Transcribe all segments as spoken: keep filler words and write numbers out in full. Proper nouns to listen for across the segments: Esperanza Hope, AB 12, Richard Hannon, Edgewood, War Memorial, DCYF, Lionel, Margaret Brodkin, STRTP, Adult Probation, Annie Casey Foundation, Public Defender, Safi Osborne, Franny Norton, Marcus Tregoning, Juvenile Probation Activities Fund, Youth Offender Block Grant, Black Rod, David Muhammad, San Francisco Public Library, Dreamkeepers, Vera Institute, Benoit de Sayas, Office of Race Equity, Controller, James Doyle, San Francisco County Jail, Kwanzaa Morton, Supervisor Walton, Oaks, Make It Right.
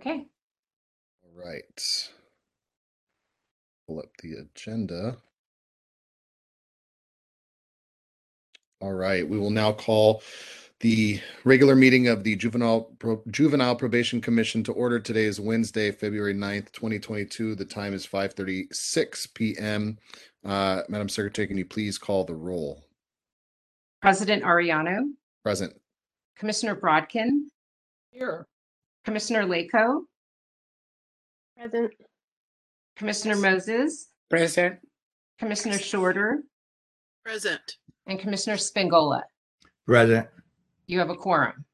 Okay. All right. Pull up the agenda. All right, we will now call the regular meeting of the Juvenile Pro- Juvenile Probation Commission to order. Today is Wednesday, February ninth, twenty twenty-two. The time is five thirty-six p.m. Uh, Madam Secretary, can you please call the roll? President Arellano. Present. Commissioner Brodkin. Here. Commissioner Laco. Present. Commissioner Moses. Present. Commissioner Shorter. Present. And Commissioner Spingola. Present. You have a quorum.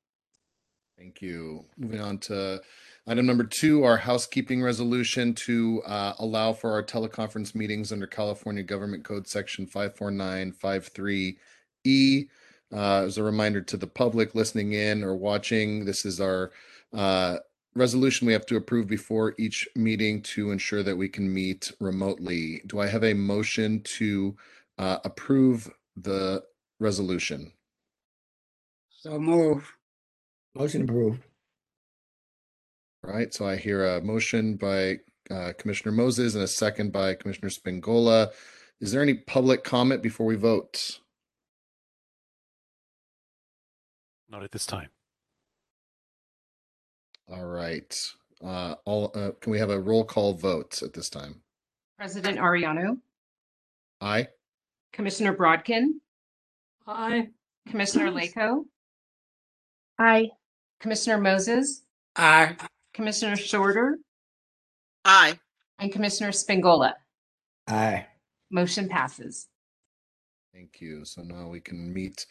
Thank you. Moving on to item number two, our housekeeping resolution to uh, allow for our teleconference meetings under California Government Code Section five four nine five three E. Uh, as a reminder to the public listening in or watching, this is our uh, resolution we have to approve before each meeting to ensure that we can meet remotely. Do I have a motion to uh, approve the resolution? So move. Motion approved. All right, so I hear a motion by uh, Commissioner Moses and a second by Commissioner Spingola. Is there any public comment before we vote? Not at this time. All right. Uh, all uh, can we have a roll call vote at this time? President Arellano. Aye. Commissioner Brodkin. Aye. Commissioner Laco. Aye. Commissioner Moses. Aye. Commissioner Shorter. Aye. And Commissioner Spingola. Aye. Motion passes. Thank you. So now we can meet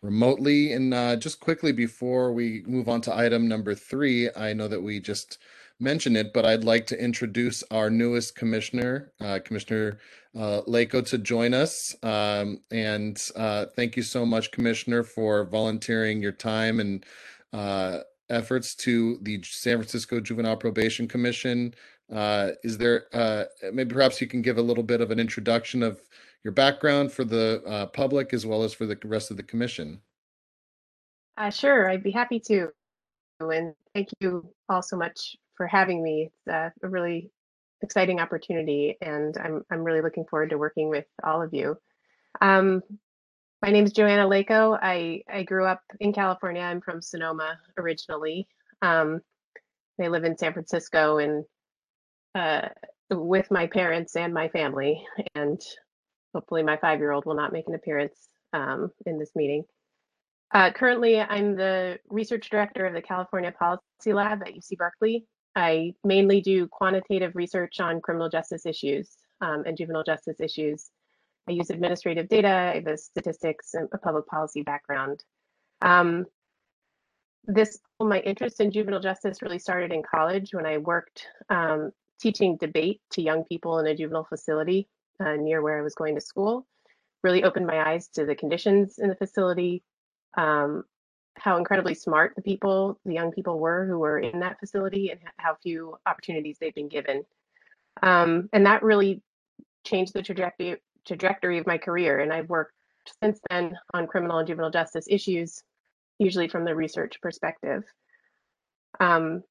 remotely. And uh, just quickly before we move on to item number three, I know that we just mentioned it, but I'd like to introduce our newest commissioner, uh, Commissioner uh, Laco, to join us. Um, and uh, thank you so much, Commissioner, for volunteering your time and uh, efforts to the San Francisco Juvenile Probation Commission. Uh, is there, uh, maybe perhaps you can give a little bit of an introduction of your background for the uh, public as well as for the rest of the commission? Uh, sure, I'd be happy to. And thank you all so much for having me. It's uh, a really exciting opportunity, and I'm I'm really looking forward to working with all of you. Um, my name is Joanna Laco. I, I grew up in California. I'm from Sonoma originally. Um, I live in San Francisco and uh, with my parents and my family, and hopefully my five-year-old will not make an appearance um, in this meeting. Uh, currently, I'm the research director of the California Policy Lab at U C Berkeley. I mainly do quantitative research on criminal justice issues um, and juvenile justice issues. I use administrative data, I have a statistics and a public policy background. Um, this, my interest in juvenile justice really started in college when I worked um, teaching debate to young people in a juvenile facility uh, near where I was going to school. Really opened my eyes to the conditions in the facility, um, how incredibly smart the people, the young people were who were in that facility, and how few opportunities they've been given. Um, and that really changed the trajectory trajectory of my career. And I've worked since then on criminal and juvenile justice issues, usually from the research perspective. Um,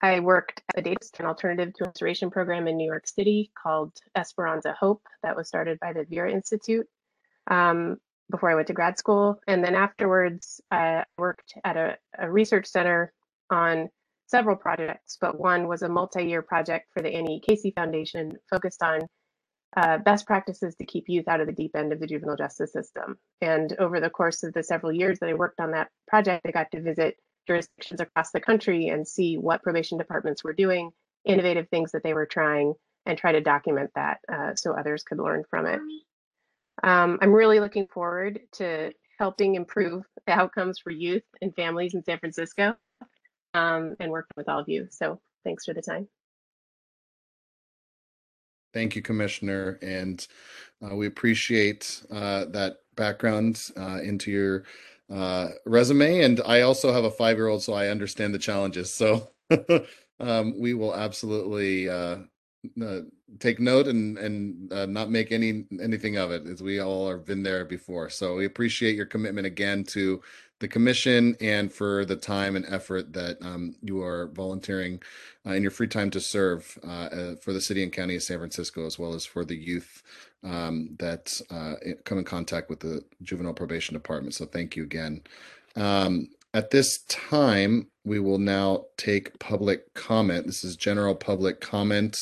I worked at the an alternative to incarceration program in New York City called Esperanza Hope that was started by the Vera Institute. Um, before I went to grad school. And then afterwards, I uh, worked at a, a research center on several projects, but one was a multi-year project for the Annie Casey Foundation focused on uh, best practices to keep youth out of the deep end of the juvenile justice system. And over the course of the several years that I worked on that project, I got to visit jurisdictions across the country and see what probation departments were doing, innovative things that they were trying, and try to document that uh, so others could learn from it. Um, I'm really looking forward to helping improve the outcomes for youth and families in San Francisco um, and working with all of you. So thanks for the time. Thank you, Commissioner. And uh, we appreciate uh, that background uh, into your uh, resume. And I also have a five-year-old, so I understand the challenges. So um, we will absolutely uh, Uh, take note and and uh, not make any anything of it, as we all have been there before. So we appreciate your commitment again to the commission and for the time and effort that um, you are volunteering uh, in your free time to serve uh, uh, for the city and county of San Francisco, as well as for the youth um, that uh, come in contact with the juvenile probation department. So thank you again. Um, at this time, we will now take public comment. This is general public comment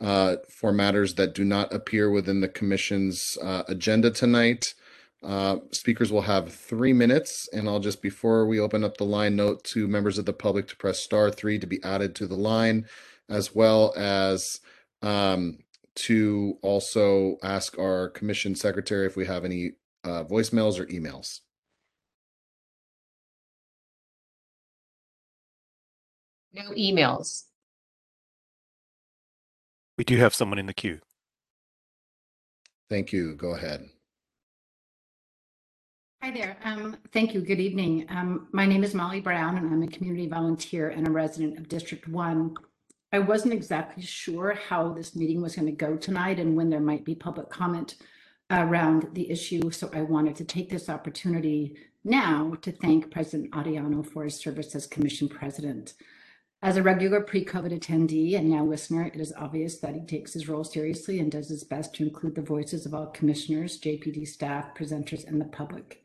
uh, for matters that do not appear within the commission's uh, agenda tonight. Uh, speakers will have three minutes, and I'll just, before we open up the line, note to members of the public to press star three to be added to the line, as well as um, to also ask our commission secretary if we have any uh, voicemails or emails. No emails. We do have someone in the queue. Thank you. Go ahead. Hi there. Um, thank you. Good evening. Um, my name is Molly Brown, and I'm a community volunteer and a resident of District one. I wasn't exactly sure how this meeting was going to go tonight and when there might be public comment around the issue, so I wanted to take this opportunity now to thank President Arellano for his service as Commission President. As a regular pre-COVID attendee and now listener, it is obvious that he takes his role seriously and does his best to include the voices of all commissioners, J P D staff, presenters, and the public.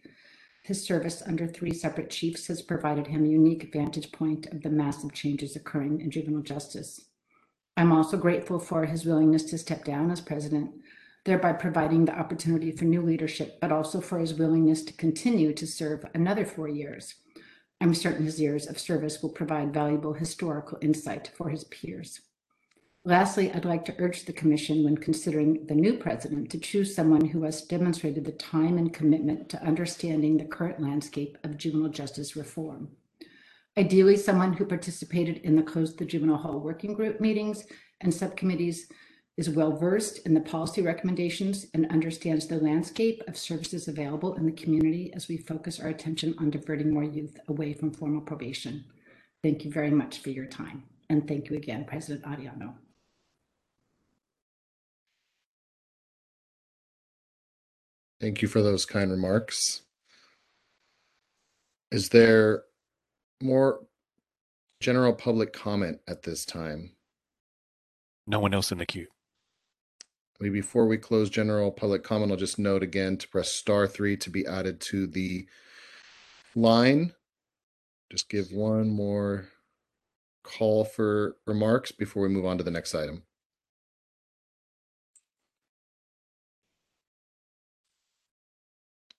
His service under three separate chiefs has provided him a unique vantage point of the massive changes occurring in juvenile justice. I'm also grateful for his willingness to step down as president, thereby providing the opportunity for new leadership, but also for his willingness to continue to serve another four years. I'm certain his years of service will provide valuable historical insight for his peers. Lastly, I'd like to urge the Commission, when considering the new president, to choose someone who has demonstrated the time and commitment to understanding the current landscape of juvenile justice reform. Ideally, someone who participated in the Close the Juvenile Hall Working Group meetings and subcommittees, is well-versed in the policy recommendations, and understands the landscape of services available in the community as we focus our attention on diverting more youth away from formal probation. Thank you very much for your time. And thank you again, President Arellano. Thank you for those kind remarks. Is there more general public comment at this time? No one else in the queue. Before we close general public comment, I'll just note again to press star three to be added to the line. Just give one more call for remarks before we move on to the next item.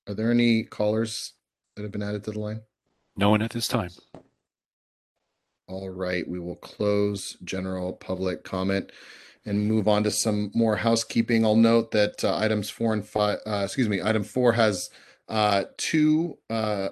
Are there any callers that have been added to the line? No one at this time. All right, we will close general public comment and move on to some more housekeeping. I'll note that uh, items four and five, uh, excuse me, item four has uh, two uh,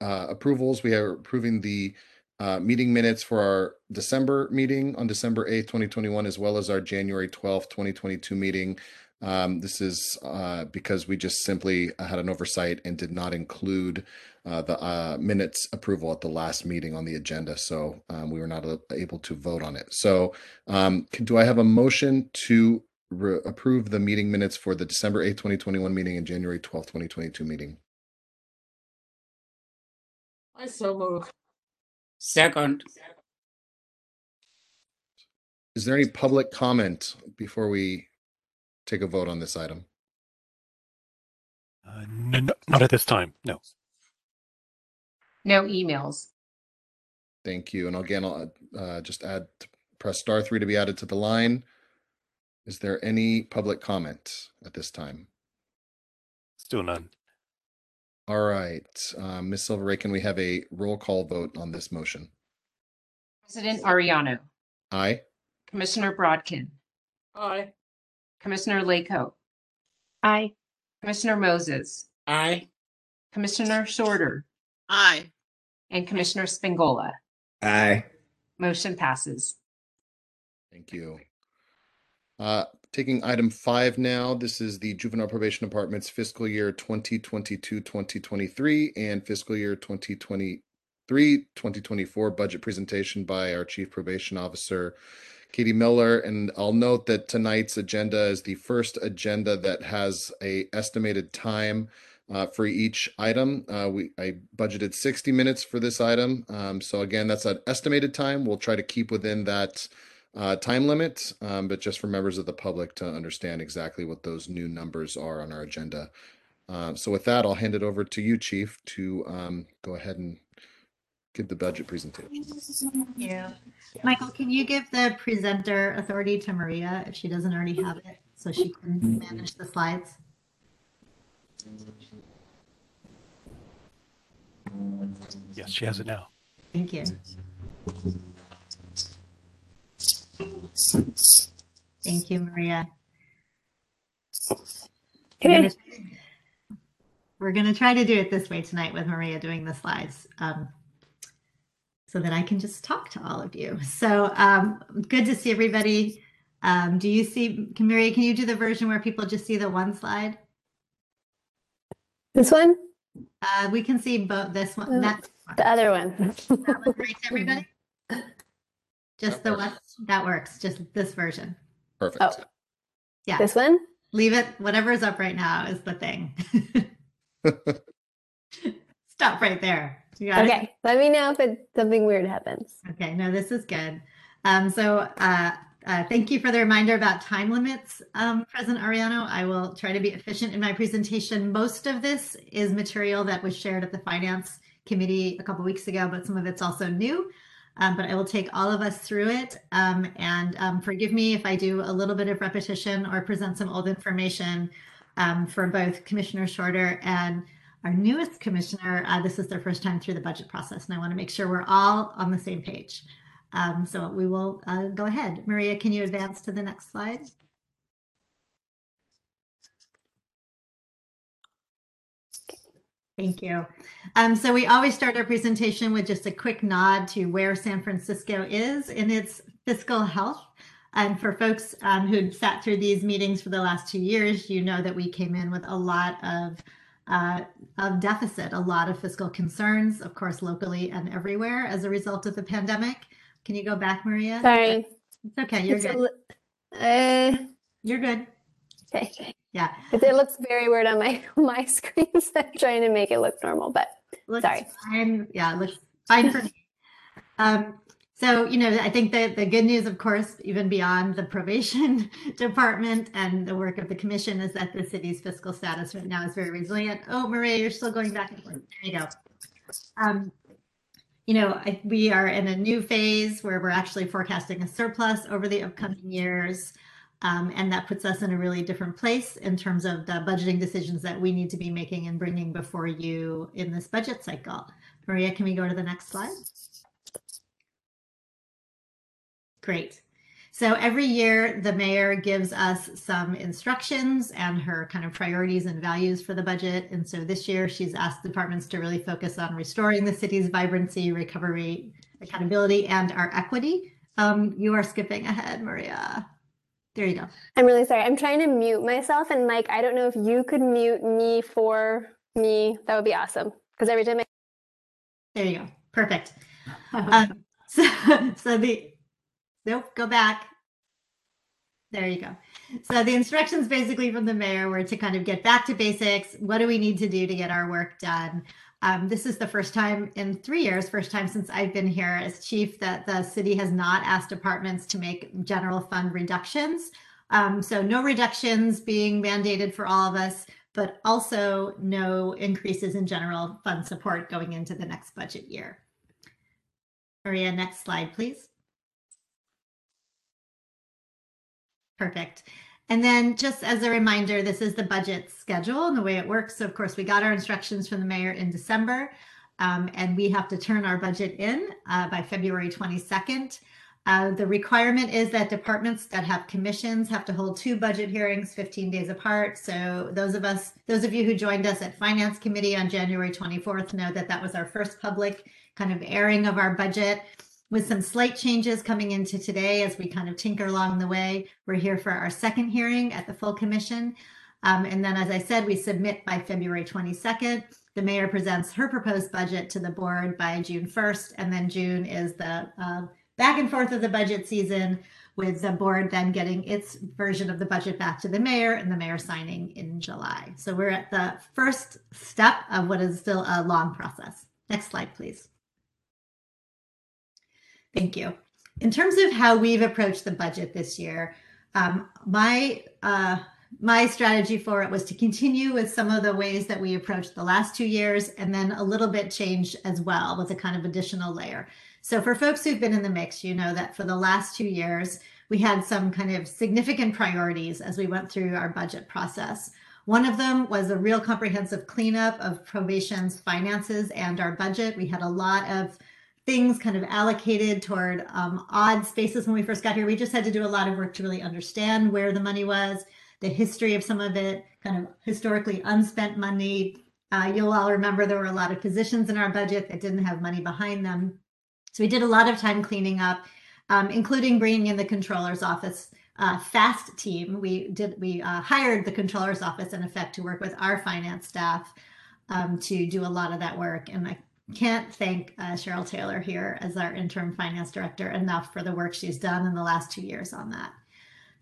uh, approvals. We are approving the uh, meeting minutes for our December meeting on December eighth, twenty twenty-one, as well as our January twelfth, twenty twenty-two meeting. Um, this is uh, because we just simply had an oversight and did not include uh, the uh, minutes approval at the last meeting on the agenda. So um, we were not able to vote on it. So um, do I have a motion to approve the meeting minutes for the December eighth, twenty twenty-one meeting and January twelfth, twenty twenty-two meeting? I so move. Second. Is there any public comment before we take a vote on this item? Uh, no, no, not at this time. No. No emails. Thank you. And again, I'll uh, just add, press star three to be added to the line. Is there any public comment at this time? Still none. All right, uh, Miz Silveray, can we have a roll call vote on this motion? President Arellano. Aye. Commissioner Brodkin. Aye. Commissioner Laco. Aye. Commissioner Moses. Aye. Commissioner Shorter. Aye. And Commissioner Spingola. Aye. Motion passes. Thank you. Uh, taking item five now, this is the Juvenile Probation Department's fiscal year twenty twenty-two twenty twenty-three and fiscal year twenty twenty-three twenty twenty-four budget presentation by our Chief Probation Officer, Katie Miller. And I'll note that tonight's agenda is the first agenda that has a estimated time uh, for each item. Uh, we I budgeted sixty minutes for this item. Um, so again, that's an estimated time. We'll try to keep within that uh, time limit, um, but just for members of the public to understand exactly what those new numbers are on our agenda. Uh, so with that, I'll hand it over to you, Chief, to um, go ahead and give the budget presentation. Thank you. Michael, can you give the presenter authority to Maria if she doesn't already have it, so she can manage the slides? Yes, she has it now. Thank you. Thank you, Maria. Okay. We're going to try to do it this way tonight with Maria doing the slides, Um, so that I can just talk to all of you. So um, good to see everybody. Um, do you see, can Maria, can you do the version where people just see the one slide? This one? Uh, we can see both this one. Oh, that one. The other one. That one, right, everybody? Just that the works. one, that works, just this version. Perfect. Oh. Yeah. This one? Leave it, whatever's up right now is the thing. Stop right there. Okay, it? Let me know if it, something weird happens. Okay, no, this is good. Um, so uh, uh, thank you for the reminder about time limits, um, President Arellano. I will try to be efficient in my presentation. Most of this is material that was shared at the Finance Committee a couple weeks ago, but some of it's also new. Um, but I will take all of us through it. Um, and um, forgive me if I do a little bit of repetition or present some old information um, for both Commissioner Shorter and our newest commissioner. Uh, this is their first time through the budget process, and I want to make sure we're all on the same page. Um, so we will uh, go ahead. Maria, can you advance to the next slide? Thank you. Um, so we always start our presentation with just a quick nod to where San Francisco is in its fiscal health. And for folks um, who've sat through these meetings for the last two years, you know that we came in with a lot of Uh, of deficit, a lot of fiscal concerns, of course, locally and everywhere as a result of the pandemic. Can you go back, Maria? Sorry. It's okay, you're it's good. A, uh, you're good. Okay. Yeah. It looks very weird on my my screen, so I'm trying to make it look normal, but looks sorry. Fine. Yeah, it looks fine for me. Um, So, you know, I think that the good news, of course, even beyond the probation department and the work of the commission, is that the city's fiscal status right now is very resilient. Oh, Maria, you're still going back and forth. There you go. Um, you know, I, we are in a new phase where we're actually forecasting a surplus over the upcoming years. Um, and that puts us in a really different place in terms of the budgeting decisions that we need to be making and bringing before you in this budget cycle. Maria, can we go to the next slide? Great. So every year the mayor gives us some instructions and her kind of priorities and values for the budget. And so this year she's asked departments to really focus on restoring the city's vibrancy, recovery, accountability, and our equity. Um, you are skipping ahead, Maria. There you go. I'm really sorry. I'm trying to mute myself. And Mike, I don't know if you could mute me for me. That would be awesome. Because every time I... There you go. Perfect. Um, so, so the... Nope, go back. There you go. So the instructions basically from the mayor were to kind of get back to basics. What do we need to do to get our work done? Um, this is the first time in three years, first time since I've been here as chief, that the city has not asked departments to make general fund reductions. Um, so no reductions being mandated for all of us, but also no increases in general fund support going into the next budget year. Maria, next slide, please. Perfect. And then just as a reminder, this is the budget schedule and the way it works. So of course, we got our instructions from the mayor in December, um, and we have to turn our budget in uh, by February twenty-second. Uh, the requirement is that departments that have commissions have to hold two budget hearings fifteen days apart. So those of us, those of you who joined us at Finance Committee on January twenty-fourth know that that was our first public kind of airing of our budget, with some slight changes coming into today as we kind of tinker along the way. We're here for our second hearing at the full commission. Um, and then, as I said, we submit by February twenty-second. The mayor presents her proposed budget to the board by June first. And then June is the uh, back and forth of the budget season with the board then getting its version of the budget back to the mayor and the mayor signing in July. So we're at the first step of what is still a long process. Next slide, please. Thank you. In terms of how we've approached the budget this year, um, my uh, my strategy for it was to continue with some of the ways that we approached the last two years and then a little bit changed as well with a kind of additional layer. So for folks who've been in the mix, you know that for the last two years, we had some kind of significant priorities as we went through our budget process. One of them was a real comprehensive cleanup of probation's finances and our budget. We had a lot of things kind of allocated toward um, odd spaces when we first got here. We just had to do a lot of work to really understand where the money was, the history of some of it, kind of historically unspent money. Uh, you'll all remember there were a lot of positions in our budget that didn't have money behind them. So we did a lot of time cleaning up, um, including bringing in the controller's office uh, fast team. We did we uh, hired the controller's office in effect to work with our finance staff um, to do a lot of that work. And I can't thank uh, Cheryl Taylor here as our interim finance director enough for the work she's done in the last two years on that.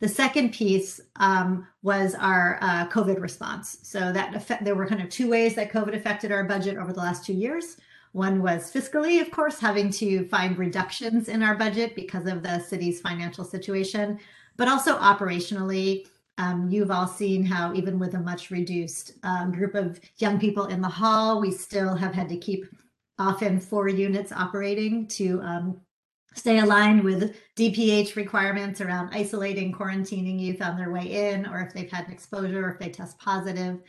The second piece um, was our uh, COVID response. So that there were kind of two ways that COVID affected our budget over the last two years. One was fiscally, of course, having to find reductions in our budget because of the city's financial situation, but also operationally. Um, you've all seen how even with a much reduced um, group of young people in the hall, we still have had to keep often four units operating to um, stay aligned with D P H requirements around isolating, quarantining youth on their way in, or if they've had an exposure, or if they test positive,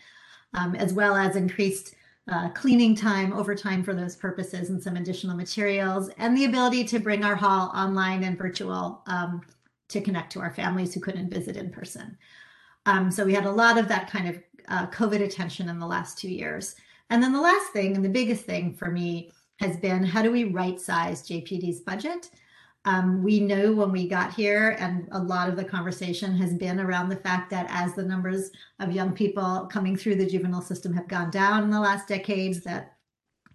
um, as well as increased Uh, cleaning time, overtime for those purposes, and some additional materials, and the ability to bring our hall online and virtual um, to connect to our families who couldn't visit in person. Um, so we had a lot of that kind of uh, COVID attention in the last two years. And then the last thing, and the biggest thing for me, has been how do we right-size J P D's budget? Um, we know when we got here, and a lot of the conversation has been around the fact that as the numbers of young people coming through the juvenile system have gone down in the last decades, that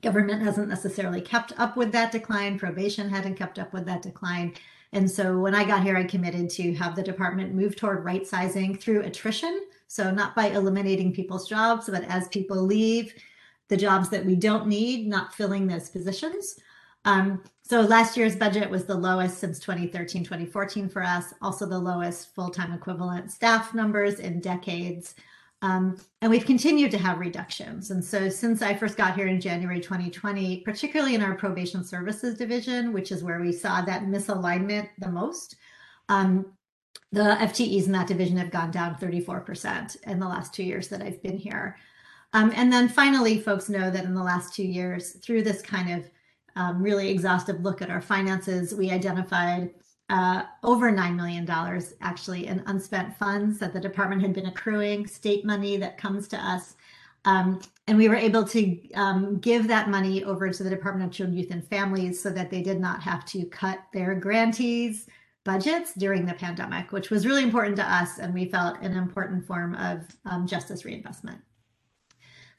government hasn't necessarily kept up with that decline, probation hadn't kept up with that decline. And so when I got here, I committed to have the department move toward right-sizing through attrition. So not by eliminating people's jobs, but as people leave, the jobs that we don't need, not filling those positions. Um, so last year's budget was the lowest since twenty thirteen, twenty fourteen for us, also the lowest full-time equivalent staff numbers in decades. Um, and we've continued to have reductions. And so since I first got here in January twenty twenty, particularly in our probation services division, which is where we saw that misalignment the most, um, the F T Es in that division have gone down thirty-four percent in the last two years that I've been here. Um, and then finally, folks know that in the last two years, through this kind of Um, really exhaustive look at our finances, we identified uh, over nine million dollars actually in unspent funds that the department had been accruing, state money that comes to us. Um, and we were able to um, give that money over to the Department of Children, Youth, and Families so that they did not have to cut their grantees' budgets during the pandemic, which was really important to us, and we felt an important form of um, justice reinvestment.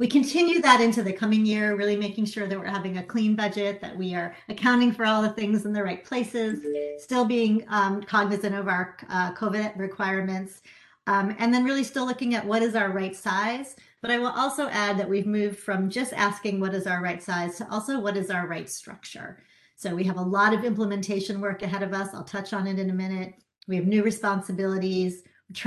We continue that into the coming year, really making sure that we're having a clean budget, that we are accounting for all the things in the right places, still being um, cognizant of our uh, COVID requirements, um, and then really still looking at what is our right size. But I will also add that we've moved from just asking what is our right size to also what is our right structure. So we have a lot of implementation work ahead of us. I'll touch on it in a minute. We have new responsibilities.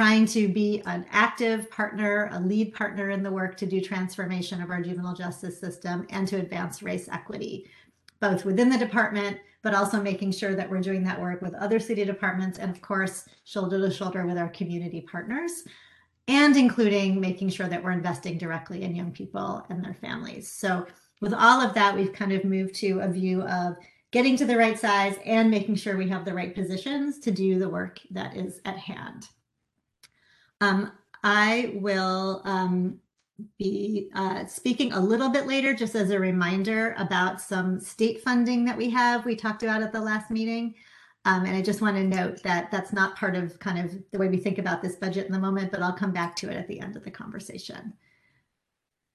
Trying to be an active partner, a lead partner in the work to do transformation of our juvenile justice system and to advance race equity, both within the department, but also making sure that we're doing that work with other city departments and, of course, shoulder to shoulder with our community partners, and including making sure that we're investing directly in young people and their families. So with all of that, we've kind of moved to a view of getting to the right size and making sure we have the right positions to do the work that is at hand. Um, I will um, be uh, speaking a little bit later, just as a reminder, about some state funding that we have, we talked about at the last meeting. Um, and I just want to note that that's not part of kind of the way we think about this budget in the moment, but I'll come back to it at the end of the conversation.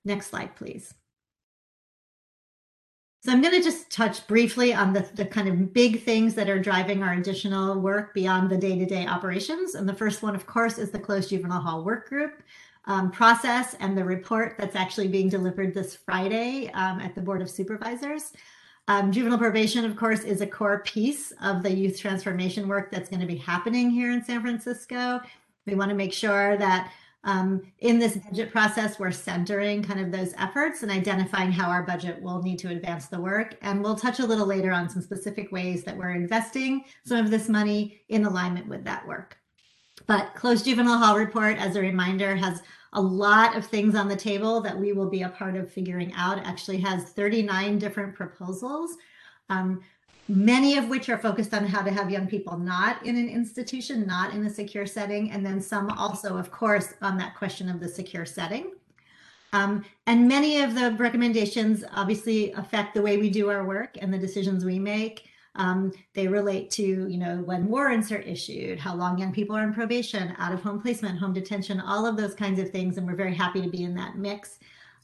Next slide, please. So I'm going to just touch briefly on the, the kind of big things that are driving our additional work beyond the day-to-day operations. And the first one, of course, is the Close Juvenile Hall Work Group um, process and the report that's actually being delivered this Friday um, at the Board of Supervisors. Um, juvenile probation, of course, is a core piece of the youth transformation work that's going to be happening here in San Francisco. We want to make sure that Um, in this budget process, we're centering kind of those efforts and identifying how our budget will need to advance the work. And we'll touch a little later on some specific ways that we're investing some of this money in alignment with that work. But Close Juvenile Hall Report, as a reminder, has a lot of things on the table that we will be a part of figuring out. It actually has thirty-nine different proposals. Um, Many of which are focused on how to have young people not in an institution, not in a secure setting, and then some also, of course, on that question of the secure setting. Um, and many of the recommendations obviously affect the way we do our work and the decisions we make. Um, they relate to, you know, when warrants are issued, how long young people are in probation, out of home placement, home detention, all of those kinds of things. And we're very happy to be in that mix.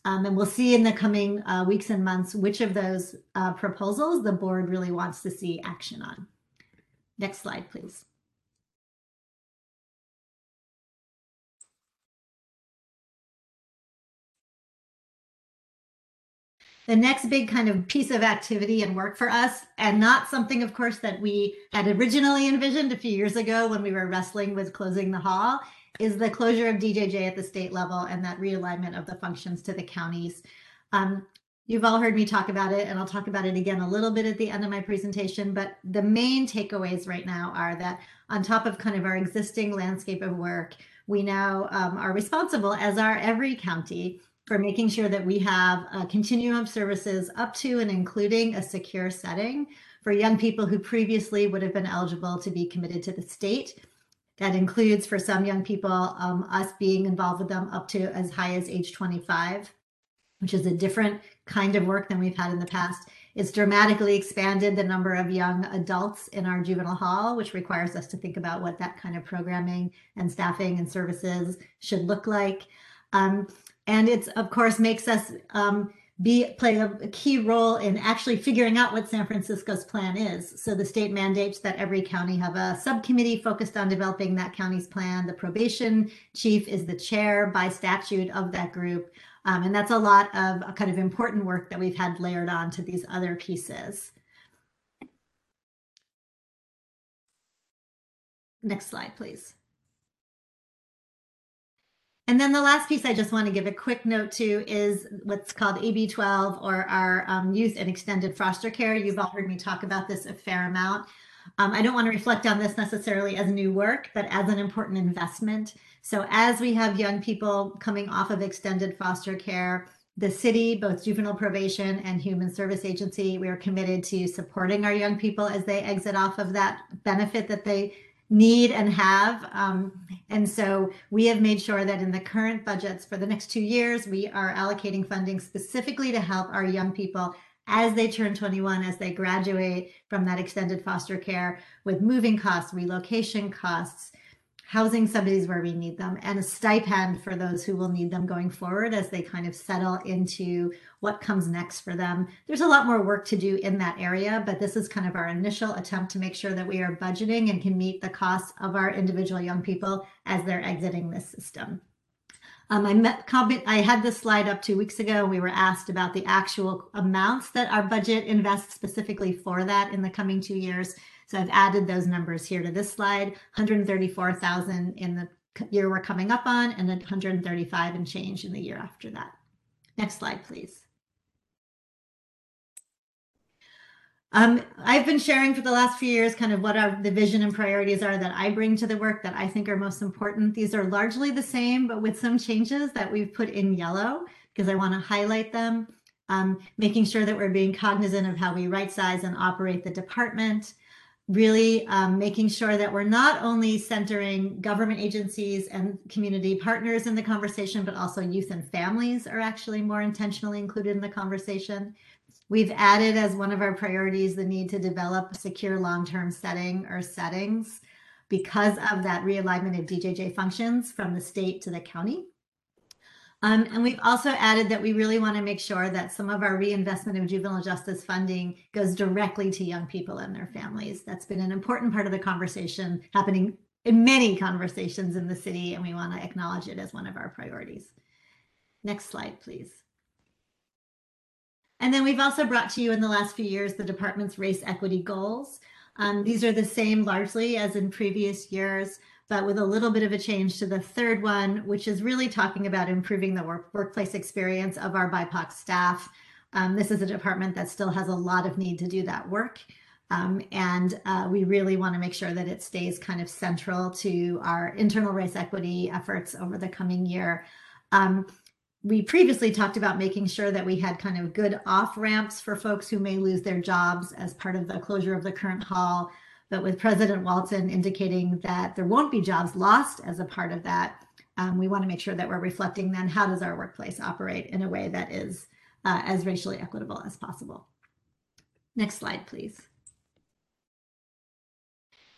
Um, and we'll see in the coming uh, weeks and months which of those uh, proposals the board really wants to see action on. Next slide, please. The next big kind of piece of activity and work for us, and not something, of course, that we had originally envisioned a few years ago when we were wrestling with closing the hall, is the closure of D J J at the state level and that realignment of the functions to the counties. Um, you've all heard me talk about it, and I'll talk about it again a little bit at the end of my presentation, but the main takeaways right now are that on top of kind of our existing landscape of work, we now um, are responsible, as are every county, for making sure that we have a continuum of services up to and including a secure setting for young people who previously would have been eligible to be committed to the state. That includes, for some young people, um, us being involved with them up to as high as age twenty-five, which is a different kind of work than we've had in the past. It's dramatically expanded the number of young adults in our juvenile hall, which requires us to think about what that kind of programming and staffing and services should look like. Um, and it's, of course, makes us um, be play a, a key role in actually figuring out what San Francisco's plan is. So the state mandates that every county have a subcommittee focused on developing that county's plan. The probation chief is the chair by statute of that group. Um, and that's a lot of uh, kind of important work that we've had layered on to these other pieces. Next slide, please. And then the last piece I just want to give a quick note to is what's called A B twelve, or our um, youth and extended foster care. You've all heard me talk about this a fair amount. Um, I don't want to reflect on this necessarily as new work, but as an important investment. So as we have young people coming off of extended foster care, the city, both juvenile probation and human service agency, we are committed to supporting our young people as they exit off of that benefit that they need and have. Um, and so we have made sure that in the current budgets for the next two years, we are allocating funding specifically to help our young people as they turn twenty-one, as they graduate from that extended foster care, with moving costs, relocation costs, housing subsidies where we need them, and a stipend for those who will need them going forward as they kind of settle into what comes next for them. There's a lot more work to do in that area, but this is kind of our initial attempt to make sure that we are budgeting and can meet the costs of our individual young people as they're exiting this system. Um, I, met, I had this slide up two weeks ago. We were asked about the actual amounts that our budget invests specifically for that in the coming two years. So I've added those numbers here to this slide, one hundred thirty-four thousand in the year we're coming up on, and then one hundred thirty-five and change in the year after that. Next slide, please. Um, I've been sharing for the last few years kind of what our, the vision and priorities are that I bring to the work that I think are most important. These are largely the same, but with some changes that we've put in yellow because I want to highlight them, um, making sure that we're being cognizant of how we right-size and operate the department. Really um, making sure that we're not only centering government agencies and community partners in the conversation, but also youth and families are actually more intentionally included in the conversation. We've added as one of our priorities the need to develop a secure long-term setting or settings because of that realignment of D J J functions from the state to the county. Um, and we've also added that we really want to make sure that some of our reinvestment of juvenile justice funding goes directly to young people and their families. That's been an important part of the conversation happening in many conversations in the city, and we want to acknowledge it as one of our priorities. Next slide, please. And then we've also brought to you in the last few years the department's race equity goals. Um, these are the same largely as in previous years, but with a little bit of a change to the third one, which is really talking about improving the work workplace experience of our B I P O C staff. Um, this is a department that still has a lot of need to do that work. Um, and uh, we really want to make sure that it stays kind of central to our internal race equity efforts over the coming year. Um, we previously talked about making sure that we had kind of good off ramps for folks who may lose their jobs as part of the closure of the current hall. But with President Walton indicating that there won't be jobs lost as a part of that, um, we want to make sure that we're reflecting then how does our workplace operate in a way that is uh, as racially equitable as possible. Next slide, please.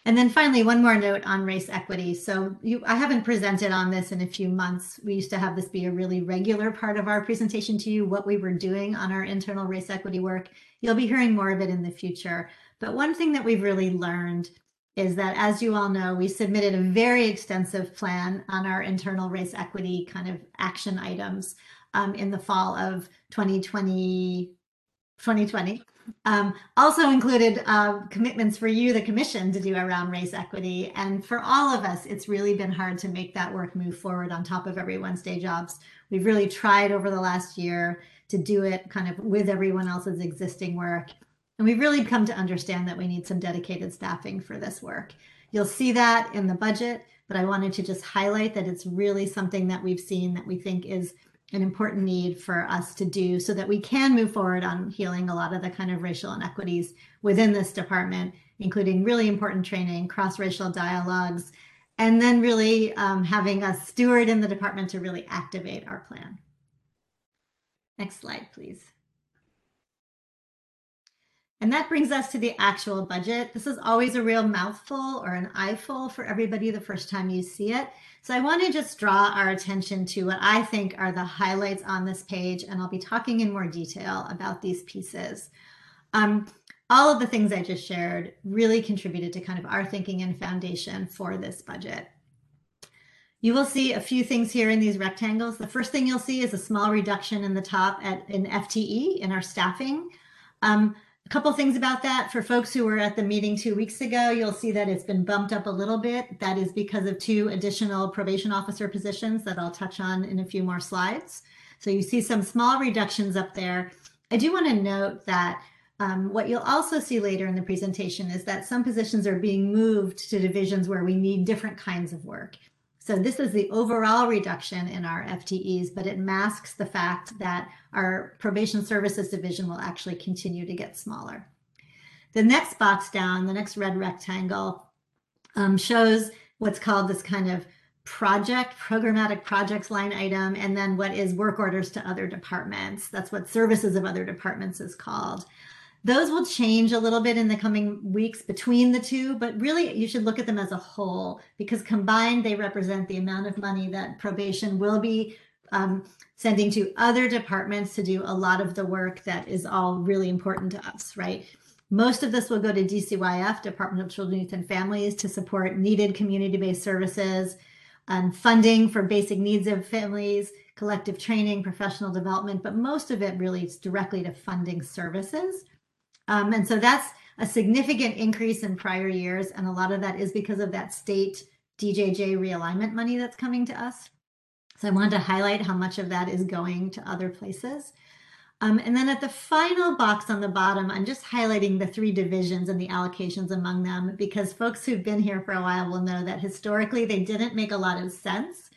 And then finally, one more note on race equity. So you, I haven't presented on this in a few months. We used to have this be a really regular part of our presentation to you, what we were doing on our internal race equity work. You'll be hearing more of it in the future. But one thing that we've really learned is that, as you all know, we submitted a very extensive plan on our internal race equity kind of action items um, in the fall of twenty twenty. Um, also included uh, commitments for you, the commission, to do around race equity. And for all of us, it's really been hard to make that work move forward on top of everyone's day jobs. We've really tried over the last year to do it kind of with everyone else's existing work. And we've really come to understand that we need some dedicated staffing for this work. You'll see that in the budget, but I wanted to just highlight that it's really something that we've seen that we think is an important need for us to do so that we can move forward on healing a lot of the kind of racial inequities within this department, including really important training, cross-racial dialogues, and then really um, having us steward in the department to really activate our plan. Next slide, please. And that brings us to the actual budget. This is always a real mouthful or an eyeful for everybody the first time you see it. So I want to just draw our attention to what I think are the highlights on this page, and I'll be talking in more detail about these pieces. Um, all of the things I just shared really contributed to kind of our thinking and foundation for this budget. You will see a few things here in these rectangles. The first thing you'll see is a small reduction in the top at, in F T E, in our staffing. Um, Couple things about that. For folks who were at the meeting two weeks ago, you'll see that it's been bumped up a little bit. That is because of two additional probation officer positions that I'll touch on in a few more slides. So you see some small reductions up there. I do want to note that um, what you'll also see later in the presentation is that some positions are being moved to divisions where we need different kinds of work. So this is the overall reduction in our F T Es, but it masks the fact that our probation services division will actually continue to get smaller. The next box down, the next red rectangle, um, shows what's called this kind of project, programmatic projects line item, and then what is work orders to other departments. That's what services of other departments is called. Those will change a little bit in the coming weeks between the two, but really you should look at them as a whole, because combined they represent the amount of money that probation will be um, sending to other departments to do a lot of the work that is all really important to us, right? Most of this will go to D C Y F, Department of Children, Youth, and Families, to support needed community-based services and funding for basic needs of families, collective training, professional development, but most of it really is directly to funding services. Um, and so that's a significant increase in prior years. And a lot of that is because of that state D J J realignment money that's coming to us. So I wanted to highlight how much of that is going to other places. Um, and then at the final box on the bottom, I'm just highlighting the three divisions and the allocations among them, because folks who've been here for a while will know that historically they didn't make a lot of sense.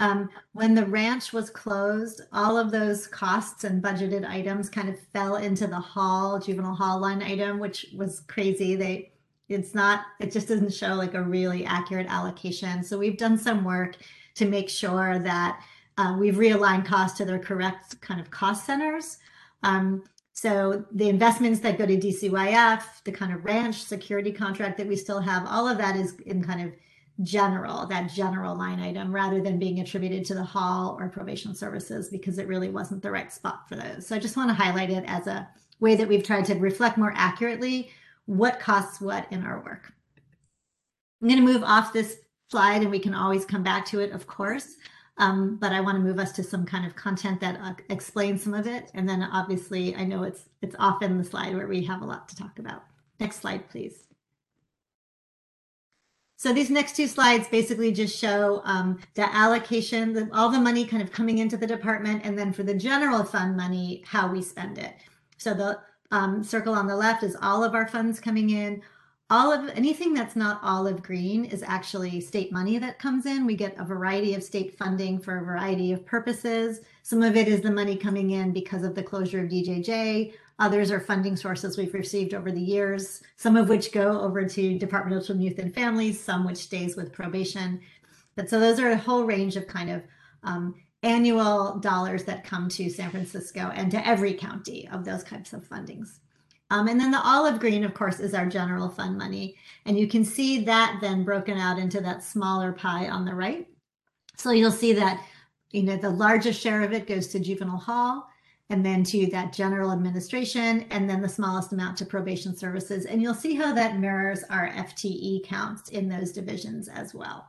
Um, when the ranch was closed, all of those costs and budgeted items kind of fell into the hall, juvenile hall line item, which was crazy. They, it's not, it just doesn't show like a really accurate allocation. So we've done some work to make sure that uh, we've realigned costs to their correct kind of cost centers. Um, so the investments that go to D C Y F, the kind of ranch security contract that we still have, all of that is in kind of general, that general line item, rather than being attributed to the hall or probation services, because it really wasn't the right spot for those. So I just want to highlight it as a way that we've tried to reflect more accurately what costs what in our work. I'm going to move off this slide, and we can always come back to it, of course. Um, but I want to move us to some kind of content that uh, explains some of it. And then obviously, I know it's it's often the slide where we have a lot to talk about. Next slide, please. So these next two slides basically just show um, the allocation, the, all the money kind of coming into the department, and then for the general fund money, how we spend it. So the um, circle on the left is all of our funds coming in. All of anything that's not olive green is actually state money that comes in. We get a variety of state funding for a variety of purposes. Some of it is the money coming in because of the closure of D J J. Others are funding sources we've received over the years, some of which go over to Department of Children, Youth, and Families, some which stays with probation. But so those are a whole range of kind of um, annual dollars that come to San Francisco and to every county of those types of fundings. Um, and then the olive green, of course, is our general fund money. And you can see that then broken out into that smaller pie on the right. So you'll see that, you know, the largest share of it goes to Juvenile Hall, and then to that general administration, and then the smallest amount to probation services. And you'll see how that mirrors our F T E counts in those divisions as well.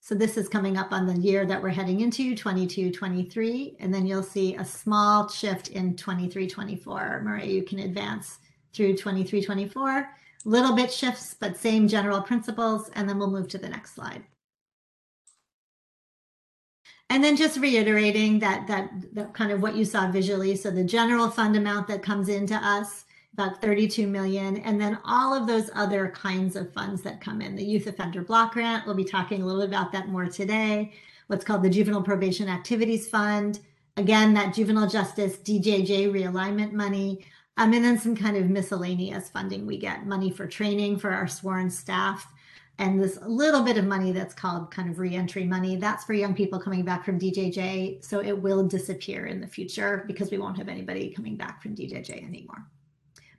So this is coming up on the year that we're heading into, twenty-two twenty-three, and then you'll see a small shift in twenty-three twenty-four. Maria, you can advance through twenty-three twenty-four. Little bit shifts, but same general principles, and then we'll move to the next slide. And then just reiterating that, that, that kind of what you saw visually, so the general fund amount that comes into us, about thirty-two million, and then all of those other kinds of funds that come in. The Youth Offender Block Grant, we'll be talking a little bit about that more today. What's called the Juvenile Probation Activities Fund. Again, that Juvenile Justice D J J realignment money. Um, and then some kind of miscellaneous funding we get. Money for training for our sworn staff. And this little bit of money that's called kind of reentry money. That's for young people coming back from D J J. So it will disappear in the future because we won't have anybody coming back from D J J anymore.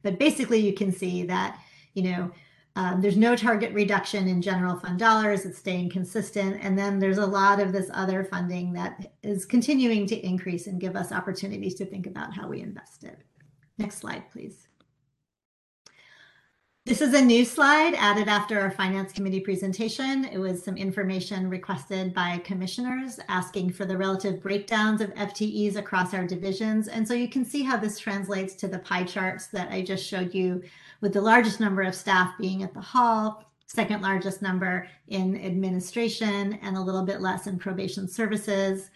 But basically, you can see that, you know, um, there's no target reduction in general fund dollars. It's staying consistent. And then there's a lot of this other funding that is continuing to increase and give us opportunities to think about how we invest it. Next slide, please. This is a new slide added after our Finance Committee presentation. It was some information requested by commissioners asking for the relative breakdowns of F T Es across our divisions. And so you can see how this translates to the pie charts that I just showed you, with the largest number of staff being at the hall, second largest number in administration, and a little bit less in probation services.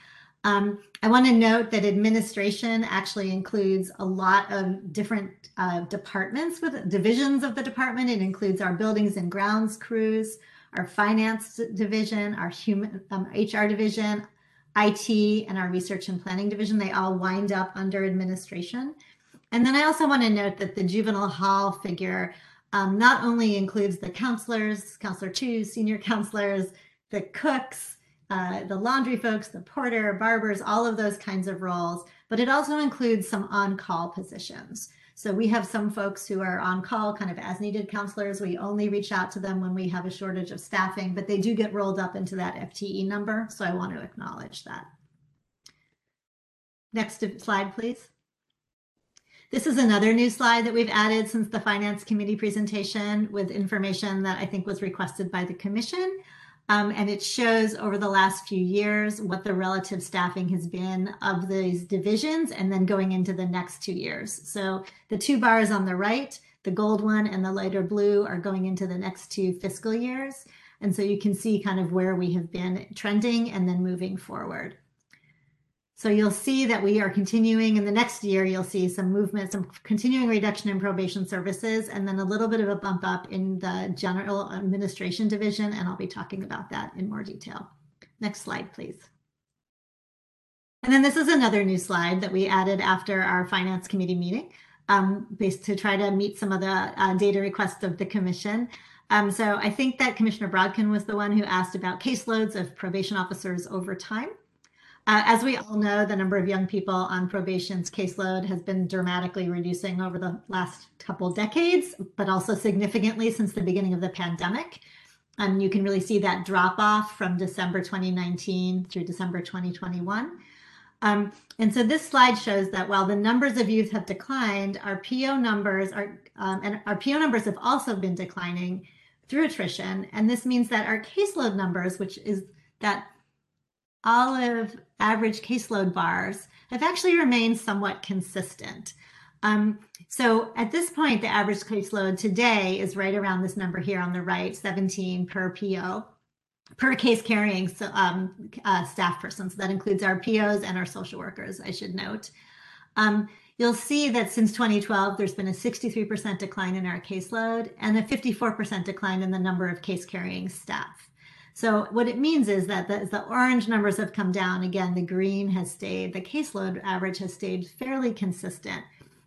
Um, I want to note that administration actually includes a lot of different uh, departments with divisions of the department. It includes our buildings and grounds crews, our finance division, our human um, H R division, I T, and our research and planning division. They all wind up under administration. And then I also want to note that the juvenile hall figure um, not only includes the counselors, counselor two, senior counselors, the cooks, Uh, the laundry folks, the porter, barbers, all of those kinds of roles, but it also includes some on-call positions. So we have some folks who are on-call, kind of as-needed counselors. We only reach out to them when we have a shortage of staffing, but they do get rolled up into that F T E number, so I want to acknowledge that. Next slide, please. This is another new slide that we've added since the Finance Committee presentation, with information that I think was requested by the Commission. Um, and it shows over the last few years what the relative staffing has been of these divisions, and then going into the next two years. So the two bars on the right, the gold one and the lighter blue, are going into the next two fiscal years. And so you can see kind of where we have been trending and then moving forward. So you'll see that we are continuing in the next year. You'll see some movement, some continuing reduction in probation services, and then a little bit of a bump up in the general administration division. And I'll be talking about that in more detail. Next slide, please. And then this is another new slide that we added after our Finance Committee meeting, um, based to try to meet some of the uh, data requests of the Commission. Um, so I think that Commissioner Brodkin was the one who asked about caseloads of probation officers over time. Uh, as we all know, the number of young people on probation's caseload has been dramatically reducing over the last couple decades, but also significantly since the beginning of the pandemic. And you can really see that drop off from December twenty nineteen through December twenty twenty-one. Um, and so this slide shows that while the numbers of youth have declined, our P O numbers are, um, and our P O numbers have also been declining through attrition. And this means that our caseload numbers, which is that olive average caseload bars, have actually remained somewhat consistent. Um, so at this point, the average caseload today is right around this number here on the right, seventeen per P O, per case carrying so, um, uh, staff person. So that includes our P Os and our social workers, I should note. Um, you'll see that since twenty twelve, there's been a sixty-three percent decline in our caseload and a fifty-four percent decline in the number of case carrying staff. So what it means is that the, the orange numbers have come down. Again, the green has stayed, the caseload average has stayed fairly consistent.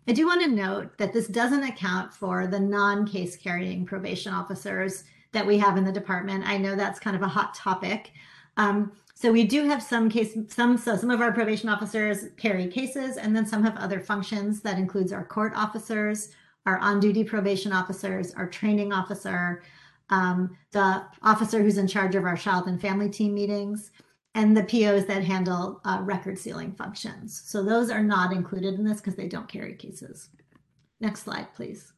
I do want to note that this doesn't account for the non-case carrying probation officers that we have in the department. I know that's kind of a hot topic. Um, so we do have some case, some, so some of our probation officers carry cases, and then some have other functions. That includes our court officers, our on-duty probation officers, our training officer, um, the officer who's in charge of our child and family team meetings, and the P Os that handle uh, record sealing functions. So those are not included in this because they don't carry cases. Next slide, please.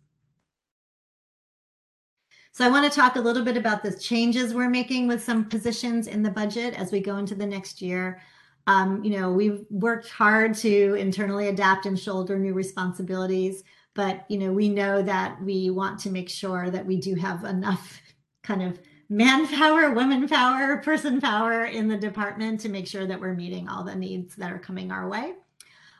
So I want to talk a little bit about the changes we're making with some positions in the budget as we go into the next year. Um, you know, we've worked hard to internally adapt and shoulder new responsibilities, but you know, we know that we want to make sure that we do have enough kind of manpower, women power, person power in the department to make sure that we're meeting all the needs that are coming our way.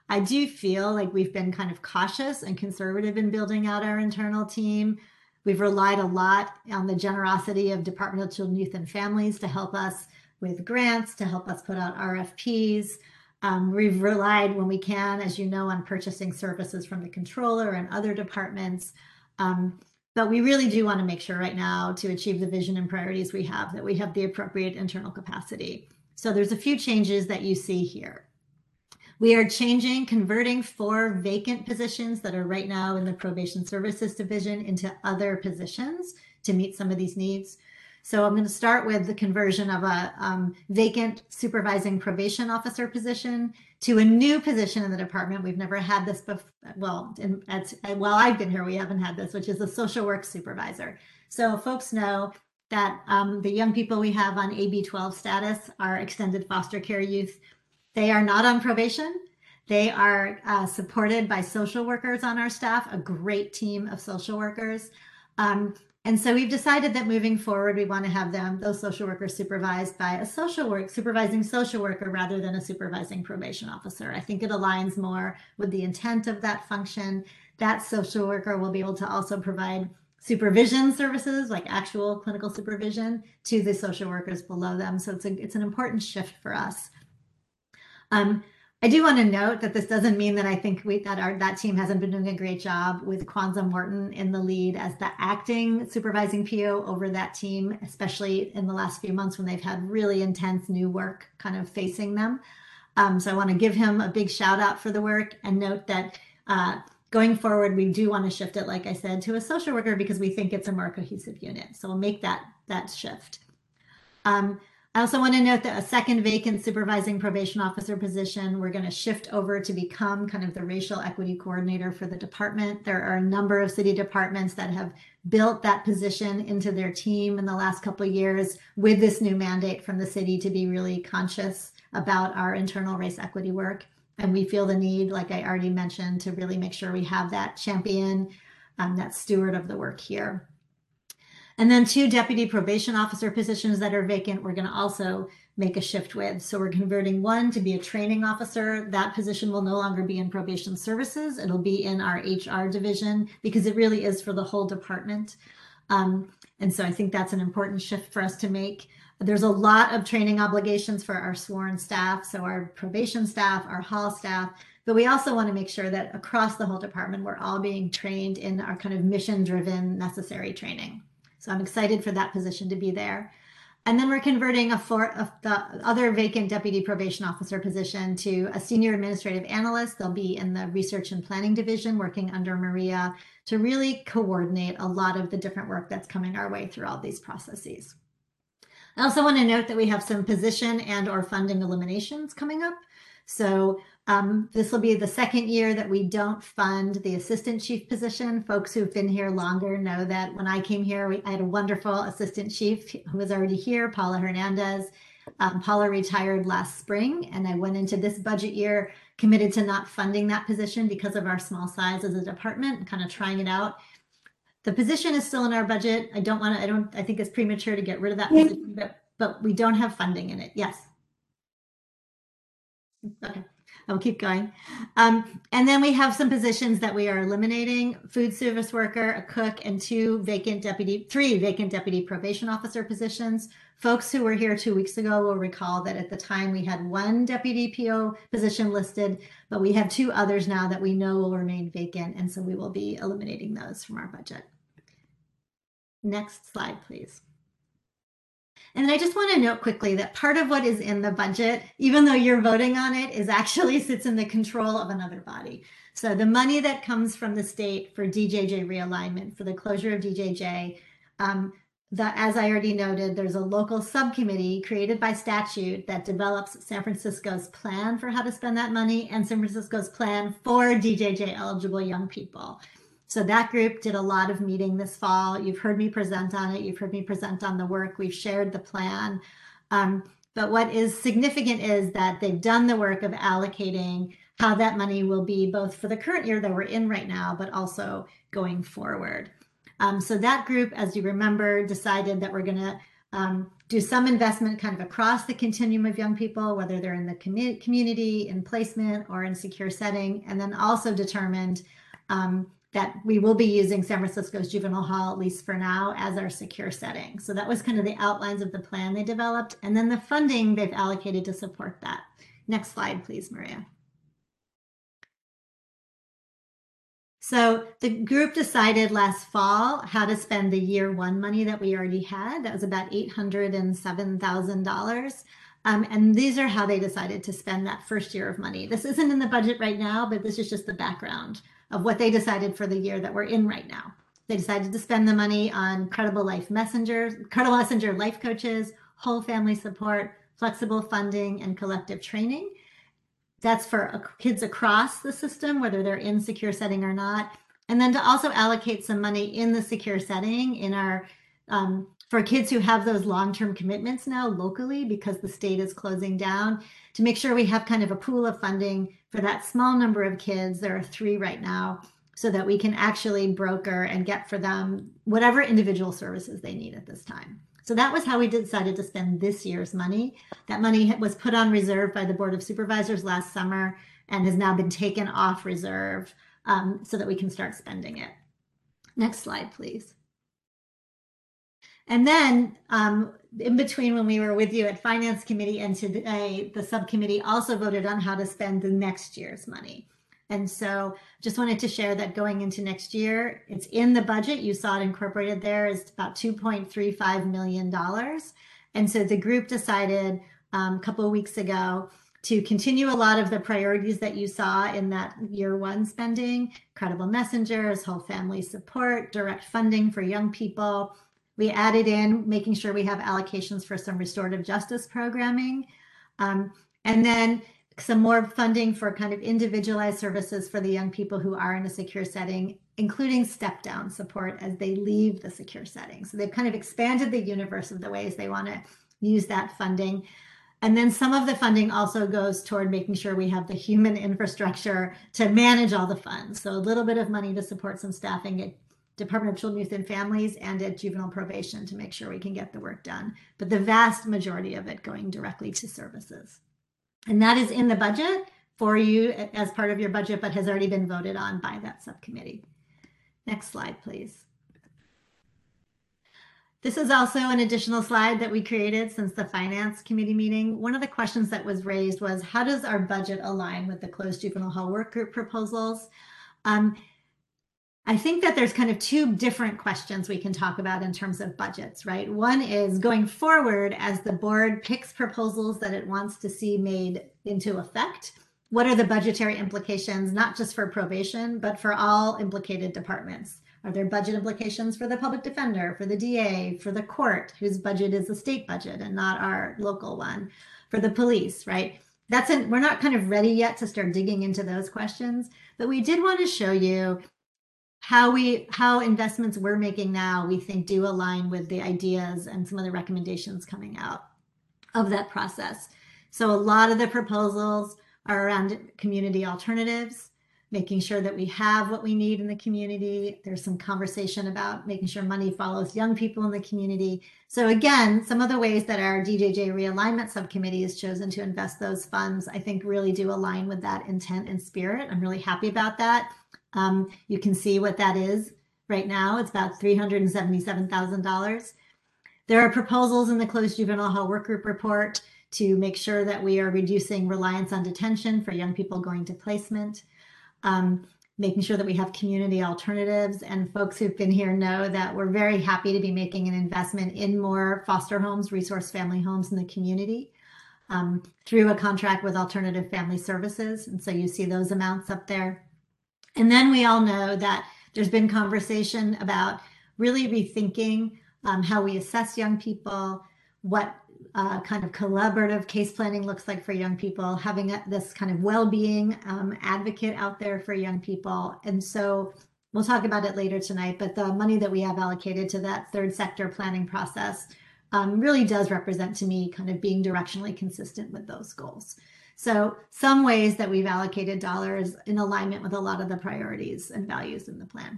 I do feel like we've been kind of cautious and conservative in building out our internal team. We've relied a lot on the generosity of Department of Children, Youth, and Families to help us with grants, to help us put out R F Ps. Um, we've relied when we can, as you know, on purchasing services from the Controller and other departments. Um, But we really do want to make sure right now to achieve the vision and priorities we have that we have the appropriate internal capacity. So there's a few changes that you see here. We are changing, converting four vacant positions that are right now in the Probation Services Division into other positions to meet some of these needs. So I'm going to start with the conversion of a um, vacant supervising probation officer position to a new position in the department. We've never had this before. Well, in, at, while I've been here, we haven't had this, which is a social work supervisor. So folks know that um, the young people we have on A B twelve status are extended foster care youth. They are not on probation. They are uh, supported by social workers on our staff, a great team of social workers. Um, And so we've decided that moving forward, we want to have them, those social workers, supervised by a social work, supervising social worker rather than a supervising probation officer. I think it aligns more with the intent of that function. That social worker will be able to also provide supervision services, like actual clinical supervision, to the social workers below them. So it's a, it's an important shift for us. Um, I do want to note that this doesn't mean that I think we, that our that team hasn't been doing a great job with Kwanzaa Morton in the lead as the acting supervising P O over that team, especially in the last few months when they've had really intense new work kind of facing them. Um, so I want to give him a big shout out for the work and note that uh, going forward, we do want to shift it, like I said, to a social worker because we think it's a more cohesive unit. So we'll make that, that shift. Um, I also want to note that a second vacant supervising probation officer position, we're going to shift over to become kind of the racial equity coordinator for the department. There are a number of city departments that have built that position into their team in the last couple of years with this new mandate from the city to be really conscious about our internal race equity work. And we feel the need, like I already mentioned, to really make sure we have that champion, um, that steward of the work here. And then two deputy probation officer positions that are vacant, we're going to also make a shift with. So we're converting one to be a training officer. That position will no longer be in probation services. It'll be in our H R division because it really is for the whole department. Um, and so I think that's an important shift for us to make. There's a lot of training obligations for our sworn staff. So our probation staff, our hall staff, but we also want to make sure that across the whole department, we're all being trained in our kind of mission-driven necessary training. So I'm excited for that position to be there. And then we're converting a four of the other vacant deputy probation officer position to a senior administrative analyst. They'll be in the research and planning division working under Maria to really coordinate a lot of the different work that's coming our way through all these processes. I also want to note that we have some position and or funding eliminations coming up. So um, this will be the second year that we don't fund the assistant chief position. Folks who've been here longer know that when I came here, we, I had a wonderful assistant chief who was already here, Paula Hernandez. Um, Paula retired last spring, and I went into this budget year committed to not funding that position because of our small size as a department, and kind of trying it out. The position is still in our budget. I don't want to, I don't, I think it's premature to get rid of that position, but, but we don't have funding in it. Yes. Okay, I'll keep going. Um, and then we have some positions that we are eliminating: food service worker, a cook, and two vacant deputy, three vacant deputy probation officer positions. Folks who were here two weeks ago will recall that at the time we had one deputy P O position listed, but we have two others now that we know will remain vacant. And so we will be eliminating those from our budget. Next slide, please. And then I just want to note quickly that part of what is in the budget, even though you're voting on it, is actually sits in the control of another body. So the money that comes from the state for D J J realignment, for the closure of D J J, um, the, as I already noted, there's a local subcommittee created by statute that develops San Francisco's plan for how to spend that money and San Francisco's plan for D J J eligible young people. So that group did a lot of meeting this fall. You've heard me present on it. You've heard me present on the work. We've shared the plan. Um, but what is significant is that they've done the work of allocating how that money will be, both for the current year that we're in right now, but also going forward. Um, so that group, as you remember, decided that we're going to um, do some investment kind of across the continuum of young people, whether they're in the commu- community, in placement, or in secure setting, and then also determined um, that we will be using San Francisco's juvenile hall, at least for now, as our secure setting. So that was kind of the outlines of the plan they developed, and then the funding they've allocated to support that. Next slide, please, Maria. So the group decided last fall how to spend the year one money that we already had. That was about eight hundred seven thousand dollars. Um, and these are how they decided to spend that first year of money. This isn't in the budget right now, but this is just the background of what they decided for the year that we're in right now. They decided to spend the money on credible life messengers, credible messenger life coaches, whole family support, flexible funding, and collective training. That's for kids across the system, whether they're in secure setting or not. And then to also allocate some money in the secure setting in our, um, for kids who have those long-term commitments now locally, because the state is closing down, to make sure we have kind of a pool of funding for that small number of kids. There are three right now, so that we can actually broker and get for them whatever individual services they need at this time. So that was how we decided to spend this year's money. That money was put on reserve by the Board of Supervisors last summer and has now been taken off reserve um, so that we can start spending it. Next slide, please. And then um, in between, when we were with you at Finance Committee and today, the subcommittee also voted on how to spend the next year's money. And so just wanted to share that going into next year, it's in the budget. You saw it incorporated there. It's about two point three five million dollars. And so the group decided um, a couple of weeks ago to continue a lot of the priorities that you saw in that year one spending: credible messengers, whole family support, direct funding for young people. We added in making sure we have allocations for some restorative justice programming, um, and then some more funding for kind of individualized services for the young people who are in a secure setting, including step down support as they leave the secure setting. So they've kind of expanded the universe of the ways they want to use that funding. And then some of the funding also goes toward making sure we have the human infrastructure to manage all the funds. So a little bit of money to support some staffing at Department of Children, Youth, and Families and at juvenile probation to make sure we can get the work done, but the vast majority of it going directly to services. And that is in the budget for you as part of your budget, but has already been voted on by that subcommittee. Next slide, please. This is also an additional slide that we created since the Finance Committee meeting. One of the questions that was raised was, how does our budget align with the Closed Juvenile Hall Work Group proposals? Um, I think that there's kind of two different questions we can talk about in terms of budgets, right? One is going forward as the board picks proposals that it wants to see made into effect. What are the budgetary implications, not just for probation, but for all implicated departments? Are there budget implications for the public defender, for the D A, for the court, whose budget is the state budget and not our local one, for the police, right? That's an, we're not kind of ready yet to start digging into those questions, but we did want to show you how we how investments we're making now we think do align with the ideas and some of the recommendations coming out of that process. So a lot of the proposals are around community alternatives, making sure that we have what we need in the community. There's some conversation about making sure money follows young people in the community. So again, some of the ways that our D J J realignment subcommittee has chosen to invest those funds, I think really do align with that intent and spirit. I'm really happy about that. Um, you can see what that is right now. It's about three hundred seventy-seven thousand dollars. There are proposals in the Closed Juvenile Hall Work Group report to make sure that we are reducing reliance on detention for young people going to placement. Um, making sure that we have community alternatives, and folks who've been here know that we're very happy to be making an investment in more foster homes, resource family homes in the community um, through a contract with Alternative Family Services. And so you see those amounts up there. And then we all know that there's been conversation about really rethinking um, how we assess young people, what Uh, kind of collaborative case planning looks like for young people, having a, this kind of well-being um, advocate out there for young people. And so we'll talk about it later tonight, but the money that we have allocated to that third sector planning process um, really does represent to me kind of being directionally consistent with those goals. So some ways that we've allocated dollars in alignment with a lot of the priorities and values in the plan.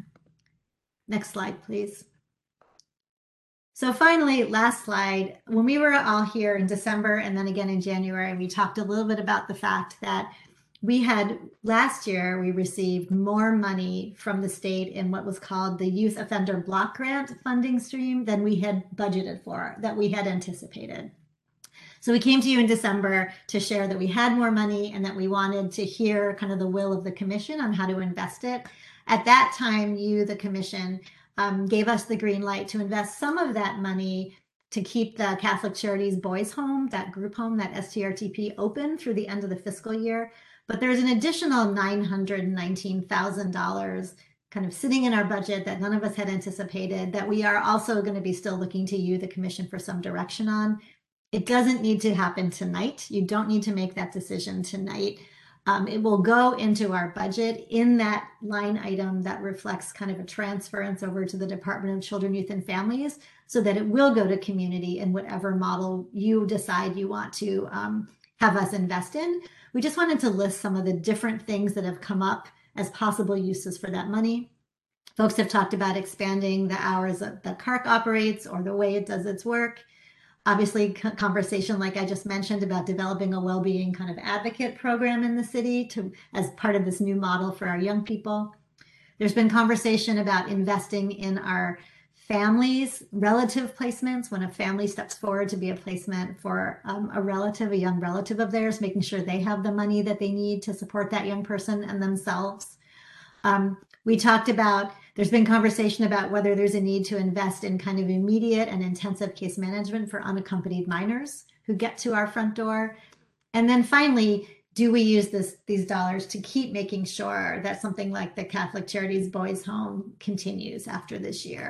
Next slide, please. So finally, last slide, when we were all here in December and then again in January, we talked a little bit about the fact that we had, last year, we received more money from the state in what was called the Youth Offender Block Grant funding stream than we had budgeted for, that we had anticipated. So we came to you in December to share that we had more money and that we wanted to hear kind of the will of the commission on how to invest it. At that time, you, the commission, Um, gave us the green light to invest some of that money to keep the Catholic Charities Boys Home, that group home, that S T R T P, open through the end of the fiscal year. But there's an additional nine hundred nineteen thousand dollars kind of sitting in our budget that none of us had anticipated, that we are also going to be still looking to you, the commission, for some direction on. It doesn't need to happen tonight. You don't need to make that decision tonight. Um, it will go into our budget in that line item that reflects kind of a transference over to the Department of Children, Youth, and Families, so that it will go to community in whatever model you decide you want to um, have us invest in. We just wanted to list some of the different things that have come up as possible uses for that money. Folks have talked about expanding the hours that the C A R C operates or the way it does its work. Obviously, conversation like I just mentioned about developing a well-being kind of advocate program in the city to as part of this new model for our young people. There's been conversation about investing in our families, relative placements, when a family steps forward to be a placement for um, a relative, a young relative of theirs, making sure they have the money that they need to support that young person and themselves. Um, we talked about There's been conversation about whether there's a need to invest in kind of immediate and intensive case management for unaccompanied minors who get to our front door. And then finally, do we use this, these dollars to keep making sure that something like the Catholic Charities Boys Home continues after this year?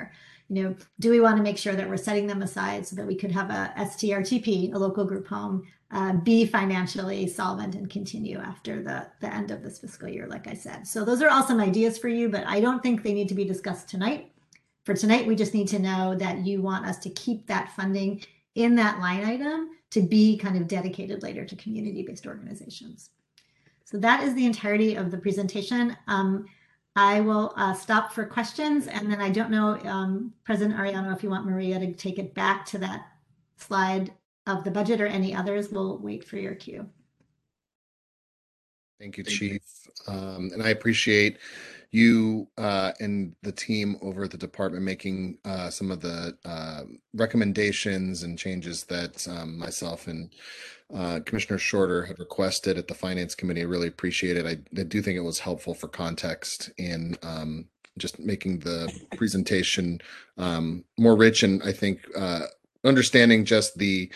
You know, do we want to make sure that we're setting them aside so that we could have a S T R T P, a local group home, uh, be financially solvent and continue after the, the end of this fiscal year, like I said. So those are all some ideas for you, but I don't think they need to be discussed tonight. For tonight, we just need to know that you want us to keep that funding in that line item to be kind of dedicated later to community-based organizations. So that is the entirety of the presentation. Um, I will uh, stop for questions, and then I don't know, um, President Ariano, if you want Maria to take it back to that slide of the budget or any others, we'll wait for your cue. Thank you, Chief. Um, and I appreciate you uh, and the team over at the department making uh, some of the uh, recommendations and changes that um, myself and Uh, Commissioner Shorter had requested at the Finance Committee. I really appreciate it. I, I do think it was helpful for context in um, just making the presentation um, more rich, and I think uh, understanding just the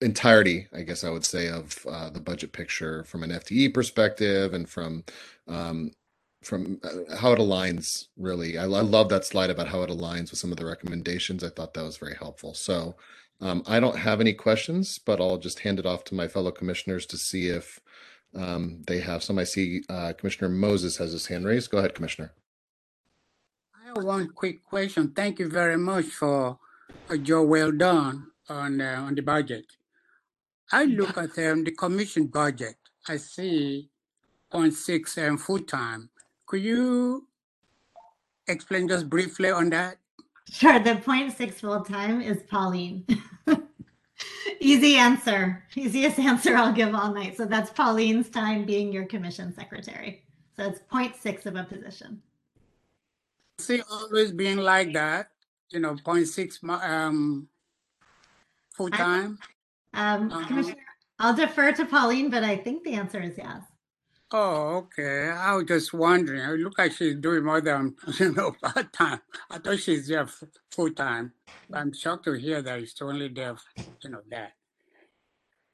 entirety, I guess I would say, of uh, the budget picture from an F T E perspective and from um, from how it aligns, really. I, I love that slide about how it aligns with some of the recommendations. I thought that was very helpful. So um, I don't have any questions, but I'll just hand it off to my fellow commissioners to see if um, they have some. I see uh, Commissioner Moses has his hand raised. Go ahead, Commissioner. I have one quick question. Thank you very much for a job well done on uh, on the budget. I look at um, the commission budget. I see zero point six and um, full-time. Could you explain just briefly on that? Sure. The zero point six full-time is Pauline. Easy answer. Easiest answer I'll give all night. So that's Pauline's time being your commission secretary. So it's zero point six of a position. See, always being like that, you know, zero point six um, full-time. Um, uh-huh. Commissioner, I'll defer to Pauline, but I think the answer is yes. Oh, okay. I was just wondering. It looks like she's doing more than, you know, part time. I thought she's there full time. I'm shocked to hear that it's only there, you know, that.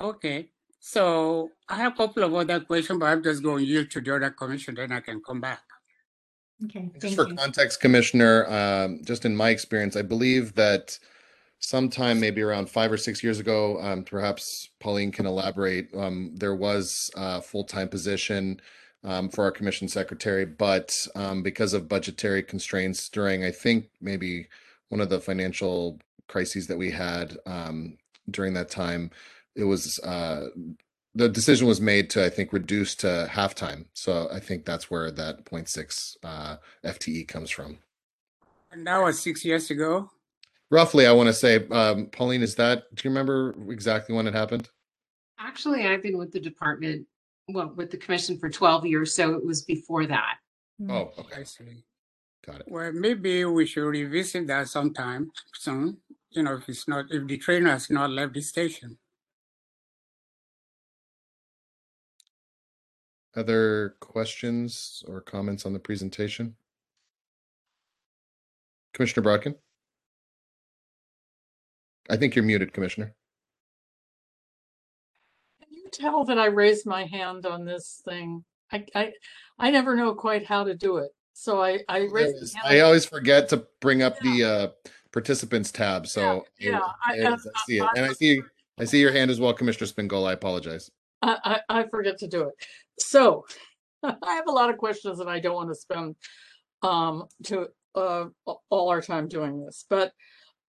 Okay. So I have a couple of other questions, but I'm just going to yield to the other commission, then I can come back. Okay. Thank just for you. Context, Commissioner, um, just in my experience, I believe that sometime maybe around five or six years ago, um, perhaps Pauline can elaborate, um, there was a full-time position um, for our commission secretary, but um, because of budgetary constraints during, I think, maybe one of the financial crises that we had um, during that time, it was, uh, the decision was made to, I think, reduce to half-time. So I think that's where that zero point six uh, F T E comes from. And that was six years ago? Roughly, I want to say, um, Pauline, is that, do you remember exactly when it happened? Actually, I've been with the department, well, with the commission for twelve years, so it was before that. Oh, okay. I see. Got it. Well, maybe we should revisit that sometime soon, you know, if it's not, if the train has not left the station. Other questions or comments on the presentation? Commissioner Brodkin? I think you're muted, Commissioner. Can you tell that I raised my hand on this thing? I I, I never know quite how to do it. So I, I raised my hand. I always forget to bring up yeah. the uh, participants tab. So yeah, yeah. It, I, I, I see it. I, and I see I see your hand as well, Commissioner Spingola. I apologize. I, I, I forget to do it. So I have a lot of questions and I don't want to spend um, to uh, all our time doing this. But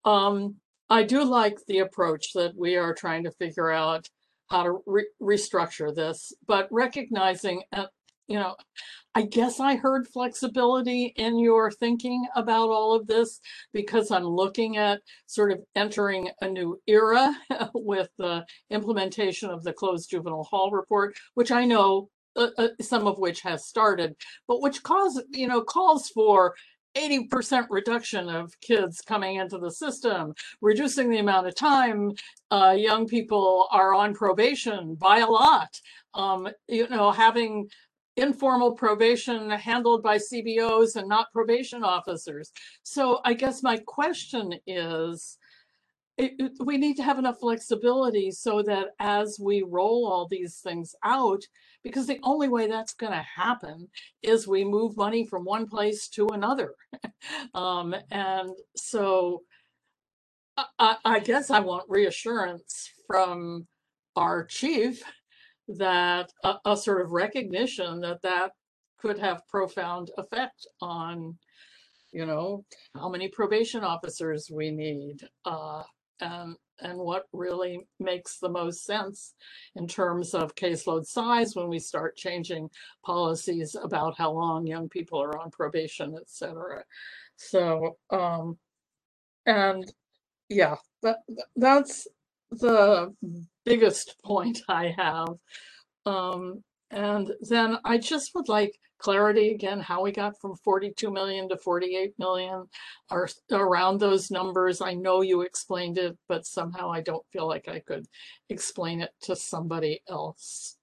um, I do like the approach that we are trying to figure out how to re restructure this, but recognizing, uh, you know, I guess I heard flexibility in your thinking about all of this, because I'm looking at sort of entering a new era with the implementation of the Closed Juvenile Hall Report, which I know uh, uh, some of which has started, but which calls, you know, calls for eighty percent reduction of kids coming into the system, reducing the amount of time uh, young people are on probation by a lot. Um, you know, having informal probation handled by C B Os and not probation officers. So I guess my question is, it, it, we need to have enough flexibility so that as we roll all these things out, because the only way that's going to happen is we move money from one place to another. um, and so I, I guess I want reassurance from our chief that a, a sort of recognition that that could have profound effect on, you know, how many probation officers we need. Uh, And, and what really makes the most sense in terms of caseload size when we start changing policies about how long young people are on probation, et cetera. So, um, and yeah, that, that's the biggest point I have. Um, and then I just would like clarity again, how we got from forty-two million to forty-eight million or around those numbers. I know you explained it, but somehow I don't feel like I could explain it to somebody else.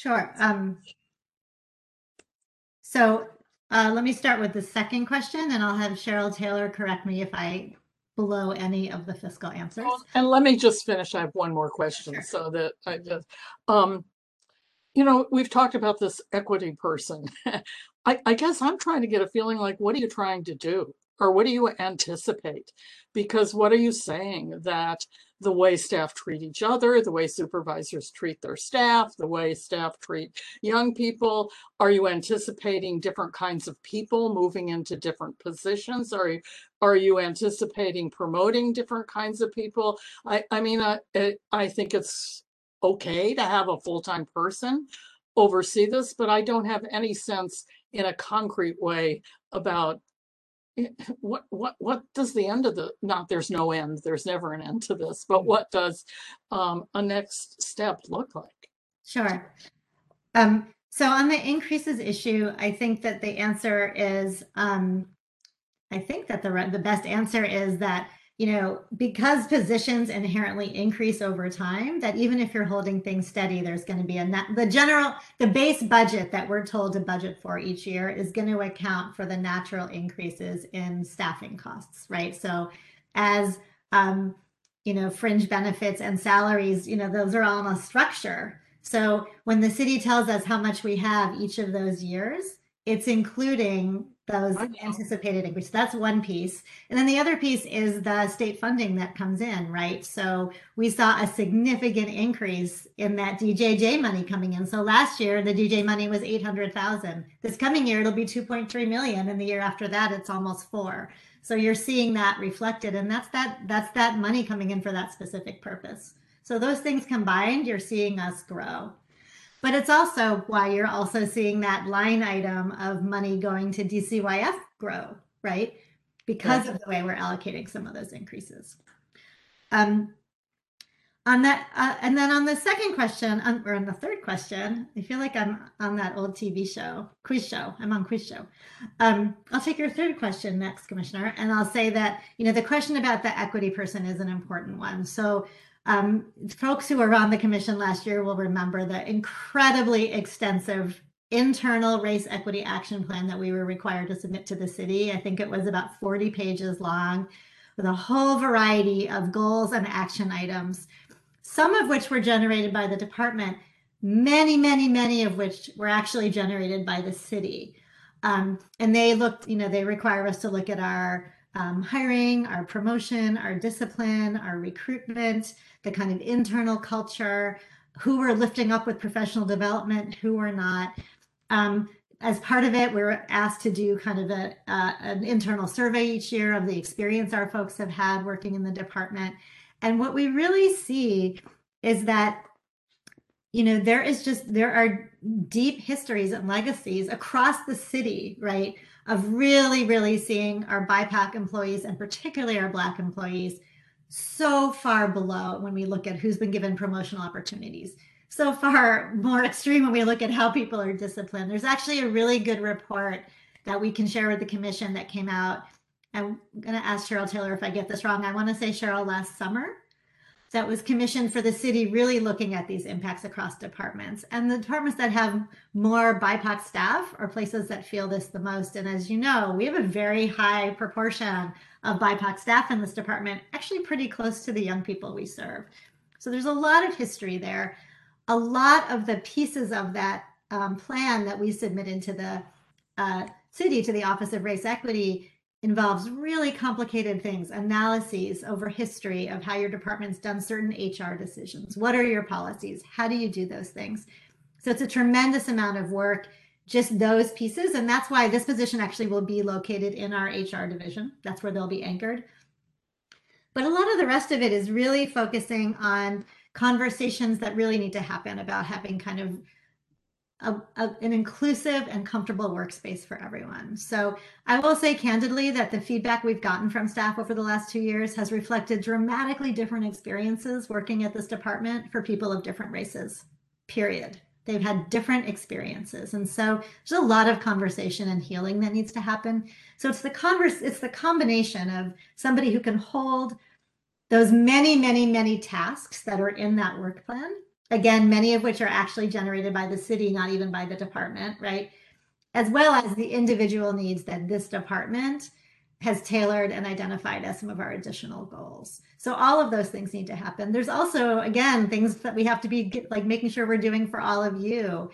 Sure. Um, So uh, let me start with the second question, and I'll have Cheryl Taylor correct me if I below any of the fiscal answers. And let me just finish. I have one more question. Sure. So that I just, um, you know, we've talked about this equity person. I, I guess I'm trying to get a feeling like, what are you trying to do? Or what do you anticipate? Because what are you saying that the way staff treat each other, the way supervisors treat their staff, the way staff treat young people, are you anticipating different kinds of people moving into different positions? Are you, are you anticipating promoting different kinds of people? I, I mean, I, I think it's okay to have a full-time person oversee this, but I don't have any sense in a concrete way about What what what does the end of the not there's no end there's never an end to this, but what does um, a next step look like? Sure. Um, so on the increases issue, I think that the answer is um, I think that the the best answer is that, you know, because positions inherently increase over time, that even if you're holding things steady, there's going to be a the general, the base budget that we're told to budget for each year is going to account for the natural increases in staffing costs, right? So as, um, you know, fringe benefits and salaries, you know, those are all in a structure. So when the city tells us how much we have each of those years, it's including those anticipated increases. That's one piece. And then the other piece is the state funding that comes in, right? So we saw a significant increase in that D J J money coming in. So last year, the D J money was eight hundred thousand. This coming year, it'll be two point three million. And the year after that, it's almost four. So you're seeing that reflected. And that's that, that's that money coming in for that specific purpose. So those things combined, you're seeing us grow. But it's also why you're also seeing that line item of money going to D C Y F grow, right? Because yeah. of the way we're allocating some of those increases. Um, on that, uh, and then on the second question, um, or on the third question, I feel like I'm on that old T V show, quiz show. I'm on quiz show. Um, I'll take your third question next, Commissioner, and I'll say that, you know, the question about the equity person is an important one. So. Um, folks who were on the commission last year will remember the incredibly extensive internal race equity action plan that we were required to submit to the city. I think it was about forty pages long with a whole variety of goals and action items, some of which were generated by the department, many, many, many of which were actually generated by the city. Um, and they looked, you know, they require us to look at our Um, hiring, our promotion, our discipline, our recruitment, the kind of internal culture, who we're lifting up with professional development, who we're not. Um, as part of it, we were asked to do kind of a, uh, an internal survey each year of the experience our folks have had working in the department. And what we really see is that, you know, there is just, there are deep histories and legacies across the city, right, of really, really seeing our B I P O C employees and particularly our Black employees so far below when we look at who's been given promotional opportunities, so far more extreme when we look at how people are disciplined. There's actually a really good report that we can share with the commission that came out. I'm gonna ask Cheryl Taylor if I get this wrong. I wanna say, Cheryl, last summer, that was commissioned for the city really looking at these impacts across departments. And the departments that have more B I P O C staff are places that feel this the most. And as you know, we have a very high proportion of B I P O C staff in this department, actually pretty close to the young people we serve. So there's a lot of history there. A lot of the pieces of that um, plan that we submitted to the uh, city, to the Office of Race Equity, involves really complicated things, analyses over history of how your department's done certain H R decisions. What are your policies? How do you do those things? So it's a tremendous amount of work, just those pieces. And that's why this position actually will be located in our H R division. That's where they'll be anchored. But a lot of the rest of it is really focusing on conversations that really need to happen about having kind of A, a, an inclusive and comfortable workspace for everyone. So I will say candidly that the feedback we've gotten from staff over the last two years has reflected dramatically different experiences working at this department for people of different races, period. They've had different experiences. And so there's a lot of conversation and healing that needs to happen. So it's the converse, it's the combination of somebody who can hold those many, many, many tasks that are in that work plan, again, many of which are actually generated by the city, not even by the department, right? as well as the individual needs that this department has tailored and identified as some of our additional goals. So all of those things need to happen. There's also, again, things that we have to be like making sure we're doing for all of you.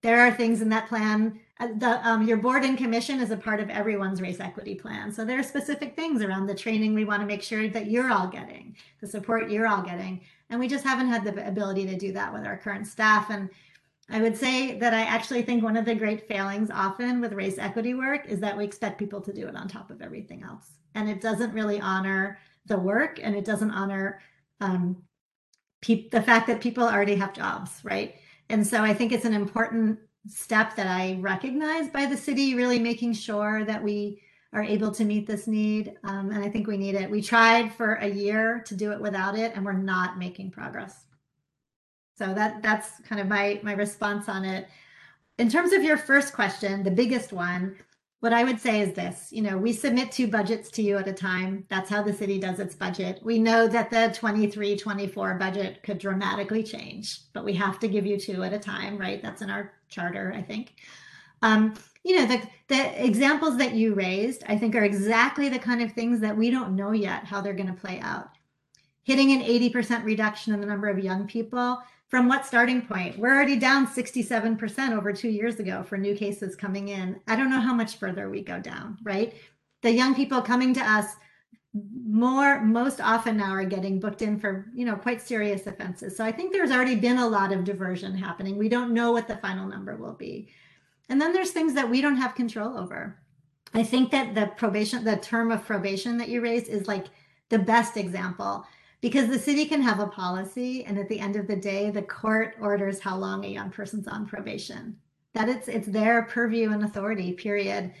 There are things in that plan. The, um, your board and commission is a part of everyone's race equity plan. So there are specific things around the training we want to make sure that you're all getting, the support you're all getting. And we just haven't had the ability to do that with our current staff. And I would say that I actually think one of the great failings often with race equity work is that we expect people to do it on top of everything else. And it doesn't really honor the work, and it doesn't honor um, pe- the fact that people already have jobs, right? And so I think it's an important step that I recognize by the city, really making sure that we are able to meet this need. Um, and I think we need it. We tried for a year to do it without it, and we're not making progress. So that that's kind of my, my response on it. In terms of your first question, the biggest one, what I would say is this, you know, we submit two budgets to you at a time. That's how the city does its budget. We know that the twenty-three twenty-four budget could dramatically change, but we have to give you two at a time, right? That's in our charter, I think. Um, you know, the, the examples that you raised, I think are exactly the kind of things that we don't know yet how they're going to play out. Hitting an eighty percent reduction in the number of young people, from what starting point? We're already down sixty-seven percent over two years ago for new cases coming in. I don't know how much further we go down, right? The young people coming to us more, most often now are getting booked in for, you know, quite serious offenses. So I think there's already been a lot of diversion happening. We don't know what the final number will be. And then there's things that we don't have control over. I think that the probation, the term of probation that you raised is like the best example. Because the city can have a policy, and at the end of the day, the court orders how long a young person's on probation. That it's it's their purview and authority, period.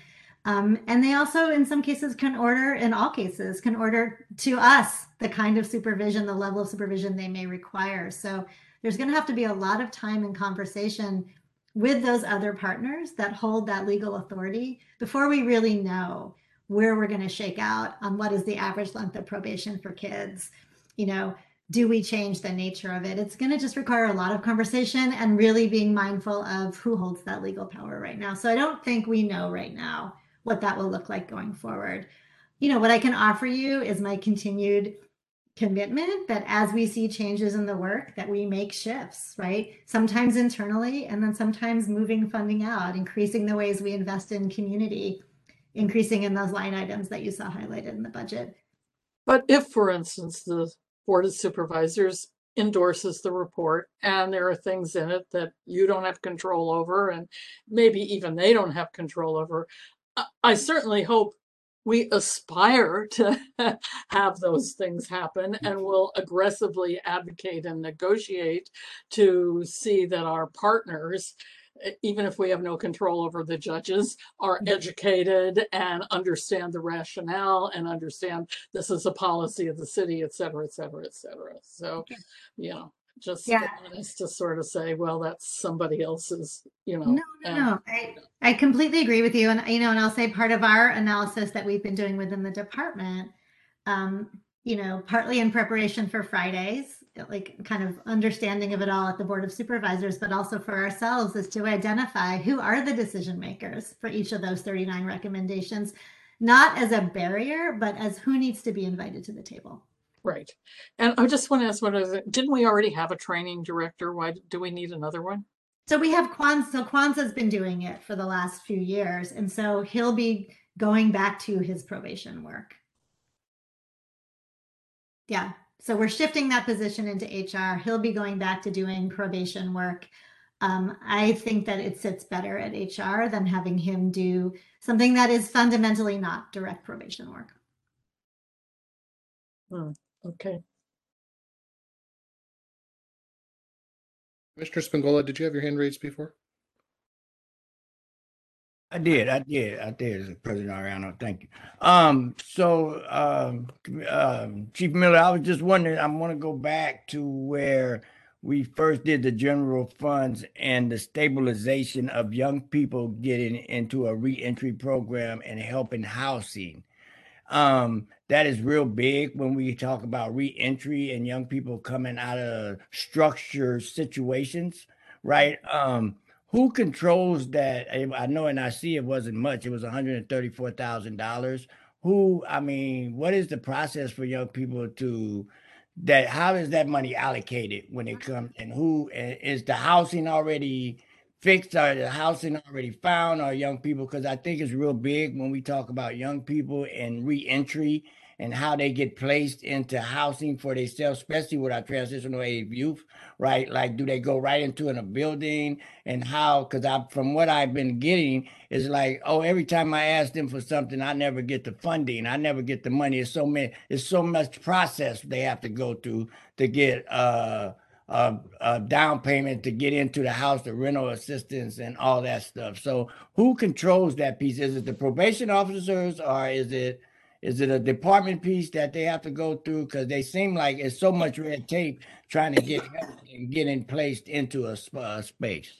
Um, and they also, in some cases, can order, in all cases, can order to us the kind of supervision, the level of supervision they may require. So there's going to have to be a lot of time and conversation with those other partners that hold that legal authority before we really know where we're going to shake out on what is the average length of probation for kids. You know, do we change the nature of it? It's going to just require a lot of conversation and really being mindful of who holds that legal power right now. So I don't think we know right now what that will look like going forward. You know, what I can offer you is my continued commitment that as we see changes in the work, that we make shifts, right? Sometimes internally, and then sometimes moving funding out, increasing the ways we invest in community, increasing in those line items that you saw highlighted in the budget. But if, for instance, the Board of Supervisors endorses the report and there are things in it that you don't have control over and maybe even they don't have control over, I certainly hope we aspire to have those things happen and will aggressively advocate and negotiate to see that our partners, even if we have no control over the judges, are educated and understand the rationale and understand this is a policy of the city, et cetera, et cetera, et cetera. So, you know, just yeah. honest to sort of say, well, that's somebody else's, you know. No, no, and, no. I, I completely agree with you. And, you know, and I'll say part of our analysis that we've been doing within the department, um, you know, partly in preparation for Fridays, like kind of understanding of it all at the Board of Supervisors, but also for ourselves is to identify who are the decision makers for each of those thirty-nine recommendations, not as a barrier, but as who needs to be invited to the table. Right. And I just want to ask, what is it? Didn't we already have a training director? Why do we need another one? So we have Kwanzaa. So Kwanzaa's been doing it for the last few years. And so he'll be going back to his probation work. Yeah. So we're shifting that position into H R. He'll be going back to doing probation work. Um, I think that it sits better at H R than having him do something that is fundamentally not direct probation work. Oh, okay. Mister Spingola, did you have your hand raised before? I did, I did, I did, President Ariano, thank you. Um, so, um, uh, Chief Miller, I was just wondering, I want to go back to where we first did the general funds and the stabilization of young people getting into a reentry program and helping housing. Um, that is real big when we talk about reentry and young people coming out of structured situations, right? Um, Who controls that? I know in I C it wasn't much. It was one hundred thirty-four thousand dollars. Who, I mean, what is the process for young people to, that, how is that money allocated when it comes, and who, is the housing already fixed? Or the housing already found? Or young people? Because I think it's real big when we talk about young people and reentry and how they get placed into housing for themselves, especially with our transitional age youth, right? Like, do they go right into in a building, and how, because I, from what I've been getting is like, oh, every time I ask them for something, I never get the funding. I never get the money. It's so many, it's so much process they have to go through to get uh, a, a down payment, to get into the house, the rental assistance and all that stuff. So who controls that piece? Is it the probation officers, or is it, Is it a department piece that they have to go through? Because they seem like it's so much red tape trying to get and getting placed into a uh, space.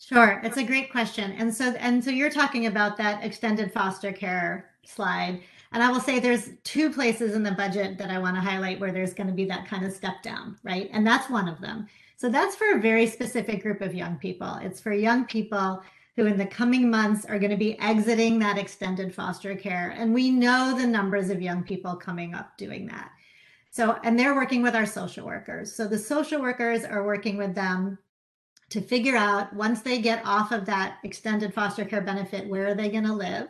Sure, it's a great question. And so, and so you're talking about that extended foster care slide. And I will say there's two places in the budget that I want to highlight where there's going to be that kind of step down, right? And that's one of them. So that's for a very specific group of young people. It's for young people who in the coming months are going to be exiting that extended foster care. And we know the numbers of young people coming up doing that. So, and they're working with our social workers. So the social workers are working with them to figure out, once they get off of that extended foster care benefit, where are they going to live?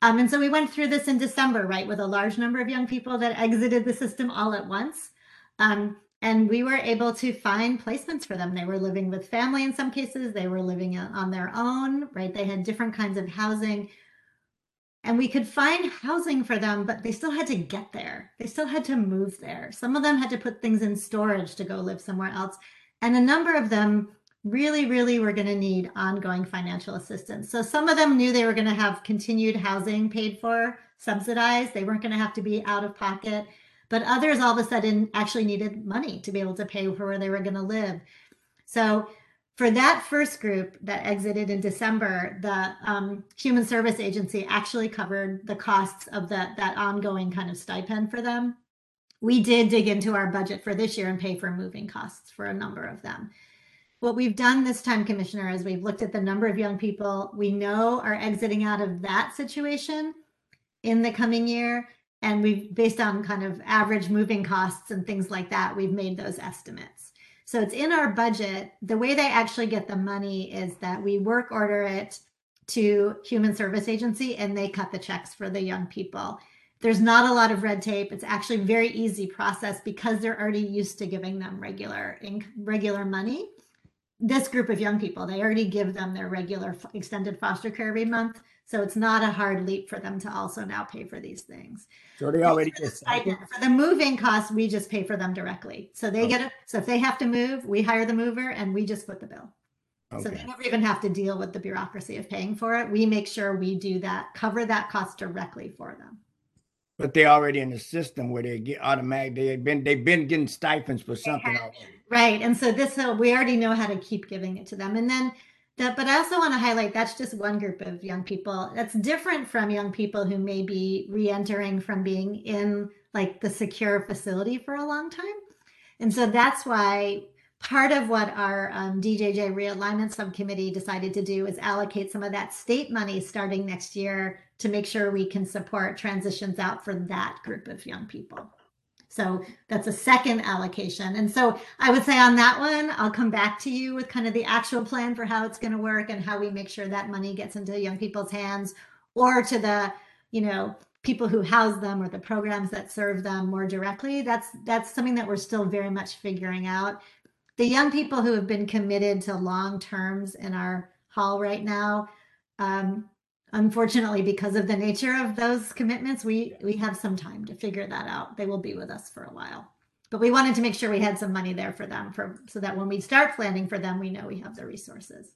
Um, and so we went through this in December, right, with a large number of young people that exited the system all at once. Um, And we were able to find placements for them. They were living with family in some cases. They were living on their own, right? They had different kinds of housing. And we could find housing for them, but they still had to get there. They still had to move there. Some of them had to put things in storage to go live somewhere else. And a number of them really, really were going to need ongoing financial assistance. So some of them knew they were going to have continued housing paid for, subsidized. They weren't going to have to be out of pocket. But others all of a sudden actually needed money to be able to pay for where they were going to live. So for that first group that exited in December, the um, Human Service Agency actually covered the costs of that, that ongoing kind of stipend for them. We did dig into our budget for this year and pay for moving costs for a number of them. What we've done this time, Commissioner, is we've looked at the number of young people we know are exiting out of that situation in the coming year. And we've, based on kind of average moving costs and things like that, we've made those estimates. So it's in our budget. The way they actually get the money is that we work order it to Human Service Agency and they cut the checks for the young people. There's not a lot of red tape. It's actually a very easy process because they're already used to giving them regular, regular money. This group of young people, they already give them their regular extended foster care every month. So it's not a hard leap for them to also now pay for these things. So they already get stipend. For the moving costs, we just pay for them directly. So they okay. get a, so if they have to move, we hire the mover and we just foot the bill. Okay. So they never even have to deal with the bureaucracy of paying for it. We make sure we do that, cover that cost directly for them. But they're already in the system where they get automatic. They've been they've been getting stipends for something already. Right, and so this so we already know how to keep giving it to them, and then. That, but I also want to highlight that's just one group of young people. That's different from young people who may be re-entering from being in like the secure facility for a long time. And so that's why part of what our um, D J J realignment subcommittee decided to do is allocate some of that state money starting next year to make sure we can support transitions out for that group of young people. So that's a second allocation. And so I would say on that one, I'll come back to you with kind of the actual plan for how it's going to work and how we make sure that money gets into young people's hands or to the, you know, people who house them or the programs that serve them more directly. That's that's something that we're still very much figuring out. The young people who have been committed to long terms in our hall right now, um, unfortunately, because of the nature of those commitments, we, we have some time to figure that out. They will be with us for a while. But we wanted to make sure we had some money there for them for so that when we start planning for them, we know we have the resources.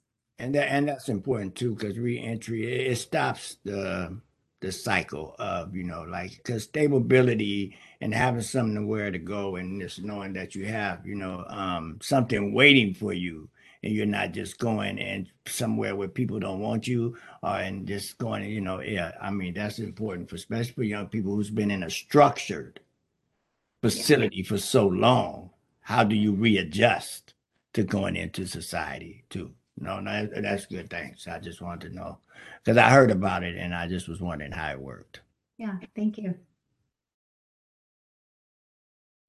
And that, and that's important, too, because reentry, it stops the, the cycle of, you know, like, because stability and having something where to go and just knowing that you have, you know, um, something waiting for you. And you're not just going and somewhere where people don't want you or uh, and just going, you know, yeah, I mean, that's important, for especially for young people who's been in a structured facility yeah. for so long. How do you readjust to going into society too? No, no, that's good. Thanks. I just wanted to know because I heard about it and I just was wondering how it worked. Yeah, thank you.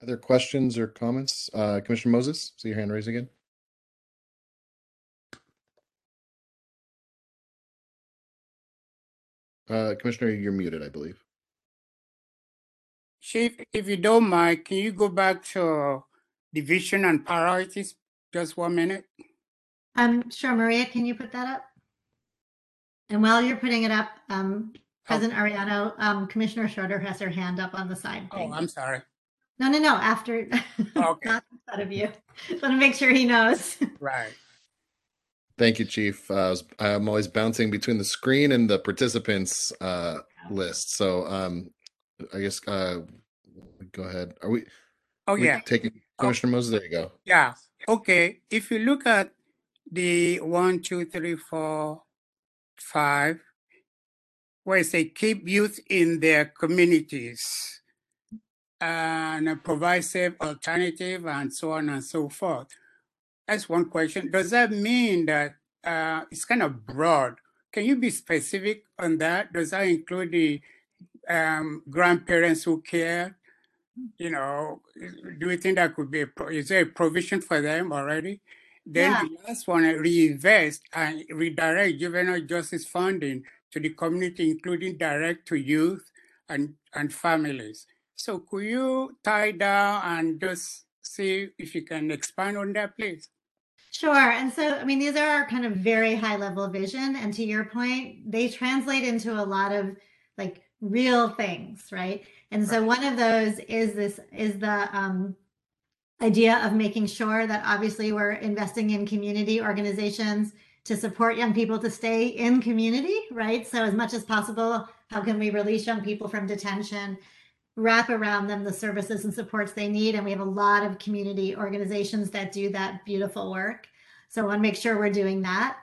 Other questions or comments? Uh, Commissioner Moses, see your hand raised again. Uh, Commissioner, you're muted, I believe. Chief, if you don't mind, can you go back to division and priorities just one minute? Um, sure, Maria, can you put that up? And while you're putting it up, um, President oh. Ariano, um, Commissioner Schroeder has her hand up on the side. Oh, I'm sorry. No, no, no, after, okay. Not in front of you. Just want to make sure he knows. Right. Thank you, Chief. Uh, I'm always bouncing between the screen and the participants uh, list. So um, I guess uh, go ahead. Are we? Oh, are yeah. We taking Commissioner oh. Moses, there you go. Yeah. Okay. If you look at the one, two, three, four, five, where it says keep youth in their communities and provide safe alternative and so on and so forth. That's one question. Does that mean that uh, it's kind of broad? Can you be specific on that? Does that include the um, grandparents who care? You know, do you think that could be, a pro is there a provision for them already? Then yeah. The last one, reinvest and redirect juvenile justice funding to the community, including direct to youth and, and families. So could you tie down and just see if you can expand on that, please? Sure. And so, I mean, these are our kind of very high level vision. And to your point, they translate into a lot of like real things, right? And right. So one of those is this is the um, idea of making sure that obviously we're investing in community organizations to support young people to stay in community, right? So as much as possible, how can we release young people from detention, wrap around them the services and supports they need? And we have a lot of community organizations that do that beautiful work. So I want to make sure we're doing that.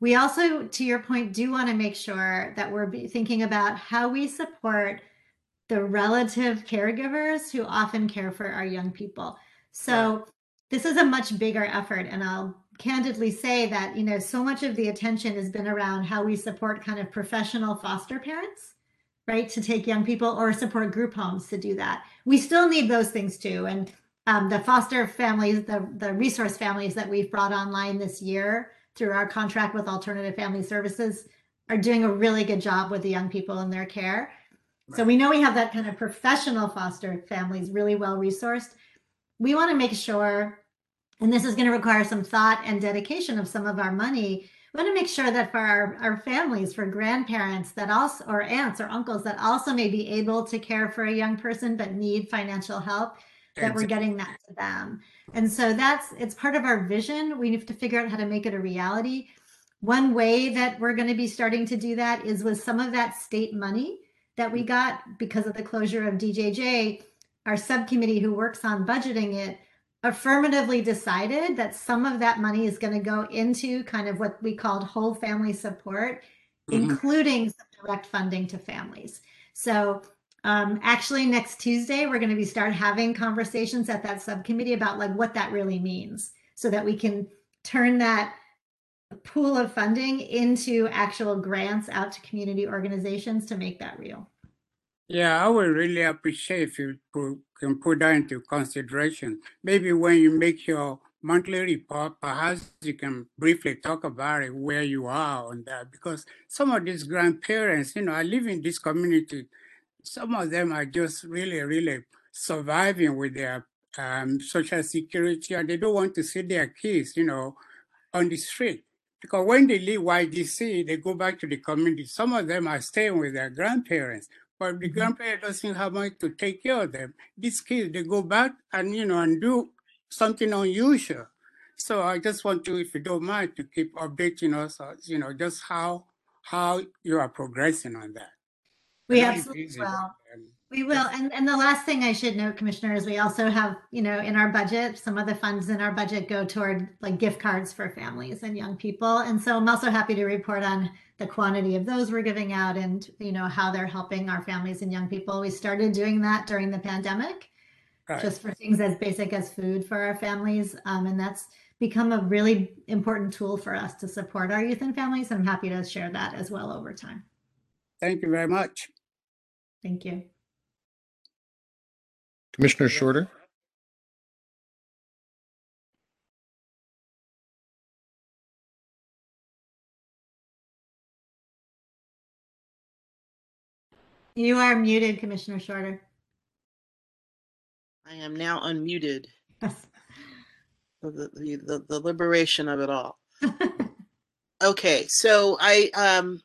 We also, to your point, do want to make sure that we're thinking about how we support the relative caregivers who often care for our young people. So yeah. This is a much bigger effort. And I'll candidly say that, you know, so much of the attention has been around how we support kind of professional foster parents, right, to take young people or support group homes to do that. We still need those things too. And um, the foster families, the, the resource families that we've brought online this year through our contract with Alternative Family Services are doing a really good job with the young people in their care. Right. So we know we have that kind of professional foster families really well resourced. We want to make sure, and this is going to require some thought and dedication of some of our money, we want to make sure that for our, our families, for grandparents that also, or aunts or uncles that also may be able to care for a young person but need financial help, that we're getting that to them. And so that's, it's part of our vision. We have to figure out how to make it a reality. One way that we're going to be starting to do that is with some of that state money that we got because of the closure of D J J, our subcommittee who works on budgeting it, affirmatively decided that some of that money is going to go into kind of what we called whole family support, mm-hmm. including some direct funding to families. So um, actually next Tuesday, we're going to be start having conversations at that subcommittee about like what that really means so that we can turn that pool of funding into actual grants out to community organizations to make that real. Yeah, I would really appreciate if you put, can put that into consideration. Maybe when you make your monthly report, perhaps you can briefly talk about it, where you are on that, because some of these grandparents, you know, I live in this community. Some of them are just really, really surviving with their um, social security, and they don't want to see their kids, you know, on the street. Because when they leave Y D C, they go back to the community. Some of them are staying with their grandparents, but the grandparent doesn't have money to take care of them. These kids, they go back and, you know, and do something unusual. So I just want to, if you don't mind, to keep updating us, you know, just how how you are progressing on that. We that absolutely will. We will. And, and the last thing I should note, Commissioner, is we also have, you know, in our budget, some of the funds in our budget go toward like gift cards for families and young people. And so I'm also happy to report on the quantity of those we're giving out and, you know, how they're helping our families and young people. We started doing that during the pandemic, right, just for things as basic as food for our families. Um, and that's become a really important tool for us to support our youth and families. I'm happy to share that as well over time. Thank you very much. Thank you. Commissioner Shorter. You are muted, Commissioner Shorter. I am now unmuted. Yes. The, the, the, the liberation of it all. Okay, so I um,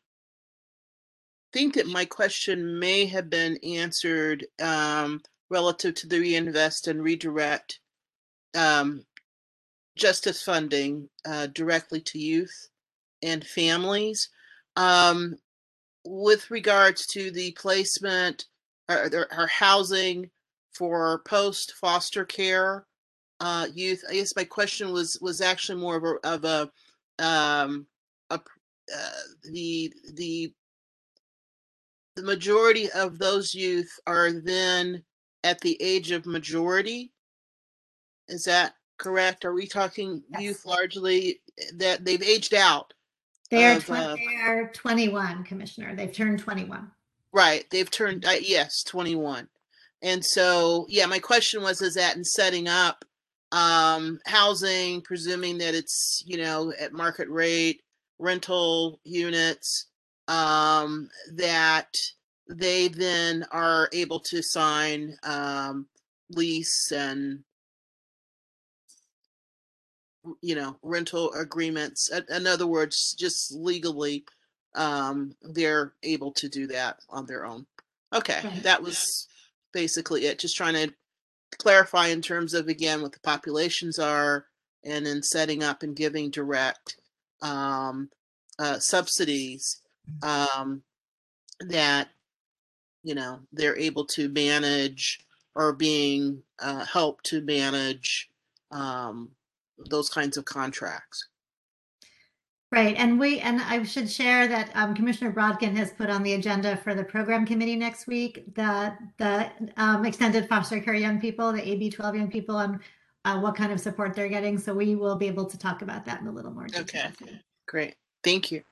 think that my question may have been answered um, relative to the reinvest and redirect um, justice funding uh, directly to youth and families. Um, with regards to the placement or, or housing for post foster care uh, youth, I guess my question was was actually more of a, of a, um, a uh, the the the majority of those youth are then at the age of majority. Is that correct? Are we talking yes. youth largely that they've aged out? They are, of, uh, they are twenty-one, Commissioner. They've turned twenty-one. Right. They've turned, uh, yes, twenty-one. And so, yeah, my question was, is that in setting up um, housing, presuming that it's, you know, at market rate, rental units, um, that they then are able to sign um, lease and, you know, rental agreements. In other words, just legally, um, they're able to do that on their own. Okay, right. That was basically it. Just trying to clarify in terms of, again, what the populations are, and then setting up and giving direct um, uh, subsidies um, that, you know, they're able to manage or being uh, helped to manage um, those kinds of contracts. Right, and we and I should share that um, Commissioner Brodkin has put on the agenda for the program committee next week the the um, extended foster care young people, the A B twelve young people, and uh, what kind of support they're getting. So we will be able to talk about that in a little more detail. Okay, great. Thank you.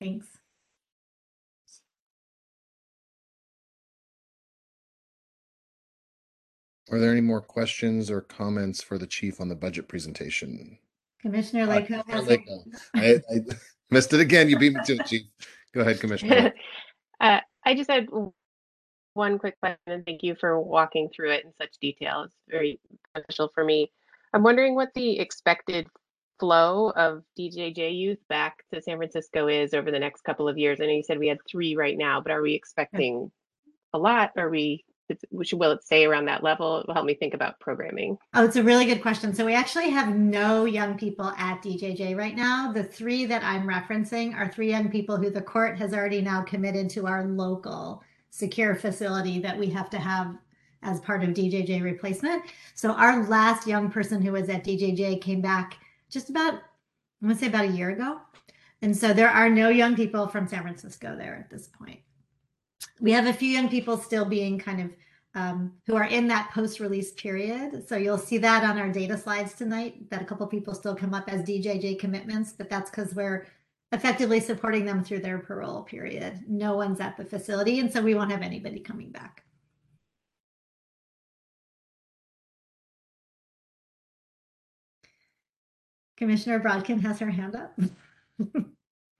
Thanks. Are there any more questions or comments for the chief on the budget presentation? Commissioner Laco. Uh, I, I missed it again. You beat me to it, Chief. Go ahead, Commissioner. uh, I just had one quick question, and thank you for walking through it in such detail. It's very beneficial for me. I'm wondering what the expected flow of D J J youth back to San Francisco is over the next couple of years. I know you said we had three right now, but are we expecting a lot? Are we Which will it stay around that level? It will help me think about programming. Oh, it's a really good question. So we actually have no young people at D J J right now. The three that I'm referencing are three young people who the court has already now committed to our local secure facility that we have to have as part of D J J replacement. So our last young person who was at D J J came back just about, I'm going to say about a year ago. And so there are no young people from San Francisco there at this point. We have a few young people still being kind of um, who are in that post-release period. So you'll see that on our data slides tonight, that a couple people still come up as D J J commitments, but that's because we're effectively supporting them through their parole period. No one's at the facility, and so we won't have anybody coming back. Commissioner Brodkin has her hand up.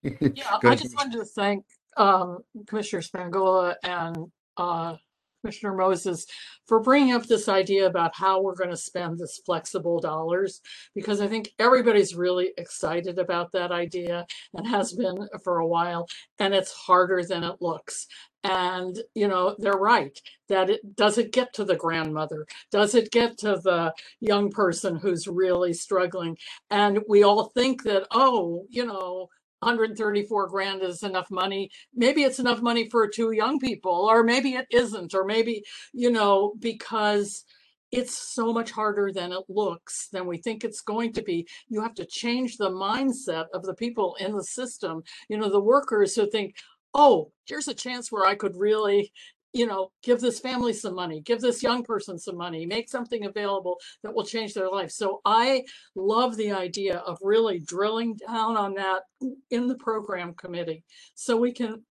Yeah, I just wanted to thank Um, Commissioner Spangola and uh, Commissioner Moses for bringing up this idea about how we're going to spend this flexible dollars, because I think everybody's really excited about that idea and has been for a while, and it's harder than it looks. And, you know, they're right that it does it get to the grandmother? Does it get to the young person who's really struggling? And we all think that, oh, you know, one hundred thirty-four grand is enough money. Maybe it's enough money for two young people, or maybe it isn't, or maybe, you know, because it's so much harder than it looks, than we think it's going to be. You have to change the mindset of the people in the system, you know, the workers who think, oh, here's a chance where I could really, you know, give this family some money, give this young person some money, make something available that will change their life. So I love the idea of really drilling down on that in the program committee so we can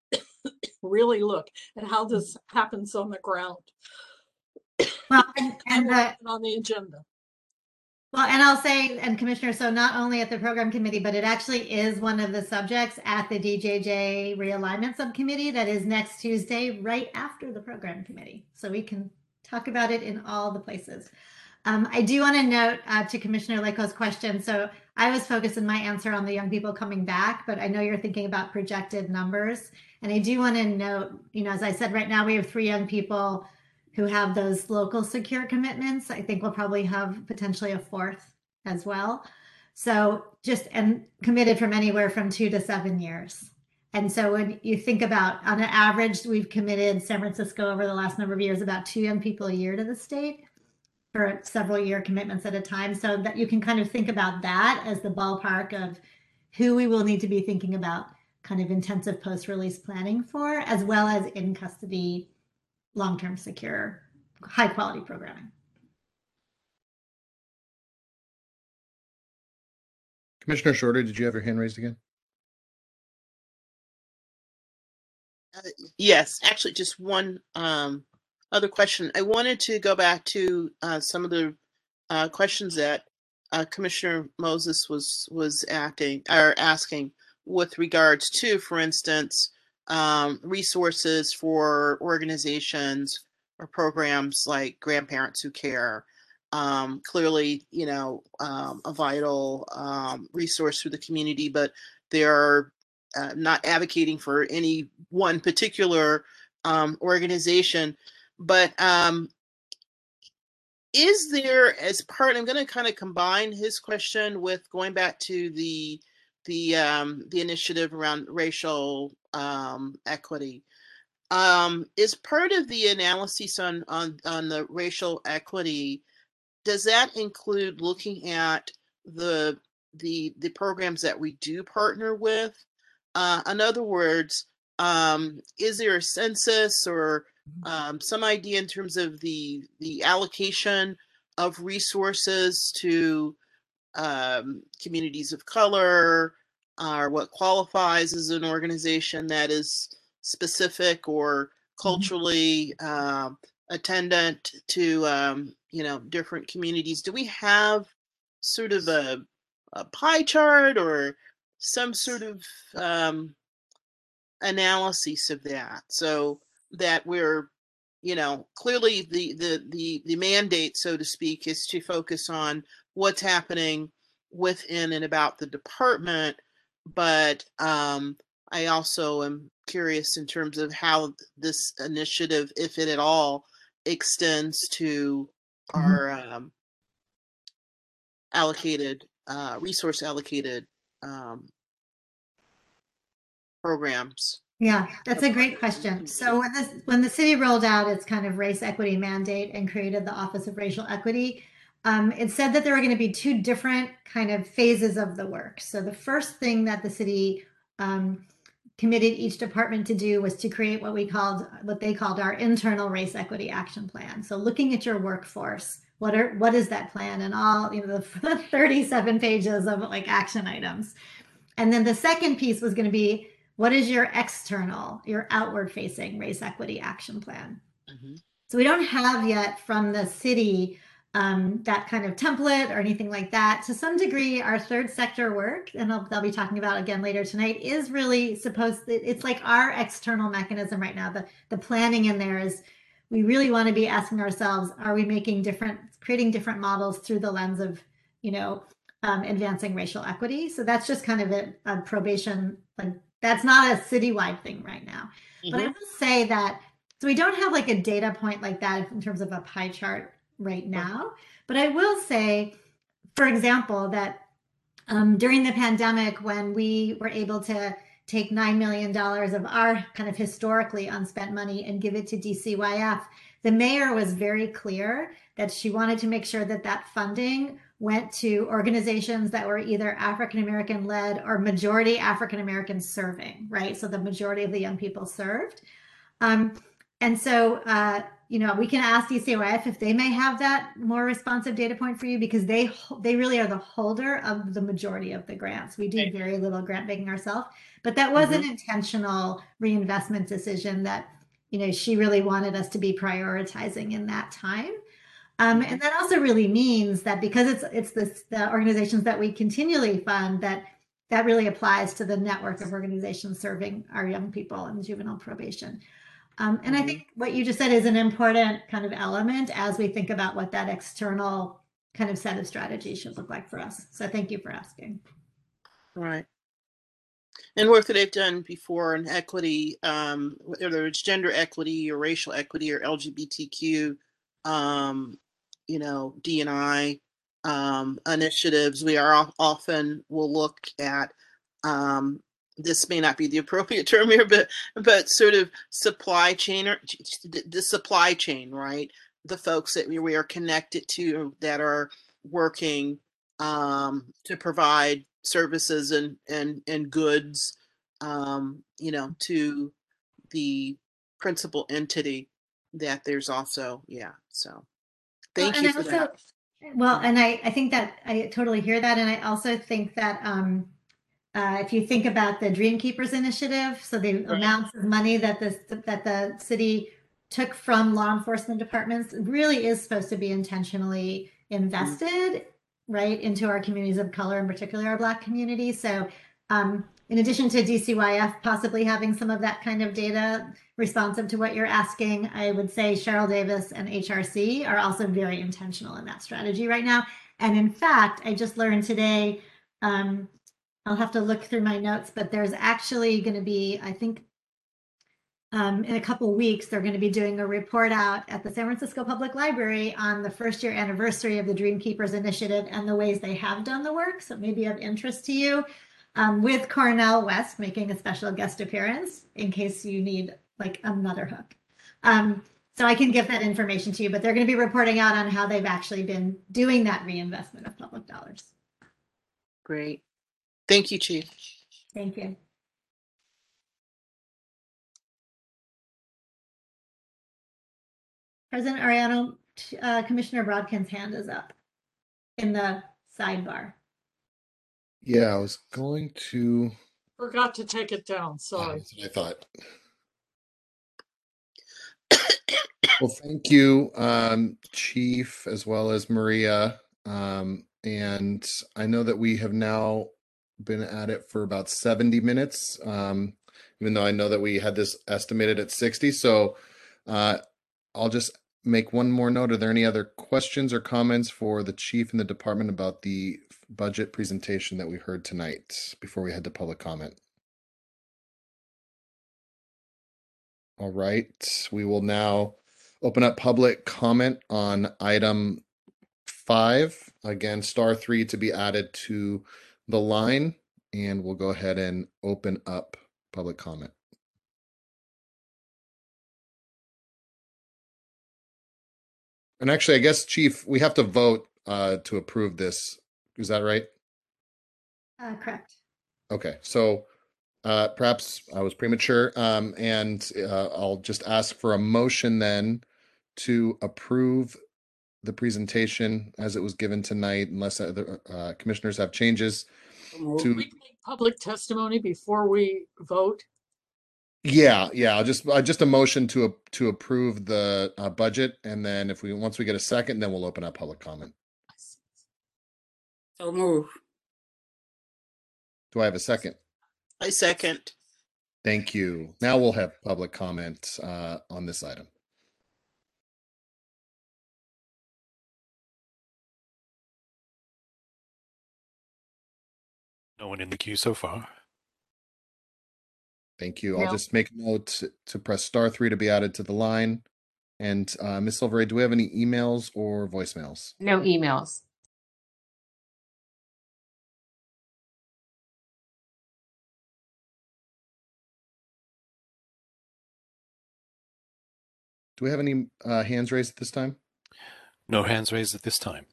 really look at how this happens on the ground. Well, and, and the, on the agenda. Well, and I'll say, and Commissioner, so not only at the program committee, but it actually is one of the subjects at the D J J realignment subcommittee that is next Tuesday, right after the program committee. So we can talk about it in all the places. Um, I do want to note uh, to Commissioner Laco's question. So I was focused in my answer on the young people coming back, but I know you're thinking about projected numbers. And I do want to note, you know, as I said, right now we have three young people who have those local secure commitments. I think we'll probably have potentially a fourth as well. So just, and committed from anywhere from two to seven years. And so when you think about, on an average, we've committed San Francisco over the last number of years, about two young people a year to the state for several year commitments at a time. So that you can kind of think about that as the ballpark of who we will need to be thinking about kind of intensive post-release planning for, as well as in custody, long-term secure, high quality programming. Commissioner Shorter, did you have your hand raised again? Uh, yes, actually just one um, other question. I wanted to go back to uh, some of the uh, questions that uh, Commissioner Moses was, was acting, or asking with regards to, for instance, um, resources for organizations or programs like Grandparents Who Care. Um, clearly, you know, um, a vital um, resource for the community, but they're uh, not advocating for any one particular um, organization. But um, is there, as part, I'm going to kind of combine his question with going back to the the um, the initiative around racial um, equity. Um, is part of the analysis on, on, on the racial equity, does that include looking at the, the, the programs that we do partner with? Uh, in other words, um, is there a census or um, some idea in terms of the, the allocation of resources to Um, communities of color, uh, or what qualifies as an organization that is specific or culturally uh, attendant to, um, you know, different communities? Do we have sort of a, a pie chart or some sort of um, analysis of that, so that we're, you know, clearly the, the, the, the mandate, so to speak, is to focus on what's happening within and about the department, but um, I also am curious in terms of how this initiative, if it at all, extends to mm-hmm. our um, allocated, uh, resource allocated um, programs. Yeah, that's a great question. So when, this, when the city rolled out its kind of race equity mandate and created the Office of Racial Equity, Um, it said that there were going to be two different kind of phases of the work. So the first thing that the city um, committed each department to do was to create what we called, what they called our internal race equity action plan. So looking at your workforce, what are, what is that plan, and all, you know, the thirty-seven pages of like action items. And then the second piece was going to be, what is your external, your outward facing race equity action plan? Mm-hmm. So we don't have yet from the city Um, that kind of template or anything like that. To some degree, our third sector work, and I'll, they'll be talking about again later tonight, is really supposed to, it's like our external mechanism right now. The, the planning in there is, we really want to be asking ourselves, are we making different, creating different models through the lens of, you know, um, advancing racial equity? So that's just kind of a, a probation, like that's not a citywide thing right now. Mm-hmm. But I will say that, so we don't have like a data point like that in terms of a pie chart right now, but I will say, for example, that um, during the pandemic, when we were able to take nine million dollars of our kind of historically unspent money and give it to D C Y F, the mayor was very clear that she wanted to make sure that that funding went to organizations that were either African-American led or majority African-American serving, right? So the majority of the young people served. Um, And so, uh, you know, we can ask D C Y F if they may have that more responsive data point for you, because they they really are the holder of the majority of the grants. We do right. very little grant making ourselves, but that was mm-hmm. an intentional reinvestment decision that, you know, she really wanted us to be prioritizing in that time. Um, and that also really means that because it's it's this, the organizations that we continually fund, that that really applies to the network of organizations serving our young people in juvenile probation. Um, and I think what you just said is an important kind of element as we think about what that external kind of set of strategies should look like for us. So thank you for asking. Right. And work that they've done before in equity, um, whether it's gender equity or racial equity or L G B T Q, um, you know, D and I um, initiatives, we are often will look at um, this may not be the appropriate term here, but but sort of supply chain, or the supply chain, right? The folks that we, we are connected to that are working um, to provide services and and and goods, um, you know, to the principal entity. That there's also, yeah. So thank well, you for also, that. Well, and I I think that I totally hear that, and I also think that. Um, Uh, if you think about the Dreamkeepers initiative, so the right. amounts of money that the that the city took from law enforcement departments really is supposed to be intentionally invested, mm-hmm. right, into our communities of color, in particular our Black community. So, um, in addition to D C Y F possibly having some of that kind of data responsive to what you're asking, I would say Cheryl Davis and H R C are also very intentional in that strategy right now. And in fact, I just learned today. Um, I'll have to look through my notes, but there's actually going to be, I think, um, in a couple of weeks, they're going to be doing a report out at the San Francisco Public Library on the first year anniversary of the Dreamkeepers Initiative and the ways they have done the work. So maybe of interest to you, um, with Cornel West making a special guest appearance in case you need like another hook. Um, so I can give that information to you, but they're going to be reporting out on how they've actually been doing that reinvestment of public dollars. Great. Thank you, Chief. Thank you. President Ariano, uh, Commissioner Brodkin's hand is up in the sidebar. Yeah, I was going to. Forgot to take it down. Sorry. Yeah, that's what I thought. Well, thank you, um, Chief, as well as Maria. Um, and I know that we have now been at it for about seventy minutes, um, even though I know that we had this estimated at sixty. So uh, I'll just make one more note. Are there any other questions or comments for the Chief and the department about the budget presentation that we heard tonight before we head to public comment? All right, we will now open up public comment on item five. Again, star three to be added to the line, and we'll go ahead and open up public comment. And actually, I guess, Chief, we have to vote uh, to approve this. Is that right? Uh, correct. Okay, so uh, perhaps I was premature, um, and uh, I'll just ask for a motion then to approve the presentation as it was given tonight, unless other uh, commissioners have changes. Will to we take public testimony before we vote? Yeah, yeah. Just uh, just a motion to uh, to approve the uh, budget, and then if we once we get a second, then we'll open up public comment. So move. Do I have a second? I second. Thank you. Now we'll have public comment uh, on this item. No one in the queue so far. Thank you. Yeah. I'll just make a note to, to press star three to be added to the line. And uh, Miz Silveray, do we have any emails or voicemails? No emails. Do we have any uh, hands raised at this time? No hands raised at this time.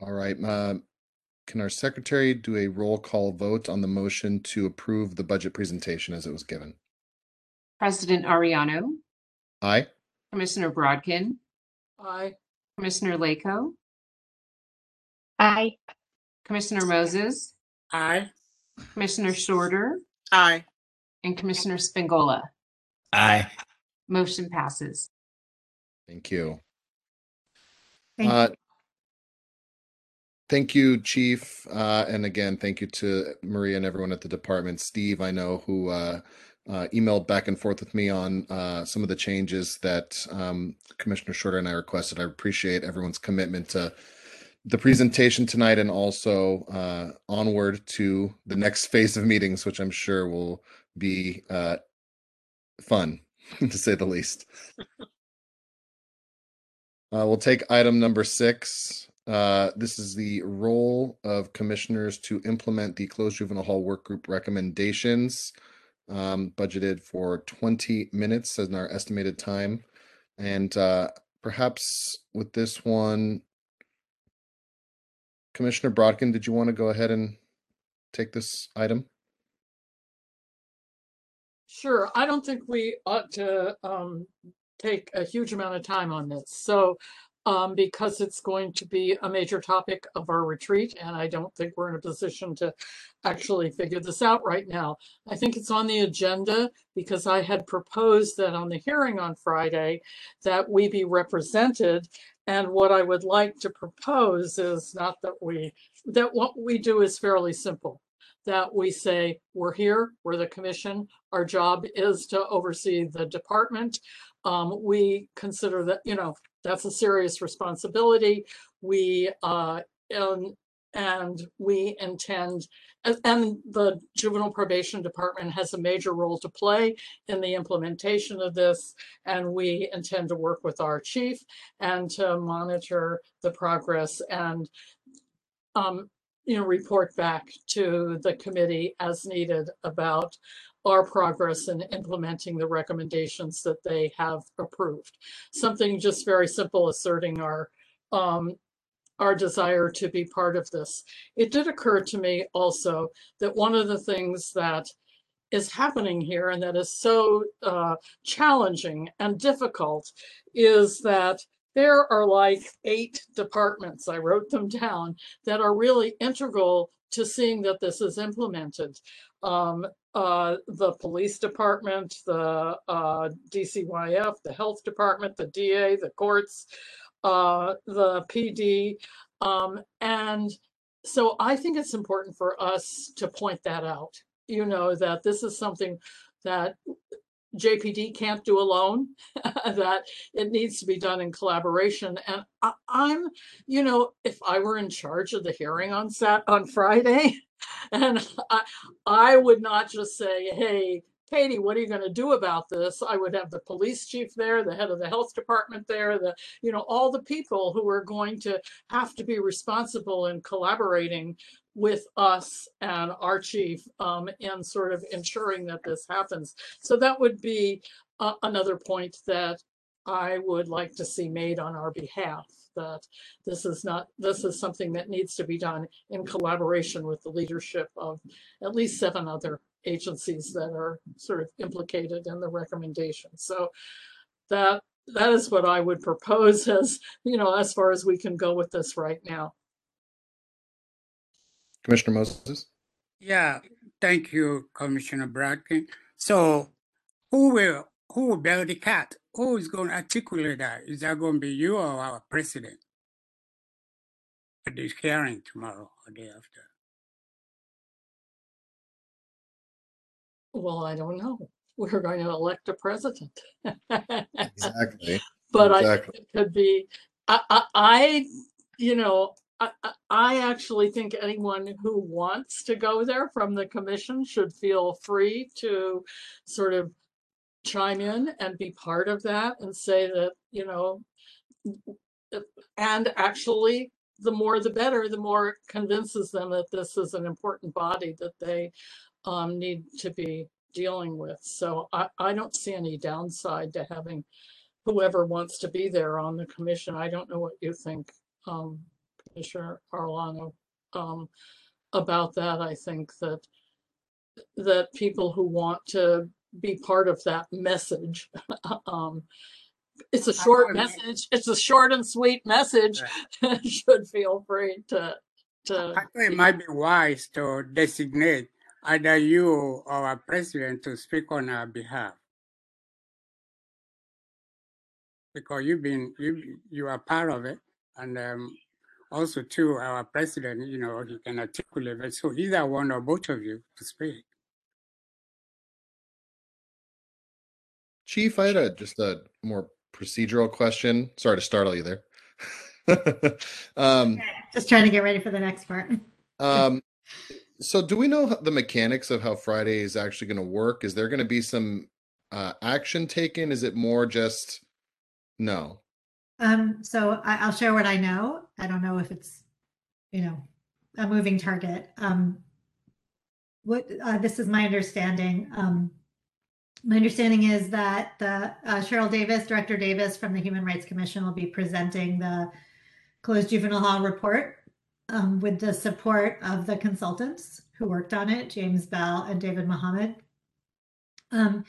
All right. Uh, Can our secretary do a roll call vote on the motion to approve the budget presentation as it was given? President Ariano. Aye. Commissioner Brodkin? Aye. Commissioner Laco? Aye. Commissioner Moses? Aye. Commissioner Shorter? Aye. And Commissioner Spingola? Aye. Motion passes. Thank you. Thank you. Uh, Thank you, Chief. Uh, and again, thank you to Maria and everyone at the department. Steve, I know, who uh, uh, emailed back and forth with me on uh, some of the changes that um, Commissioner Shorter and I requested. I appreciate everyone's commitment to the presentation tonight and also uh, onward to the next phase of meetings, which I'm sure will be uh, fun, to say the least. Uh, we'll take item number six. Uh, this is the role of commissioners to implement the Closed Juvenile Hall Work Group recommendations, um, budgeted for twenty minutes as in our estimated time. And uh, perhaps with this one, Commissioner Brodkin, did you want to go ahead and take this item? Sure. I don't think we ought to um, take a huge amount of time on this. So Um, because it's going to be a major topic of our retreat, and I don't think we're in a position to actually figure this out right now. I think it's on the agenda because I had proposed that on the hearing on Friday that we be represented, and what I would like to propose is not that we, that what we do is fairly simple, that we say we're here, we're the commission, our job is to oversee the department. Um, we consider that, you know, that's a serious responsibility. We uh, and, and we intend, and, and the juvenile probation department has a major role to play in the implementation of this. And we intend to work with our chief and to monitor the progress and um, you know, report back to the committee as needed about our progress in implementing the recommendations that they have approved. Something just very simple, asserting our um, our desire to be part of this. It did occur to me also that one of the things that is happening here and that is so uh, challenging and difficult is that there are like eight departments, I wrote them down, that are really integral to seeing that this is implemented. Um, uh, the police department, the uh, D C Y F, the health department, the D A, the courts, uh, the P D. Um, and so I think it's important for us to point that out, you know, that this is something that J P D can't do alone, that it needs to be done in collaboration. And I, I'm, you know, if I were in charge of the hearing on Sat on Friday, and I, I would not just say, hey, Katie, what are you going to do about this? I would have the police chief there, the head of the health department there, the, you know, all the people who are going to have to be responsible in collaborating with us and our chief um, in sort of ensuring that this happens. So that would be uh, another point that I would like to see made on our behalf, that this is not, this is something that needs to be done in collaboration with the leadership of at least seven other agencies that are sort of implicated in the recommendation. So that that is what I would propose as, you know, as far as we can go with this right now. Commissioner Moses. Yeah, thank you, Commissioner Brodkin. So who will who will bail the cat? Who is going to articulate that? Is that going to be you or our president at this hearing tomorrow or day after? Well, I don't know. We're going to elect a president. Exactly. But exactly. I think it could be, I, I, I you know, I, I actually think anyone who wants to go there from the commission should feel free to sort of chime in and be part of that and say that, you know, and actually the more the better, the more it convinces them that this is an important body that they um, need to be dealing with. So I, I don't see any downside to having whoever wants to be there on the commission. I don't know what you think, um, Commissioner Arlano, um, about that. I think that that people who want to be part of that message. um, it's a short message. It's a short and sweet message. Right. You should feel free to, to. I think it might be wise to designate either you or our president to speak on our behalf. Because you've been, you, you are part of it. And um, also too, our president, you know, he can articulate it. So either one or both of you to speak. Chief, I had a, just a more procedural question. Sorry to startle you there. um, just trying to get ready for the next part. um, so do we know the mechanics of how Friday is actually going to work? Is there going to be some uh, action taken? Is it more just... No. Um, so I, I'll share what I know. I don't know if it's, you know, a moving target. Um, what uh, this is my understanding. Um, my understanding is that the uh, Cheryl Davis, Director Davis from the Human Rights Commission will be presenting the Closed Juvenile Hall report um, with the support of the consultants who worked on it, James Bell and David Muhammad. Um,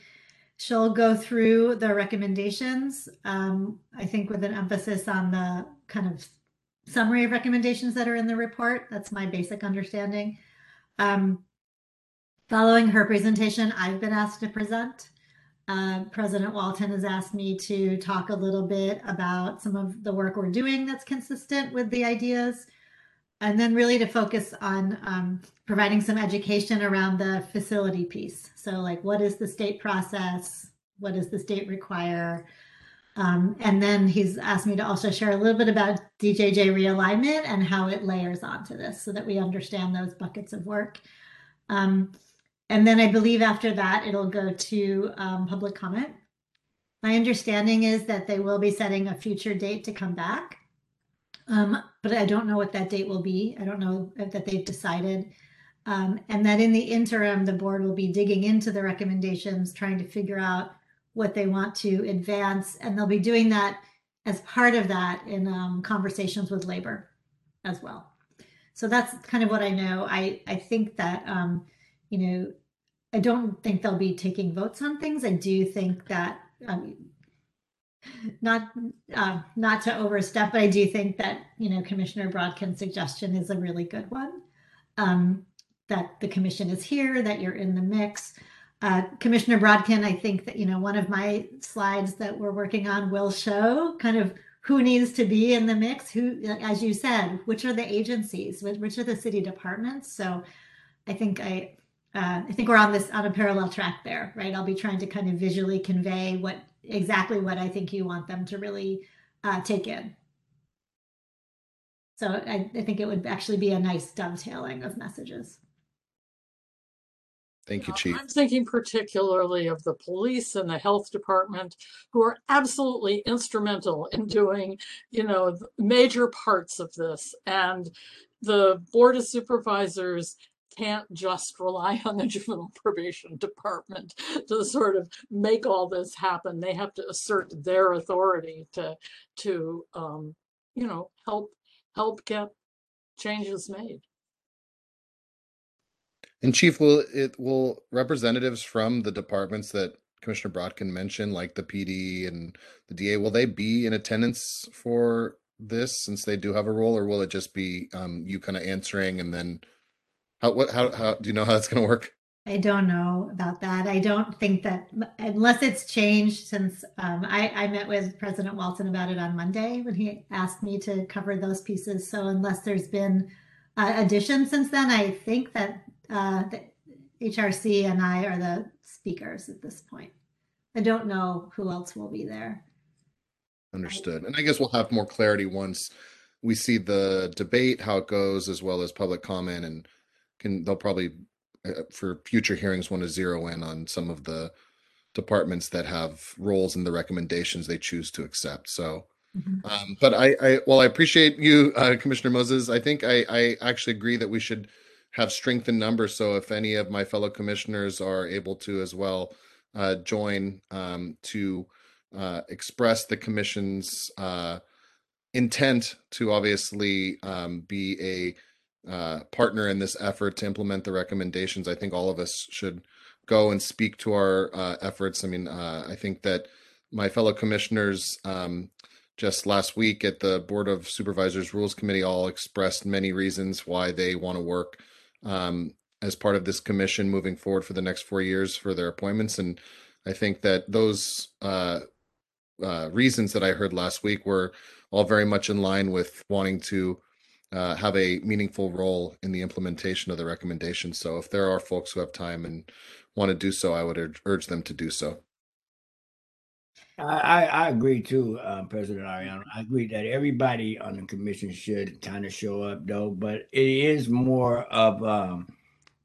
She'll go through the recommendations, um, I think with an emphasis on the kind of summary of recommendations that are in the report. That's my basic understanding. Um, following her presentation, I've been asked to present. Uh, President Walton has asked me to talk a little bit about some of the work we're doing that's consistent with the ideas, and then really to focus on um, providing some education around the facility piece. So like, what is the state process? What does the state require? Um, and then he's asked me to also share a little bit about D J J realignment and how it layers onto this so that we understand those buckets of work. Um, and then I believe after that, it'll go to um, public comment. My understanding is that they will be setting a future date to come back. Um, but I don't know what that date will be. I don't know if that they've decided. Um, and that in the interim, the board will be digging into the recommendations, trying to figure out what they want to advance. And they'll be doing that as part of that in um, conversations with labor as well. So that's kind of what I know. I, I think that, um, you know, I don't think they'll be taking votes on things. I do think that, um, Not uh, not to overstep, but I do think that, you know, Commissioner Brodkin's suggestion is a really good one, um, that the commission is here, that you're in the mix. Uh, Commissioner Brodkin, I think that, you know, one of my slides that we're working on will show kind of who needs to be in the mix, who, as you said, which are the agencies, which are the city departments. So I think I, uh, I think we're on this on a parallel track there, right? I'll be trying to kind of visually convey what exactly what I think you want them to really uh, take in. So I, I think it would actually be a nice dovetailing of messages. Thank you, Chief. I'm thinking particularly of the police and the health department, who are absolutely instrumental in doing, you know, major parts of this. And the Board of Supervisors can't just rely on the juvenile probation department to sort of make all this happen. They have to assert their authority to, to um, you know, help help get changes made. And Chief, will it will representatives from the departments that Commissioner Brodkin mentioned, like the P D and the D A, will they be in attendance for this since they do have a role, or will it just be um, you kind of answering and then? How, what, how, how do you know how that's going to work? I don't know about that. I don't think that, unless it's changed since um, I, I met with President Walton about it on Monday when he asked me to cover those pieces. So unless there's been uh, additions since then, I think that uh, the H R C and I are the speakers at this point. I don't know who else will be there. Understood. And I guess we'll have more clarity once we see the debate, how it goes, as well as public comment, and Can they'll probably uh, for future hearings want to zero in on some of the departments that have roles in the recommendations they choose to accept. So, mm-hmm. um, but I, I well, I appreciate you, uh, Commissioner Moses. I think I, I actually agree that we should have strength in numbers. So if any of my fellow commissioners are able to as well uh, join um, to uh, express the commission's uh, intent to obviously um, be a Uh, partner in this effort to implement the recommendations, I think all of us should go and speak to our uh, efforts. I mean, uh, I think that my fellow commissioners um, just last week at the Board of Supervisors Rules Committee all expressed many reasons why they want to work um, as part of this commission moving forward for the next four years for their appointments. And I think that those uh, uh, reasons that I heard last week were all very much in line with wanting to uh, have a meaningful role in the implementation of the recommendations. So if there are folks who have time and want to do so, I would urge, urge them to do so. I, I agree too, uh, President Ariano. I agree that everybody on the commission should kind of show up, though. But it is more of um,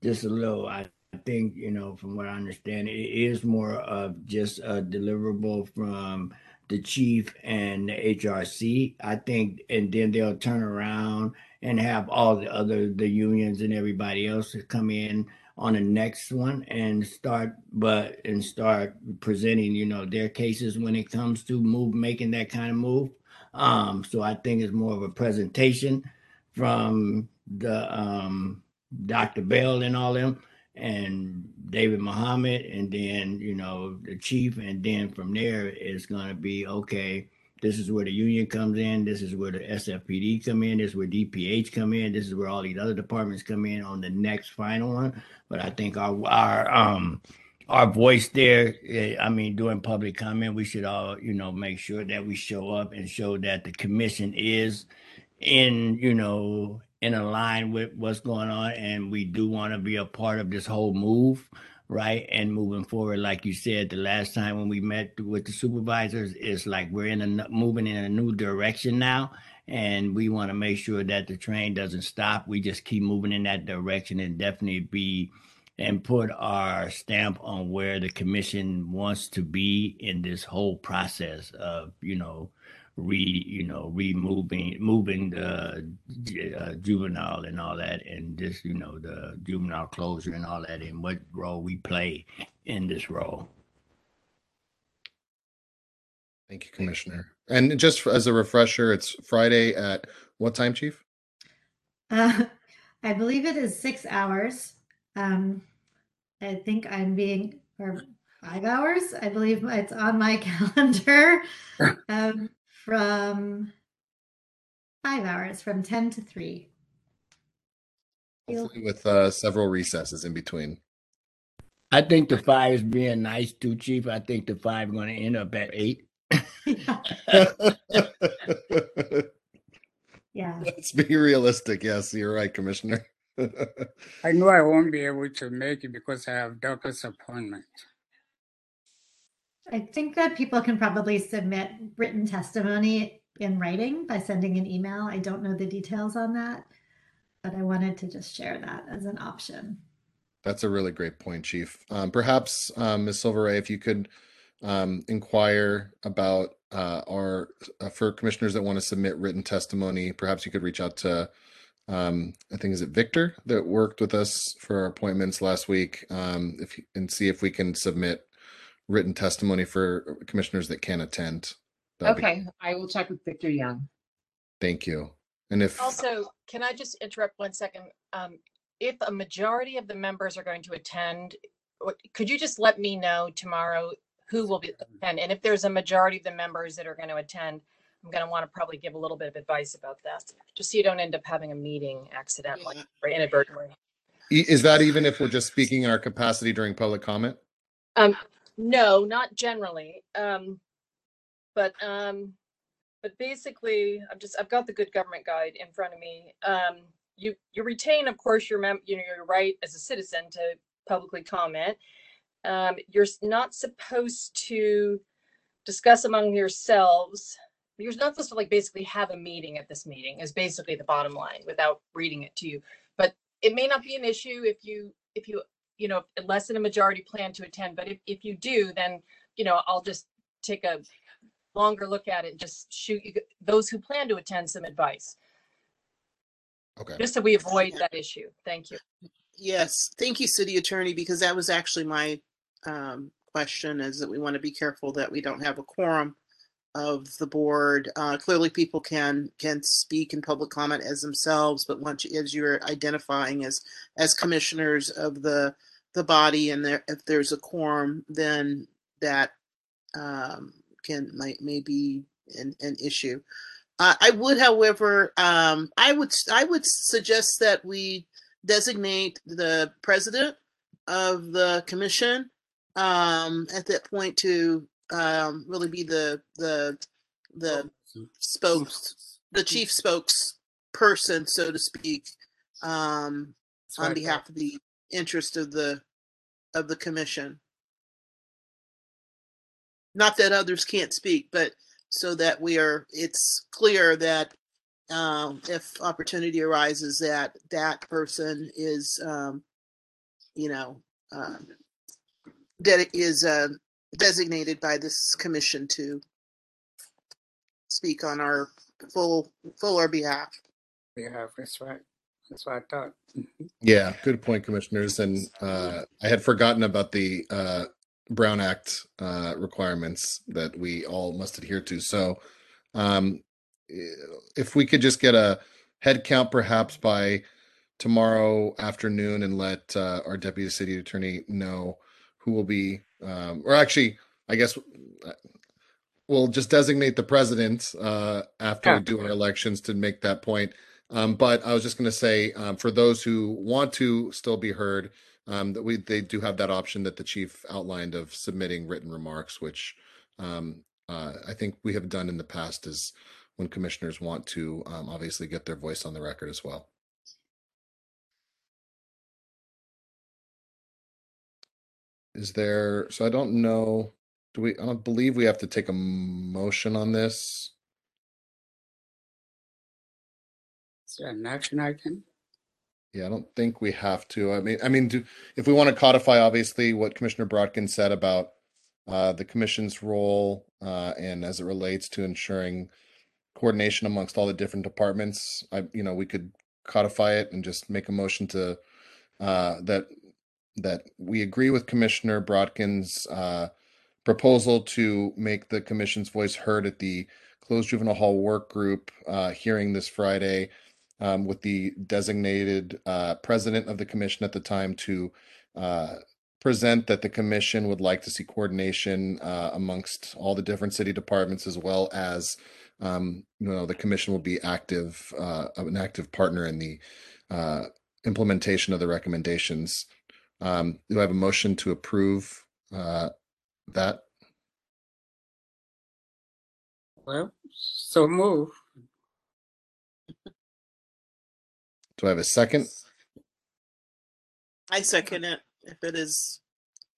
just a little. I think, you know, from what I understand, it is more of just a deliverable from the chief and the H R C. I think, and then they'll turn around and have all the other the unions and everybody else to come in on the next one and start but and start presenting, you know, their cases when it comes to move making that kind of move. Um, so I think it's more of a presentation from the um, Doctor Bell and all them and David Muhammad, and then, you know, the chief, and then from there it's gonna be, okay, this is where the union comes in, this is where the S F P D come in, this is where D P H come in, this is where all these other departments come in on the next final one. But I think our our um our voice there, I mean, during public comment, we should all, you know, make sure that we show up and show that the commission is in, you know, in align with what's going on, and we do want to be a part of this whole move. Right. And moving forward, like you said, the last time when we met with the supervisors, it's like we're in a moving in a new direction now. And we want to make sure that the train doesn't stop. We just keep moving in that direction and definitely be and put our stamp on where the commission wants to be in this whole process of, you know, re, you know, removing, moving the uh, juvenile and all that, and just, you know, the juvenile closure and all that, and what role we play in this role. Thank you, Commissioner. And just as a refresher, it's Friday at what time, Chief? Uh, I believe it is six hours. Um, I think I'm being, or five hours. I believe it's on my calendar. Um, from five hours from ten to three. Hopefully with uh, several recesses in between. I think the five is being nice too, Chief. I think the five is going to end up at eight. Yeah. Yeah. Let's be realistic. Yes, you're right, Commissioner. I know I won't be able to make it because I have doctor's appointment. I think that people can probably submit written testimony in writing by sending an email. I don't know the details on that, but I wanted to just share that as an option. That's a really great point, Chief. Um, perhaps, um, Miz Silveray, if you could um, inquire about uh, our, uh, for commissioners that want to submit written testimony, perhaps you could reach out to, um, I think, is it Victor that worked with us for our appointments last week, um, if and see if we can submit written testimony for commissioners that can't attend. That'd okay, I will check with Victor Young. Thank you. And if also, can I just interrupt one second? Um, if a majority of the members are going to attend, could you just let me know tomorrow who will be attend? And if there's a majority of the members that are going to attend, I'm going to want to probably give a little bit of advice about that, just so you don't end up having a meeting accidentally yeah. or inadvertently. Is that even if we're just speaking in our capacity during public comment? Um. No, not generally, um, but um, but basically, I'm just I've got the Good Government Guide in front of me. Um, you you retain, of course, your mem you know your right as a citizen to publicly comment. Um, you're not supposed to discuss among yourselves. You're not supposed to like basically have a meeting at this meeting. Is basically the bottom line without reading it to you. But it may not be an issue if you if you. you know, less than a majority plan to attend. But if, if you do, then, you know, I'll just take a longer look at it and just shoot you, those who plan to attend some advice. Okay. Just so we avoid that issue. Thank you. Yes. Thank you, City Attorney, because that was actually my um, question, is that we want to be careful that we don't have a quorum of the board. Uh, clearly, people can can speak in public comment as themselves, but once as you're identifying as, as commissioners of the the body, and there, if there's a quorum, then that um, can might may be an, an issue. Uh, I would, however, um, I would I would suggest that we designate the president of the commission um, at that point to um, really be the the the spokes the chief spokesperson, so to speak, um, on behalf of the interest of the of the commission. Not that others can't speak, but so that we are, it's clear that um, if opportunity arises, that that person is, um, you know, um, that is uh, designated by this commission to speak on our full full our behalf. Yeah, that's right. That's what I thought. Yeah, good point, commissioners. And uh, I had forgotten about the uh, Brown Act uh, requirements that we all must adhere to. So um, if we could just get a head count perhaps by tomorrow afternoon and let uh, our deputy city attorney know who will be, um, or actually, I guess we'll just designate the president uh, after yeah. we do our elections to make that point. Um, but I was just going to say, um, for those who want to still be heard, um, that we they do have that option that the chief outlined of submitting written remarks, which um, uh, I think we have done in the past, is when commissioners want to um, obviously get their voice on the record as well. Is there? So I don't know. Do we? I don't believe we have to take a motion on this. Is there an action item? Yeah, I don't think we have to. I mean, I mean, do, if we want to codify, obviously, what Commissioner Brodkin said about uh, the commission's role uh, and as it relates to ensuring coordination amongst all the different departments, I, you know, we could codify it and just make a motion to uh, that that we agree with Commissioner Brodkin's uh, proposal to make the commission's voice heard at the Closed Juvenile Hall Work Group uh, hearing this Friday. Um, with the designated uh, president of the commission at the time to uh, present that the commission would like to see coordination uh, amongst all the different city departments, as well as um, you know, the commission will be active, uh, an active partner in the uh, implementation of the recommendations. Um, do I have a motion to approve uh, that? Well, so move. Do I have a second? I second it. If it is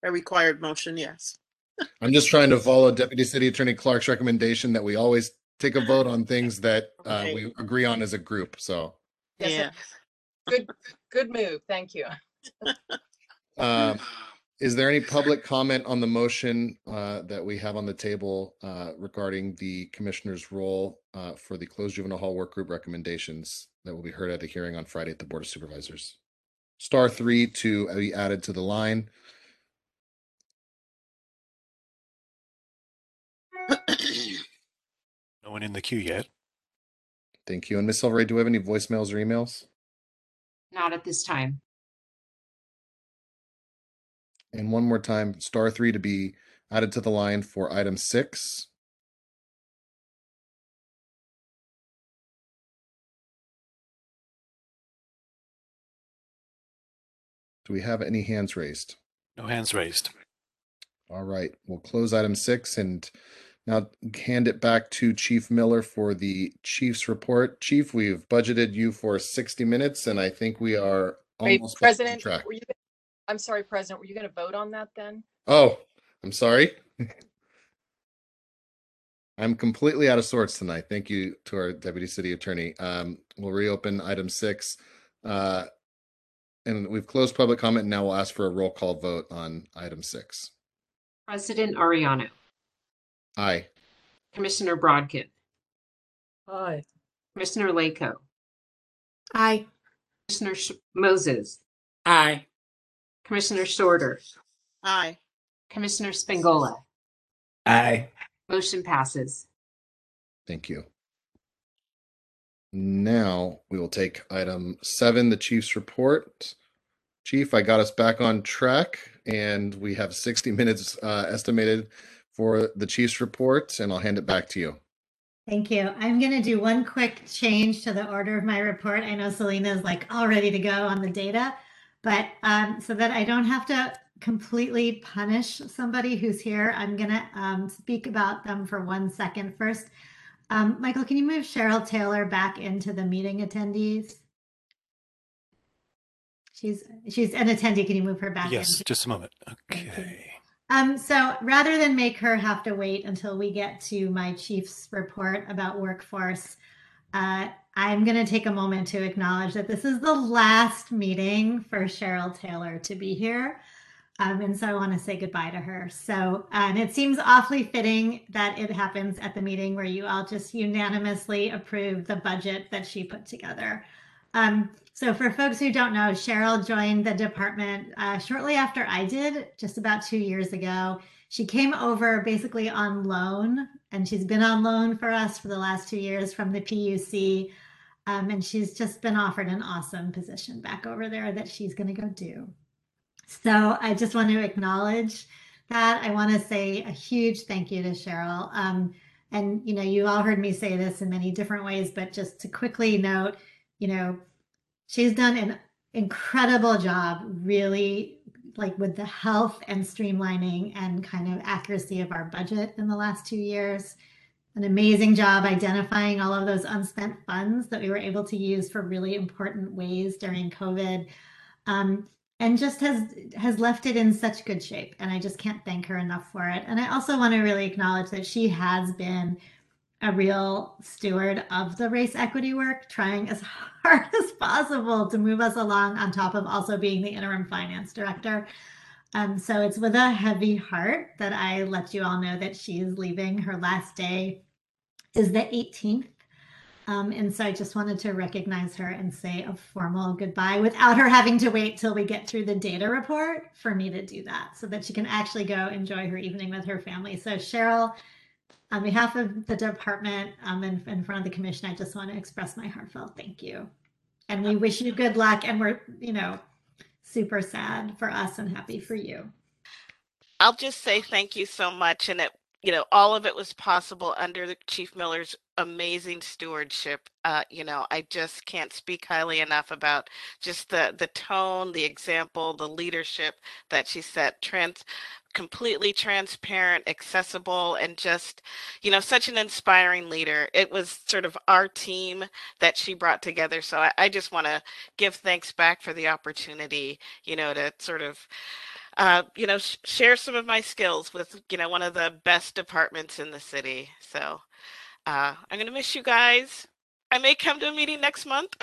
a required motion, yes. I'm just trying to follow Deputy City Attorney Clark's recommendation that we always take a vote on things that uh, we agree on as a group. So, yes, yeah, good, good move. Thank you. Uh, is there any public comment on the motion uh, that we have on the table uh, regarding the commissioner's role uh, for the Closed Juvenile Hall Work Group recommendations that will be heard at the hearing on Friday at the Board of Supervisors? Star three to be added to the line. No one in the queue yet. Thank you. And Miz Silveray, do we have any voicemails or emails? Not at this time. And one more time, star three to be added to the line for item six. Do we have any hands raised? No hands raised. All right, we'll close item six and now hand it back to Chief Miller for the chief's report. Chief, we've budgeted you for sixty minutes, and I think we are almost off the track. Were you, I'm sorry, President, were you going to vote on that then? Oh, I'm sorry. I'm completely out of sorts tonight. Thank you to our Deputy City Attorney. Um, we'll reopen item six. Uh, And we've closed public comment. Now we'll ask for a roll call vote on item six. President Arellano. Aye. Commissioner Brodkin. Aye. Commissioner Laco. Aye. Commissioner Sh Moses. Aye. Commissioner Shorter. Aye. Commissioner Spangola. Aye. Motion passes. Thank you. Now we will take item seven, the chief's report. Chief, I got us back on track, and we have sixty minutes uh, estimated for the Chief's report, and I'll hand it back to you. Thank you. I'm going to do one quick change to the order of my report. I know Selena is like all ready to go on the data, but um, so that I don't have to completely punish somebody who's here, I'm going to um, speak about them for one second first. Um, Michael, can you move Cheryl Taylor back into the meeting attendees? She's she's an attendee. Can you move her back? Yes, in? Just a moment. Okay. Um, so rather than make her have to wait until we get to my chief's report about workforce, uh, I'm going to take a moment to acknowledge that this is the last meeting for Cheryl Taylor to be here. Um, and so I want to say goodbye to her. So, and it seems awfully fitting that it happens at the meeting where you all just unanimously approve the budget that she put together. Um, so for folks who don't know, Cheryl joined the department uh, shortly after I did, just about two years ago. She came over basically on loan, and she's been on loan for us for the last two years from the P U C. Um, and she's just been offered an awesome position back over there that she's going to go do. So I just want to acknowledge that. I want to say a huge thank you to Cheryl. Um, and, you know, you all heard me say this in many different ways, but just to quickly note, you know, she's done an incredible job, really, like with the health and streamlining and kind of accuracy of our budget in the last two years. An amazing job identifying all of those unspent funds that we were able to use for really important ways during COVID. Um, and just has has left it in such good shape, and I just can't thank her enough for it. And I also want to really acknowledge that she has been a real steward of the race equity work, trying as hard as possible to move us along on top of also being the interim finance director. Um, so it's with a heavy heart that I let you all know that she is leaving. Her last day is the eighteenth. Um, and so I just wanted to recognize her and say a formal goodbye without her having to wait till we get through the data report for me to do that, so that she can actually go enjoy her evening with her family. So Cheryl, on behalf of the department um, and in front of the commission, I just want to express my heartfelt thank you. And we wish you good luck, and we're, you know, super sad for us and happy for you. I'll just say thank you so much. And it, you know, all of it was possible under Chief Miller's amazing stewardship. Uh, you know, I just can't speak highly enough about just the the tone, the example, the leadership that she set. Trans, completely transparent, accessible, and just, you know, such an inspiring leader. It was sort of our team that she brought together. So I, I just want to give thanks back for the opportunity, you know, to sort of, Uh, you know, sh share some of my skills with, you know, one of the best departments in the city. So uh, I'm going to miss you guys. I may come to a meeting next month.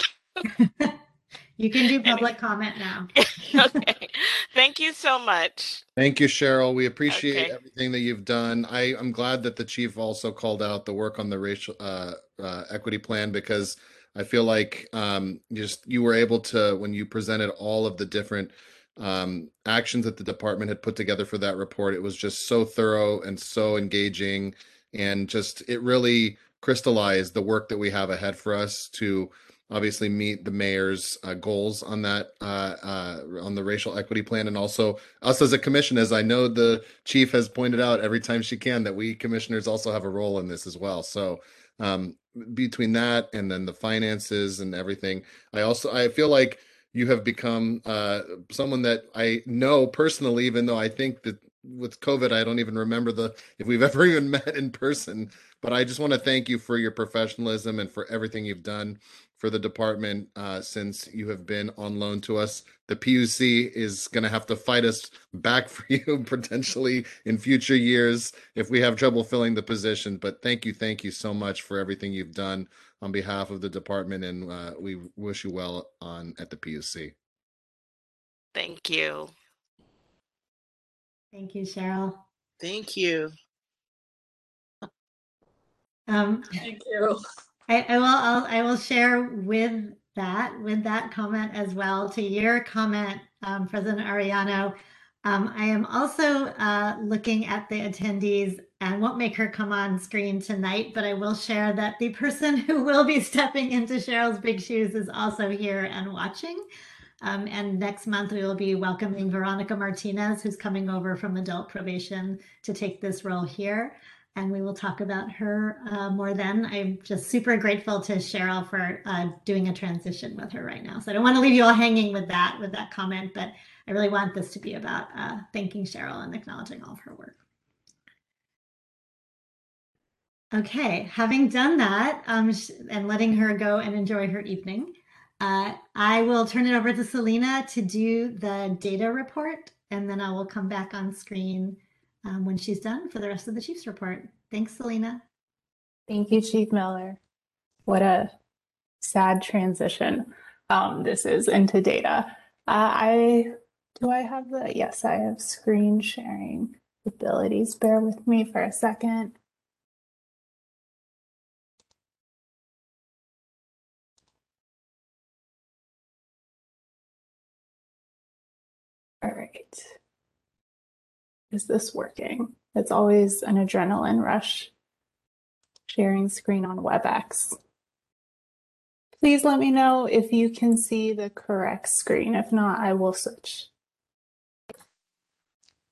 You can do public and, comment now. Okay. Thank you so much. Thank you, Cheryl. We appreciate okay. everything that you've done. I, I'm glad that the chief also called out the work on the racial uh, uh, equity plan, because I feel like um, just you were able to, when you presented all of the different um actions that the department had put together for that report, it was just so thorough and so engaging, and just it really crystallized the work that we have ahead for us to obviously meet the mayor's uh, goals on that uh, uh on the racial equity plan, and also us as a commission, as I know the chief has pointed out every time she can, that we commissioners also have a role in this as well. So um between that and then the finances and everything, I also I feel like you have become uh, someone that I know personally, even though I think that with COVID, I don't even remember the if we've ever even met in person. But I just want to thank you for your professionalism and for everything you've done for the department uh, since you have been on loan to us. The P U C is going to have to fight us back for you potentially in future years if we have trouble filling the position. But thank you. Thank you so much for everything you've done on behalf of the department, and uh, we wish you well on at the P U C. Thank you. Thank you, Cheryl. Thank you. Um, Thank you. I, I will. I'll, I will share with that with that comment as well to your comment, um, President Arellano. Um, I am also uh, looking at the attendees and won't make her come on screen tonight, but I will share that the person who will be stepping into Cheryl's big shoes is also here and watching. Um, and next month, we will be welcoming Veronica Martinez, who's coming over from adult probation to take this role here. And we will talk about her uh, more then. I'm just super grateful to Cheryl for uh, doing a transition with her right now. So I don't want to leave you all hanging with that, with that comment, but I really want this to be about uh, thanking Cheryl and acknowledging all of her work. Okay, having done that um, and letting her go and enjoy her evening, uh, I will turn it over to Selena to do the data report, and then I will come back on screen Um, when she's done for the rest of the Chief's report. Thanks, Selena. Thank you, Chief Miller. What a sad transition um, this is into data. Uh, I do I have the, yes, I have screen sharing abilities. Bear with me for a second. All right. Is this working? It's always an adrenaline rush, sharing screen on WebEx. Please let me know if you can see the correct screen. If not, I will switch.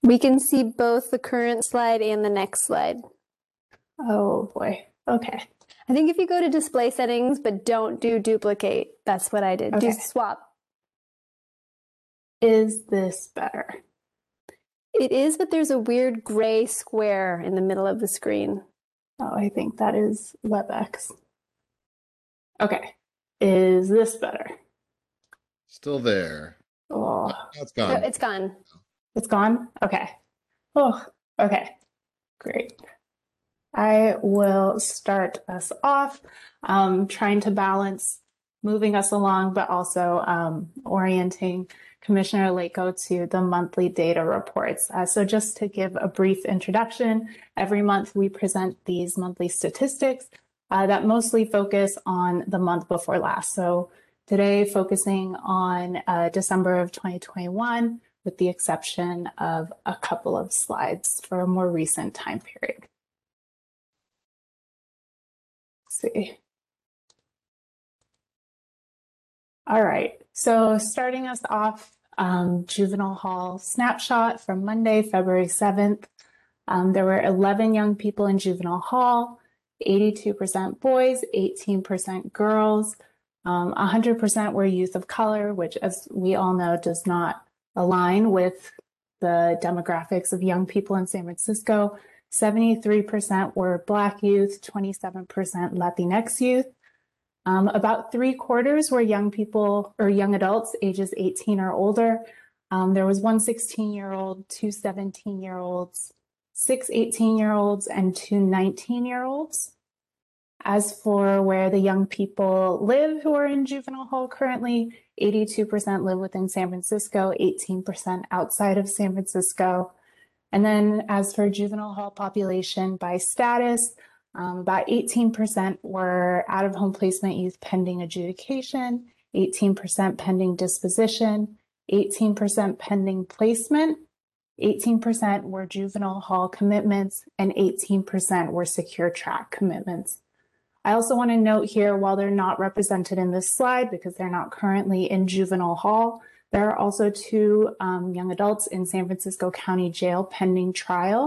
We can see both the current slide and the next slide. Oh boy, okay. I think if you go to display settings, but don't do duplicate, that's what I did, okay. Just swap. Is this better? It is, but there's a weird gray square in the middle of the screen. Oh, I think that is WebEx. Okay. Is this better? Still there. Oh, it's gone. It's gone. It's gone? Okay. Oh, okay. Great. I will start us off um, trying to balance moving us along, but also um, orienting Commissioner Laco to the monthly data reports. Uh, so just to give a brief introduction, every month we present these monthly statistics uh, that mostly focus on the month before last. So today focusing on uh, December of twenty twenty-one, with the exception of a couple of slides for a more recent time period. Let's see. All right, so starting us off, um, Juvenile Hall snapshot from Monday, February seventh. Um, there were eleven young people in Juvenile Hall, eighty-two percent boys, eighteen percent girls, um, one hundred percent were youth of color, which as we all know does not align with the demographics of young people in San Francisco. seventy-three percent were Black youth, twenty-seven percent Latinx youth. Um, about three quarters were young people or young adults ages eighteen or older. Um, there was one sixteen-year-old, two seventeen-year-olds, six eighteen-year-olds, and two nineteen-year-olds. As for where the young people live who are in juvenile hall currently, eighty-two percent live within San Francisco, eighteen percent outside of San Francisco. And then as for juvenile hall population by status, Um, about eighteen percent were out-of-home placement youth pending adjudication, eighteen percent pending disposition, eighteen percent pending placement, eighteen percent were juvenile hall commitments, and eighteen percent were secure track commitments. I also want to note here, while they're not represented in this slide because they're not currently in juvenile hall, there are also two um, young adults in San Francisco County Jail pending trial.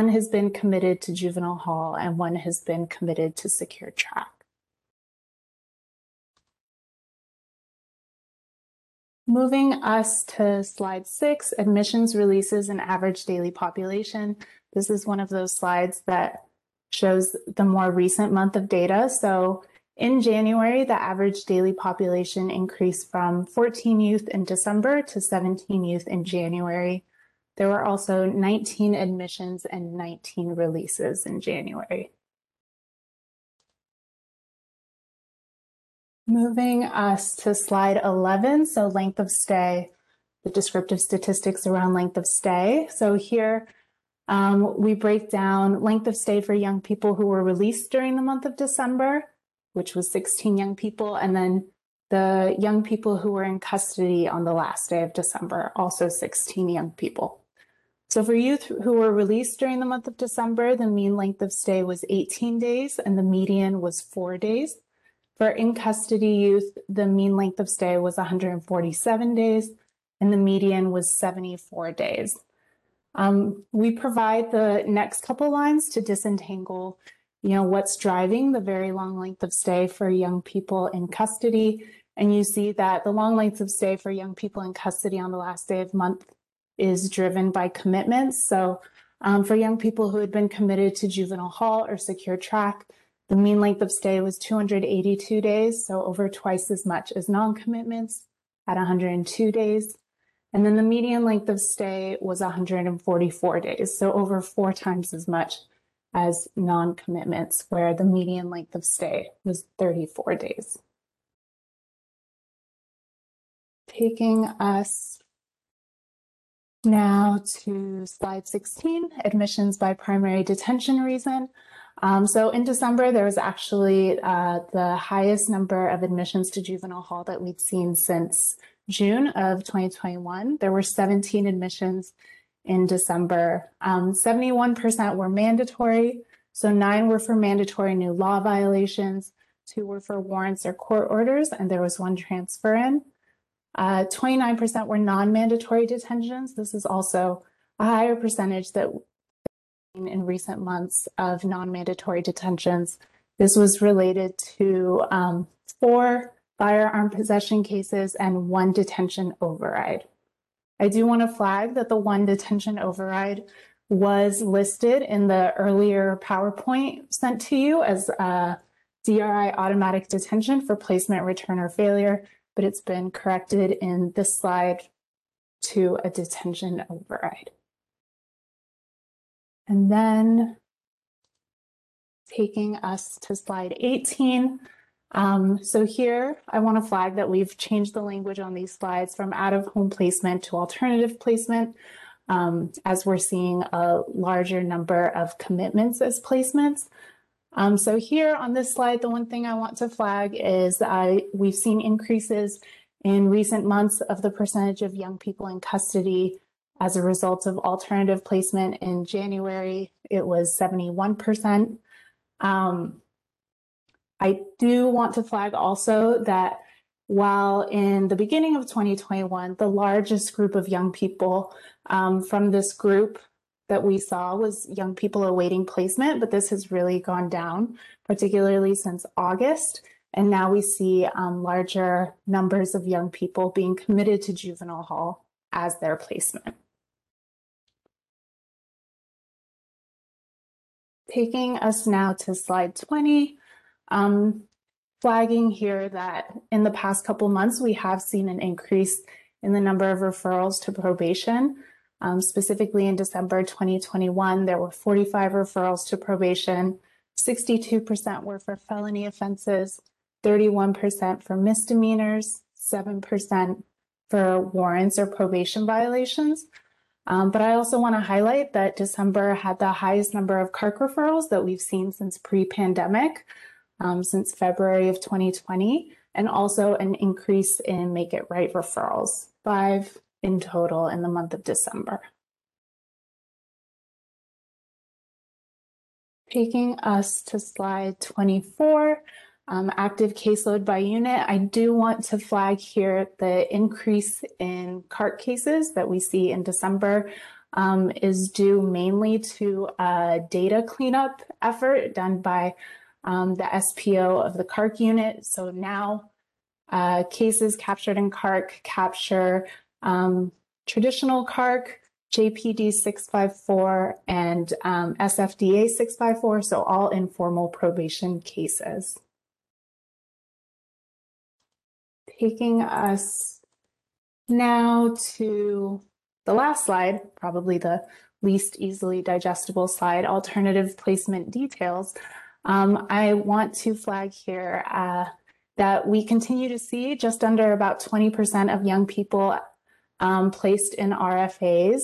One has been committed to juvenile hall and one has been committed to secure track. Moving us to slide six, admissions, releases, and average daily population. This is one of those slides that shows the more recent month of data. So in January, the average daily population increased from fourteen youth in December to seventeen youth in January. There were also nineteen admissions and nineteen releases in January. Moving us to slide eleven, so length of stay, the descriptive statistics around length of stay. So here um, we break down length of stay for young people who were released during the month of December, which was sixteen young people, and then the young people who were in custody on the last day of December, also sixteen young people. So for youth who were released during the month of December, the mean length of stay was eighteen days and the median was four days. For in-custody youth, the mean length of stay was one hundred forty-seven days, and the median was seventy-four days. Um, we provide the next couple lines to disentangle, you know, what's driving the very long length of stay for young people in custody. And you see that the long lengths of stay for young people in custody on the last day of month is driven by commitments. So um, for young people who had been committed to juvenile hall or secure track, the mean length of stay was two hundred eighty-two days, so over twice as much as non-commitments at one hundred two days. And then the median length of stay was one hundred forty-four days, so over four times as much as non-commitments, where the median length of stay was thirty-four days. Taking us now to slide sixteen, admissions by primary detention reason. Um, so in December, there was actually uh, the highest number of admissions to juvenile hall that we'd seen since June of twenty twenty-one. There were seventeen admissions in December. Um, seventy-one percent were mandatory. So nine were for mandatory new law violations, two were for warrants or court orders, and there was one transfer in. Uh, twenty-nine percent were non-mandatory detentions. This is also a higher percentage that in recent months of non-mandatory detentions. This was related to um, four firearm possession cases and one detention override. I do want to flag that the one detention override was listed in the earlier PowerPoint sent to you as a D R I automatic detention for placement, return, or failure, but it's been corrected in this slide to a detention override. And then taking us to slide eighteen. Um, so here I want to flag that we've changed the language on these slides from out-of-home placement to alternative placement, um, as we're seeing a larger number of commitments as placements. Um, so here on this slide, the one thing I want to flag is I, we've seen increases in recent months of the percentage of young people in custody as a result of alternative placement. In January, it was seventy-one percent. Um, I do want to flag also that while in the beginning of twenty twenty-one, the largest group of young people um, from this group that we saw was young people awaiting placement, but this has really gone down, particularly since August. And now we see um, larger numbers of young people being committed to juvenile hall as their placement. Taking us now to slide twenty, um, flagging here that in the past couple months, we have seen an increase in the number of referrals to probation. Um, specifically in December twenty twenty-one, there were forty-five referrals to probation, sixty-two percent were for felony offenses, thirty-one percent for misdemeanors, seven percent for warrants or probation violations. Um, but I also want to highlight that December had the highest number of C A R C referrals that we've seen since pre-pandemic, um, since February of twenty twenty, and also an increase in Make It Right referrals, five in total in the month of December. Taking us to slide twenty-four, Um, active caseload by unit. I do want to flag here the increase in C A R C cases that we see in December um, is due mainly to a data cleanup effort done by um, the S P O of the C A R C unit. So now uh, cases captured in C A R C capture um, traditional C A R C, J P D six five four, and um, S F D A six five four, so all informal probation cases. Taking us now to the last slide, probably the least easily digestible slide, alternative placement details. Um, I want to flag here uh, that we continue to see just under about twenty percent of young people um, placed in R F As,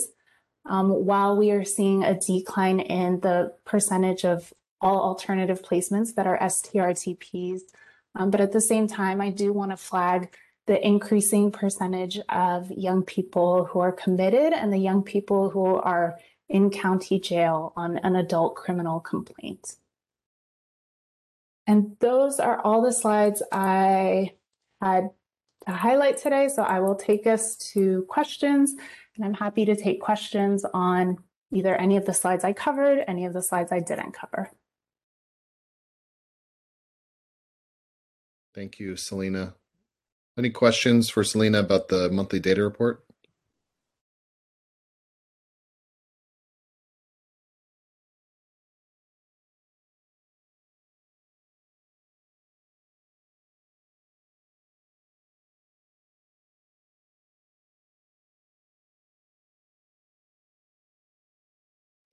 um, while we are seeing a decline in the percentage of all alternative placements that are S T R T Ps. Um, but at the same time, I do want to flag the increasing percentage of young people who are committed and the young people who are in county jail on an adult criminal complaint. And those are all the slides I had to highlight today. So I will take us to questions, and I'm happy to take questions on either any of the slides I covered, any of the slides I didn't cover. Thank you, Selena. Any questions for Selena about the monthly data report?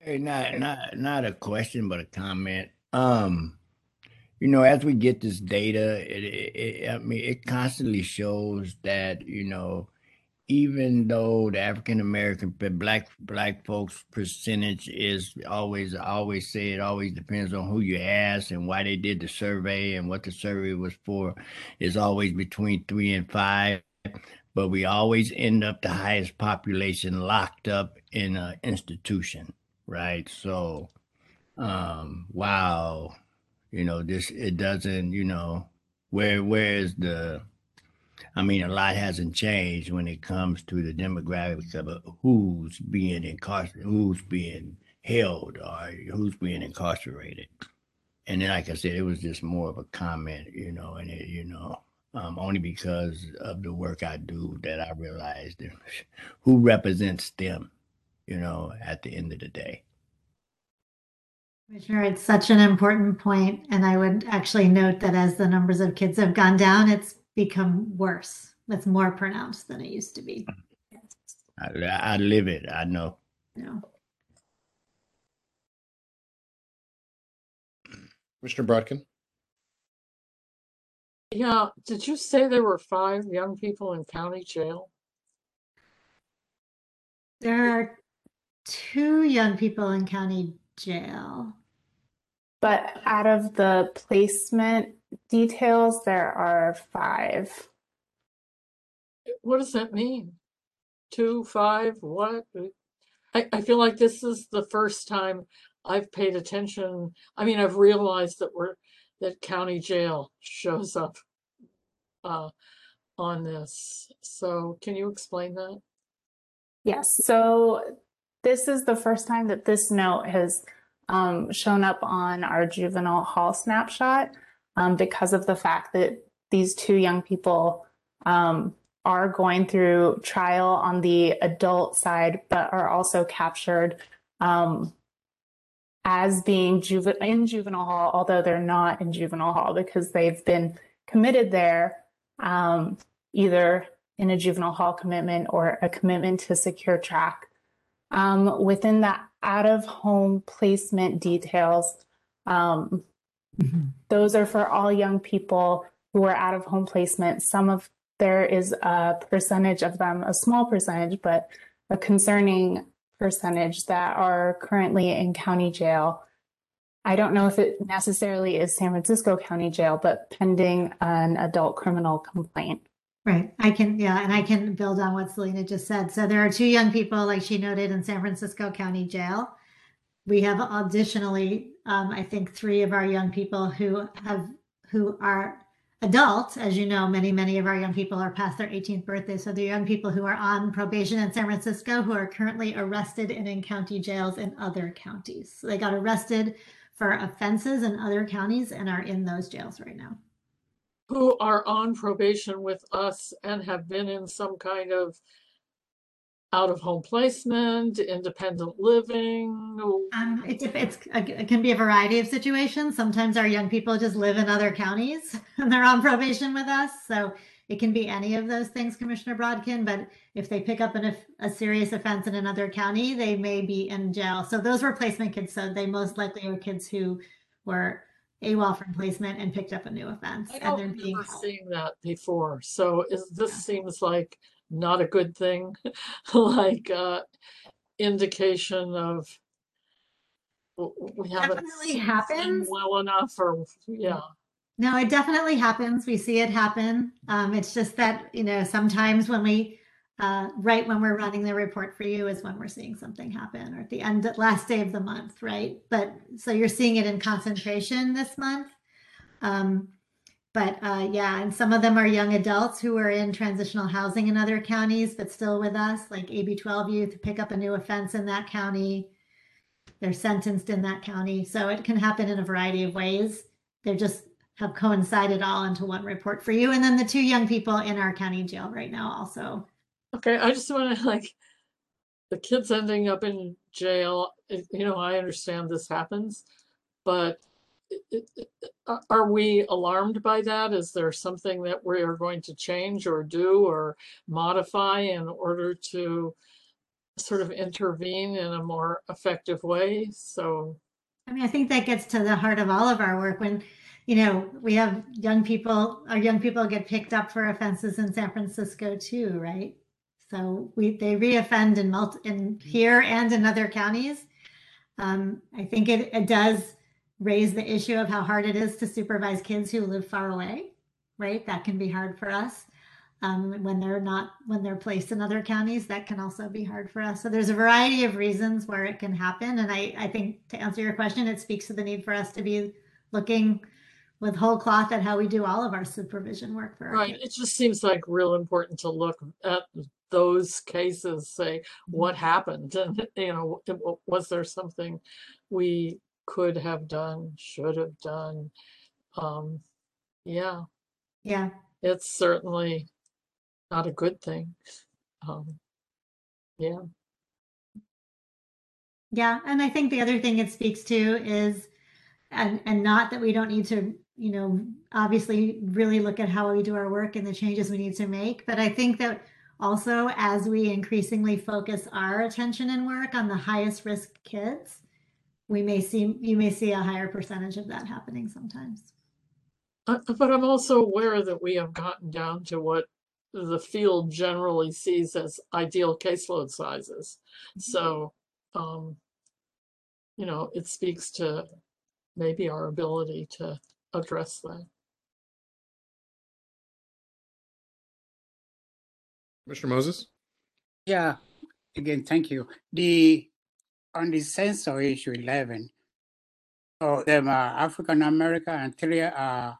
Hey, not not not a question, but a comment. Um, you know, as we get this data, it, it, it I mean, it constantly shows that, you know, even though the African American black black folks percentage is always always say it always depends on who you ask and why they did the survey and what the survey was for, is always between three and five. But we always end up the highest population locked up in an institution. Right. So, um, wow, you know, this, it doesn't, you know, where, where is the, I mean, a lot hasn't changed when it comes to the demographics of who's being incarcerated, who's being held, or who's being incarcerated. And then, like I said, it was just more of a comment, you know, and it, you know, um, only because of the work I do that I realized that who represents them, you know, at the end of the day. Sure, it's such an important point. And I would actually note that as the numbers of kids have gone down, it's become worse. It's more pronounced than it used to be. I, I live it, I know. No. Mister Brodkin? Yeah, did you say there were five young people in county jail? There are two young people in county jail. But out of the placement details, there are five. What does that mean? Two, five, what? I, I feel like this is the first time I've paid attention. I mean, I've realized that we're that county jail shows up uh, on this. So can you explain that? Yes, so this is the first time that this note has um, shown up on our juvenile hall snapshot um, because of the fact that these two young people um, are going through trial on the adult side, but are also captured um, as being juve- in juvenile hall, although they're not in juvenile hall because they've been committed there um, either in a juvenile hall commitment or a commitment to secure track. Um, within the out-of-home placement details, um, mm-hmm. those are for all young people who are out-of-home placement. Some of there is a percentage of them, a small percentage, but a concerning percentage that are currently in county jail. I don't know if it necessarily is San Francisco County Jail, but pending an adult criminal complaint. Right. I can, yeah, and I can build on what Selena just said. So there are two young people, like she noted, in San Francisco County Jail. We have additionally, um, I think, three of our young people who have who are adults. As you know, many, many of our young people are past their eighteenth birthday. So the young people who are on probation in San Francisco who are currently arrested and in county jails in other counties. So they got arrested for offenses in other counties and are in those jails right now. Who are on probation with us and have been in some kind of out-of-home placement, independent living? Um, it, it's, it can be a variety of situations. Sometimes our young people just live in other counties and they're on probation with us. So it can be any of those things, Commissioner Brodkin. But if they pick up an, a serious offense in another county, they may be in jail. So those were placement kids. So they most likely were kids who were AWOL from placement and picked up a new offense. I don't and being remember seeing that before. So is, this yeah. seems like not a good thing, like uh, indication of we haven't definitely happens well enough, or yeah. No, it definitely happens. We see it happen. Um, it's just that, you know, sometimes when we uh, right when we're running the report for you is when we're seeing something happen, or at the end, last day of the month, right? But so you're seeing it in concentration this month, Um, but uh, yeah, and some of them are young adults who are in transitional housing in other counties, but still with us, like A B twelve youth pick up a new offense in that county. They're sentenced in that county. So it can happen in a variety of ways. They're just have coincided all into one report for you. And then the two young people in our county jail right now also. Okay, I just want to like, the kids ending up in jail, you know, I understand this happens, but it, it, are we alarmed by that? Is there something that we are going to change or do or modify in order to sort of intervene in a more effective way? So, I mean, I think that gets to the heart of all of our work when, you know, we have young people, our young people get picked up for offenses in San Francisco too, right? So we they reoffend in, multi, in here and in other counties. Um, I think it, it does raise the issue of how hard it is to supervise kids who live far away, right? That can be hard for us. Um, when they're not, when they're placed in other counties, that can also be hard for us. So there's a variety of reasons where it can happen. And I, I think to answer your question, it speaks to the need for us to be looking with whole cloth at how we do all of our supervision work for our right. Kids. It just seems like real important to look at those cases, say, what happened? And, you know, was there something we could have done, should have done? Um, yeah. Yeah. It's certainly not a good thing. Um, yeah. Yeah, and I think the other thing it speaks to is, and, and not that we don't need to, you know, obviously really look at how we do our work and the changes we need to make, but I think that also as we increasingly focus our attention and work on the highest risk kids, we may see, you may see a higher percentage of that happening sometimes. Uh, but I'm also aware that we have gotten down to what the field generally sees as ideal caseload sizes. Mm-hmm. So, um, you know, it speaks to maybe our ability to address that. Mister Moses? Yeah, again, thank you. The, on the censor issue eleven, so them are African-American and three are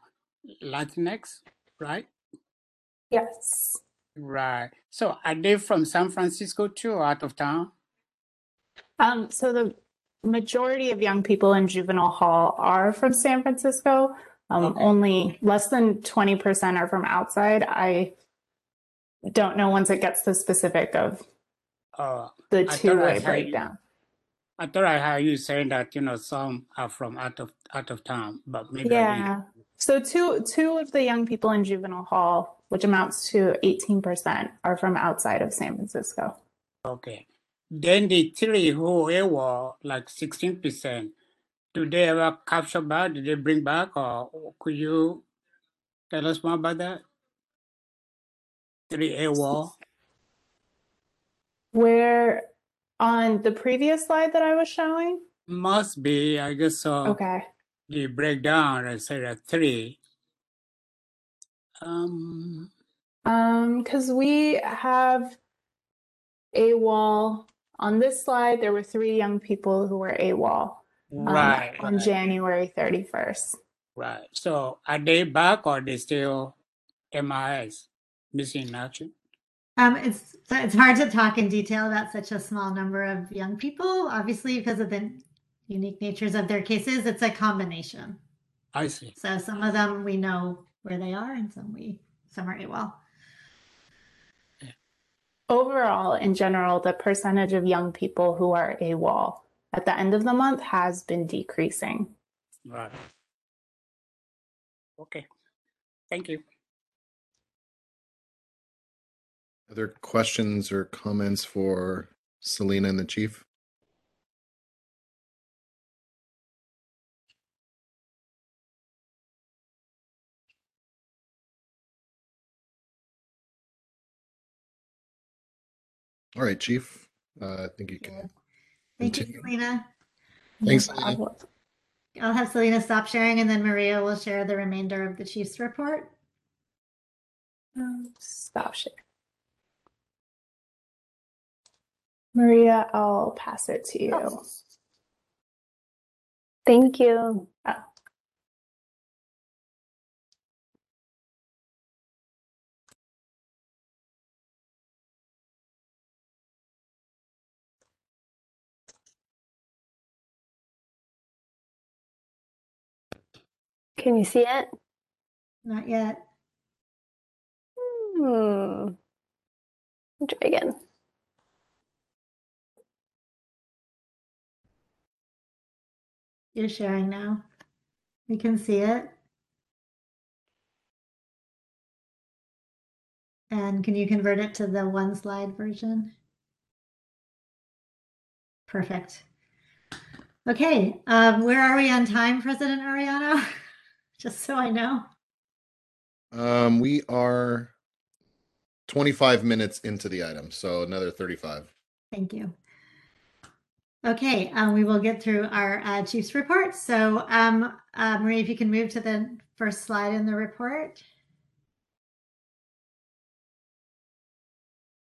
Latinx, right? Yes. Right. So are they from San Francisco too, or out of town? Um, so the majority of young people in juvenile hall are from San Francisco. Um, okay. Only less than twenty percent are from outside. I don't know once it gets the specific of uh, the two-way breakdown. You, I thought I heard you saying that, you know, some are from out of out of town, but maybe. Yeah. So two two of the young people in juvenile hall, which amounts to eighteen percent, are from outside of San Francisco. Okay. Then the three who were like sixteen percent, do they ever capture back? Did they bring back? Or could you tell us more about that? Three AWOL. Where on the previous slide that I was showing? Must be, I guess so. Okay. The breakdown, I said that three. Um, um, because we have AWOL on this slide. There were three young people who were AWOL um, right, on right. January thirty-first. Right. So are they back or are they still M I S, missing in action? Um, it's it's hard to talk in detail about such a small number of young people. Obviously, because of the unique natures of their cases, it's a combination. I see. So some of them we know where they are, and some we some are AWOL. Yeah. Overall, in general, the percentage of young people who are AWOL at the end of the month has been decreasing. Right. Okay. Thank you. Other questions or comments for Selena and the Chief? All right, Chief. Uh, I think you can. Thank continue. you, Selena. Thanks, Selena. I'll have Selena stop sharing, and then Maria will share the remainder of the Chief's report. Um, stop sharing. Maria, I'll pass it to you. Oh. Thank you. Oh. Can you see it? Not yet. Hmm. Try again. You're sharing now. We can see it. And can you convert it to the one slide version? Perfect. Okay, um, where are we on time, President Arellano? Just so I know. Um, we are twenty-five minutes into the item, so another thirty-five. Thank you. Okay, um, we will get through our uh, Chief's report. So um, uh, Maria, if you can move to the first slide in the report.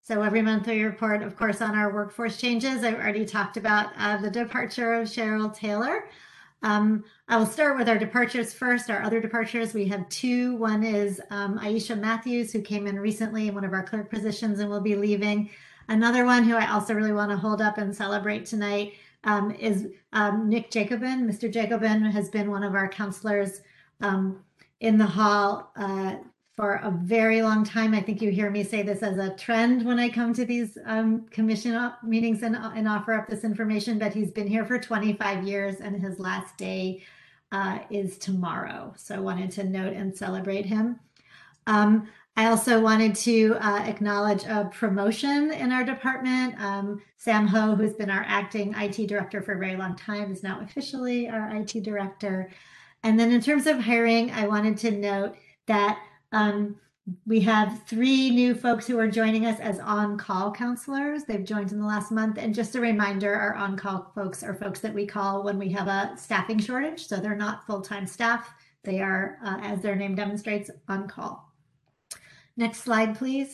So every monthly report, of course, on our workforce changes. I've already talked about uh, the departure of Cheryl Taylor. Um, I will start with our departures first. Our other departures, we have two. One is um, Aisha Matthews, who came in recently in one of our clerk positions and will be leaving. Another one who I also really want to hold up and celebrate tonight um, is um, Nick Jacobin. Mister Jacobin has been one of our counselors um, in the hall uh, for a very long time. I think you hear me say this as a trend when I come to these um, commission op meetings and, and offer up this information, but he's been here for twenty-five years and his last day uh, is tomorrow. So I wanted to note and celebrate him. Um, I also wanted to uh, acknowledge a promotion in our department. Um, Sam Ho, who's been our acting I T director for a very long time, is now officially our I T director. And then in terms of hiring, I wanted to note that Um, we have three new folks who are joining us as on-call counselors. They've joined in the last month. And just a reminder, our on-call folks are folks that we call when we have a staffing shortage. So they're not full-time staff. They are, uh, as their name demonstrates, on-call. Next slide, please.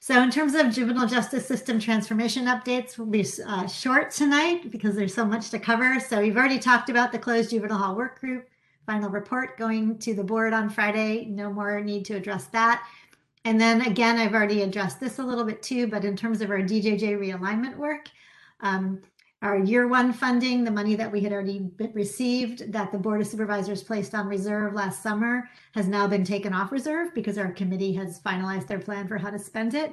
So in terms of juvenile justice system transformation updates, we'll be uh, short tonight because there's so much to cover. So we've already talked about the Closed Juvenile Hall Work Group. Final report going to the board on Friday. No more need to address that. And then again, I've already addressed this a little bit too, but in terms of our D J J realignment work, um, our year one funding, the money that we had already received that the Board of Supervisors placed on reserve last summer has now been taken off reserve because our committee has finalized their plan for how to spend it.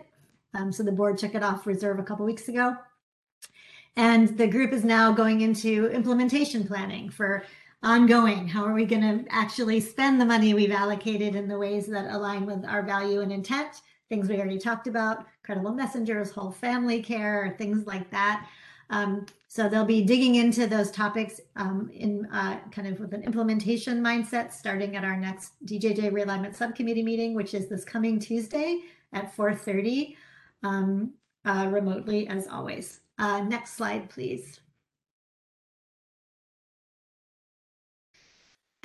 Um, so the board took it off reserve a couple weeks ago. And the group is now going into implementation planning for ongoing. How are we going to actually spend the money we've allocated in the ways that align with our value and intent? Things we already talked about, credible messengers, whole family care, things like that. Um, so they'll be digging into those topics um, in uh, kind of with an implementation mindset, starting at our next D J J realignment subcommittee meeting, which is this coming Tuesday at four thirty um, uh, remotely as always. Uh, next slide, please.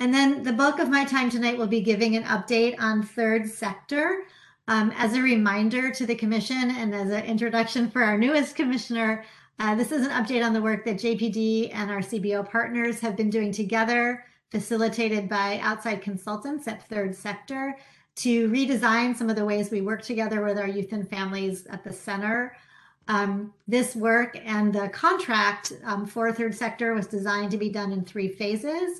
And then the bulk of my time tonight will be giving an update on Third Sector. Um, as a reminder to the commission and as an introduction for our newest commissioner, uh, this is an update on the work that J P D and our C B O partners have been doing together, facilitated by outside consultants at Third Sector, to redesign some of the ways we work together with our youth and families at the center. Um, this work and the contract um, for Third Sector was designed to be done in three phases.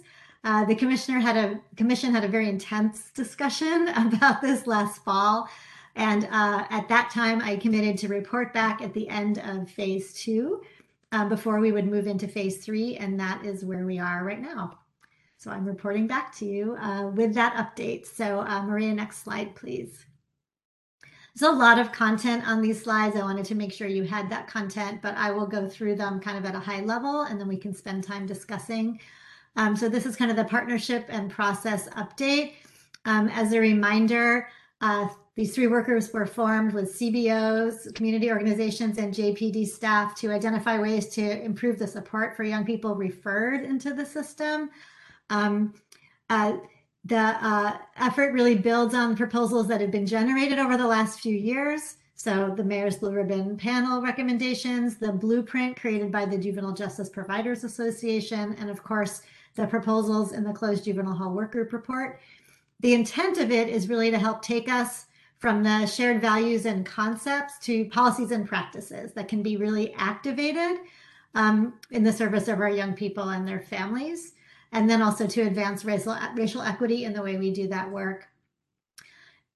Uh, the commissioner had a commission had a very intense discussion about this last fall. And uh, at that time, I committed to report back at the end of phase two uh, before we would move into phase three. And that is where we are right now. So I'm reporting back to you uh, with that update. So uh, Maria, next slide, please. There's a lot of content on these slides. I wanted to make sure you had that content, but I will go through them kind of at a high level and then we can spend time discussing. Um, so this is kind of the partnership and process update. Um, as a reminder, uh, these three workers were formed with C B Os, community organizations, and J P D staff to identify ways to improve the support for young people referred into the system. Um, uh, the uh, effort really builds on proposals that have been generated over the last few years. So the Mayor's Blue Ribbon panel recommendations, the blueprint created by the Juvenile Justice Providers Association, and of course, the proposals in the Closed Juvenile Hall Work Group report. The intent of it is really to help take us from the shared values and concepts to policies and practices that can be really activated um, in the service of our young people and their families, and then also to advance racial, racial equity in the way we do that work.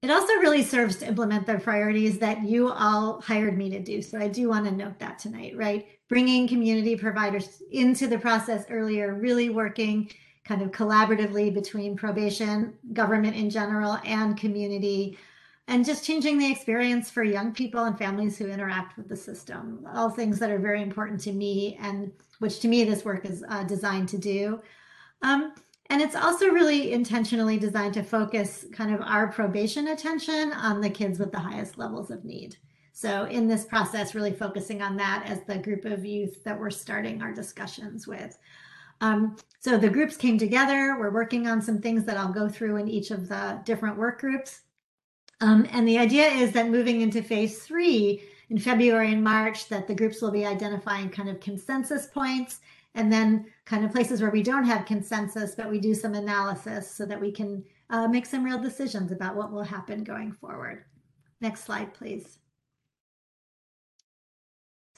It also really serves to implement the priorities that you all hired me to do. So I do want to note that tonight, right? Bringing community providers into the process earlier, really working kind of collaboratively between probation, government in general, and community, and just changing the experience for young people and families who interact with the system. All things that are very important to me, and which to me this work is uh, designed to do. Um, And it's also really intentionally designed to focus kind of our probation attention on the kids with the highest levels of need. So in this process, really focusing on that as the group of youth that we're starting our discussions with. Um, so the groups came together. We're working on some things that I'll go through in each of the different work groups. Um, and the idea is that moving into phase three in February and March, that the groups will be identifying kind of consensus points, and then kind of places where we don't have consensus, but we do some analysis so that we can uh, make some real decisions about what will happen going forward. Next slide, please.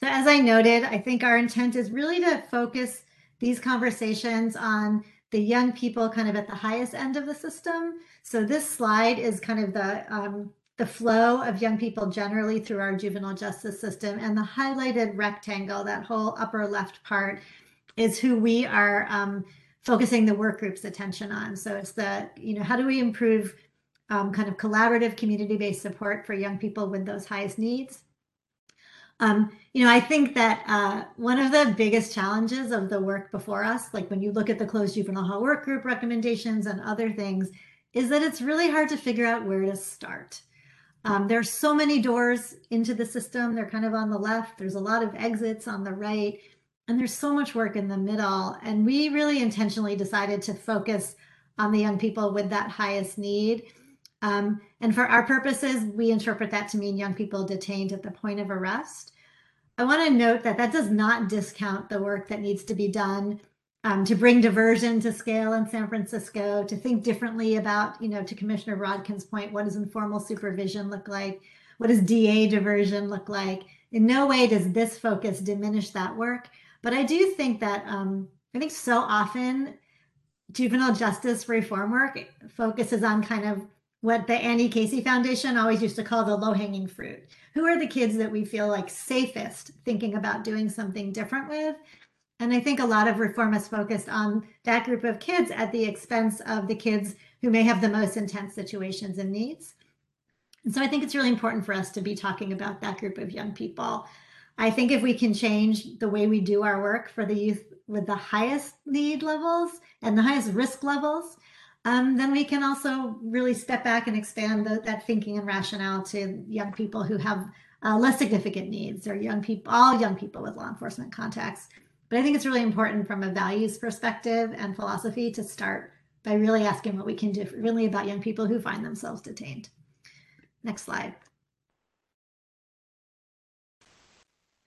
So as I noted, I think our intent is really to focus these conversations on the young people kind of at the highest end of the system. So this slide is kind of the, um, the flow of young people generally through our juvenile justice system, and the highlighted rectangle, that whole upper left part, is who we are um, focusing the work group's attention on. So it's the, you know, how do we improve um, kind of collaborative community-based support for young people with those highest needs? Um, you know, I think that uh, one of the biggest challenges of the work before us, like when you look at the Closed Juvenile Hall Work Group recommendations and other things, is that it's really hard to figure out where to start. Um, there are so many doors into the system. They're kind of on the left. There's a lot of exits on the right. And there's so much work in the middle, and we really intentionally decided to focus on the young people with that highest need. Um, and for our purposes, we interpret that to mean young people detained at the point of arrest. I want to note that that does not discount the work that needs to be done um, to bring diversion to scale in San Francisco, to think differently about, you know, to Commissioner Rodkin's point, what does informal supervision look like? What does D A diversion look like? In no way does this focus diminish that work. But I do think that, um, I think so often juvenile justice reform work focuses on kind of what the Annie Casey Foundation always used to call the low-hanging fruit. Who are the kids that we feel like safest thinking about doing something different with? And I think a lot of reform is focused on that group of kids at the expense of the kids who may have the most intense situations and needs. And so I think it's really important for us to be talking about that group of young people. I think if we can change the way we do our work for the youth with the highest need levels and the highest risk levels, um, then we can also really step back and expand the, that thinking and rationale to young people who have uh, less significant needs, or young people, all young people with law enforcement contacts. But I think it's really important from a values perspective and philosophy to start by really asking what we can do really about young people who find themselves detained. Next slide.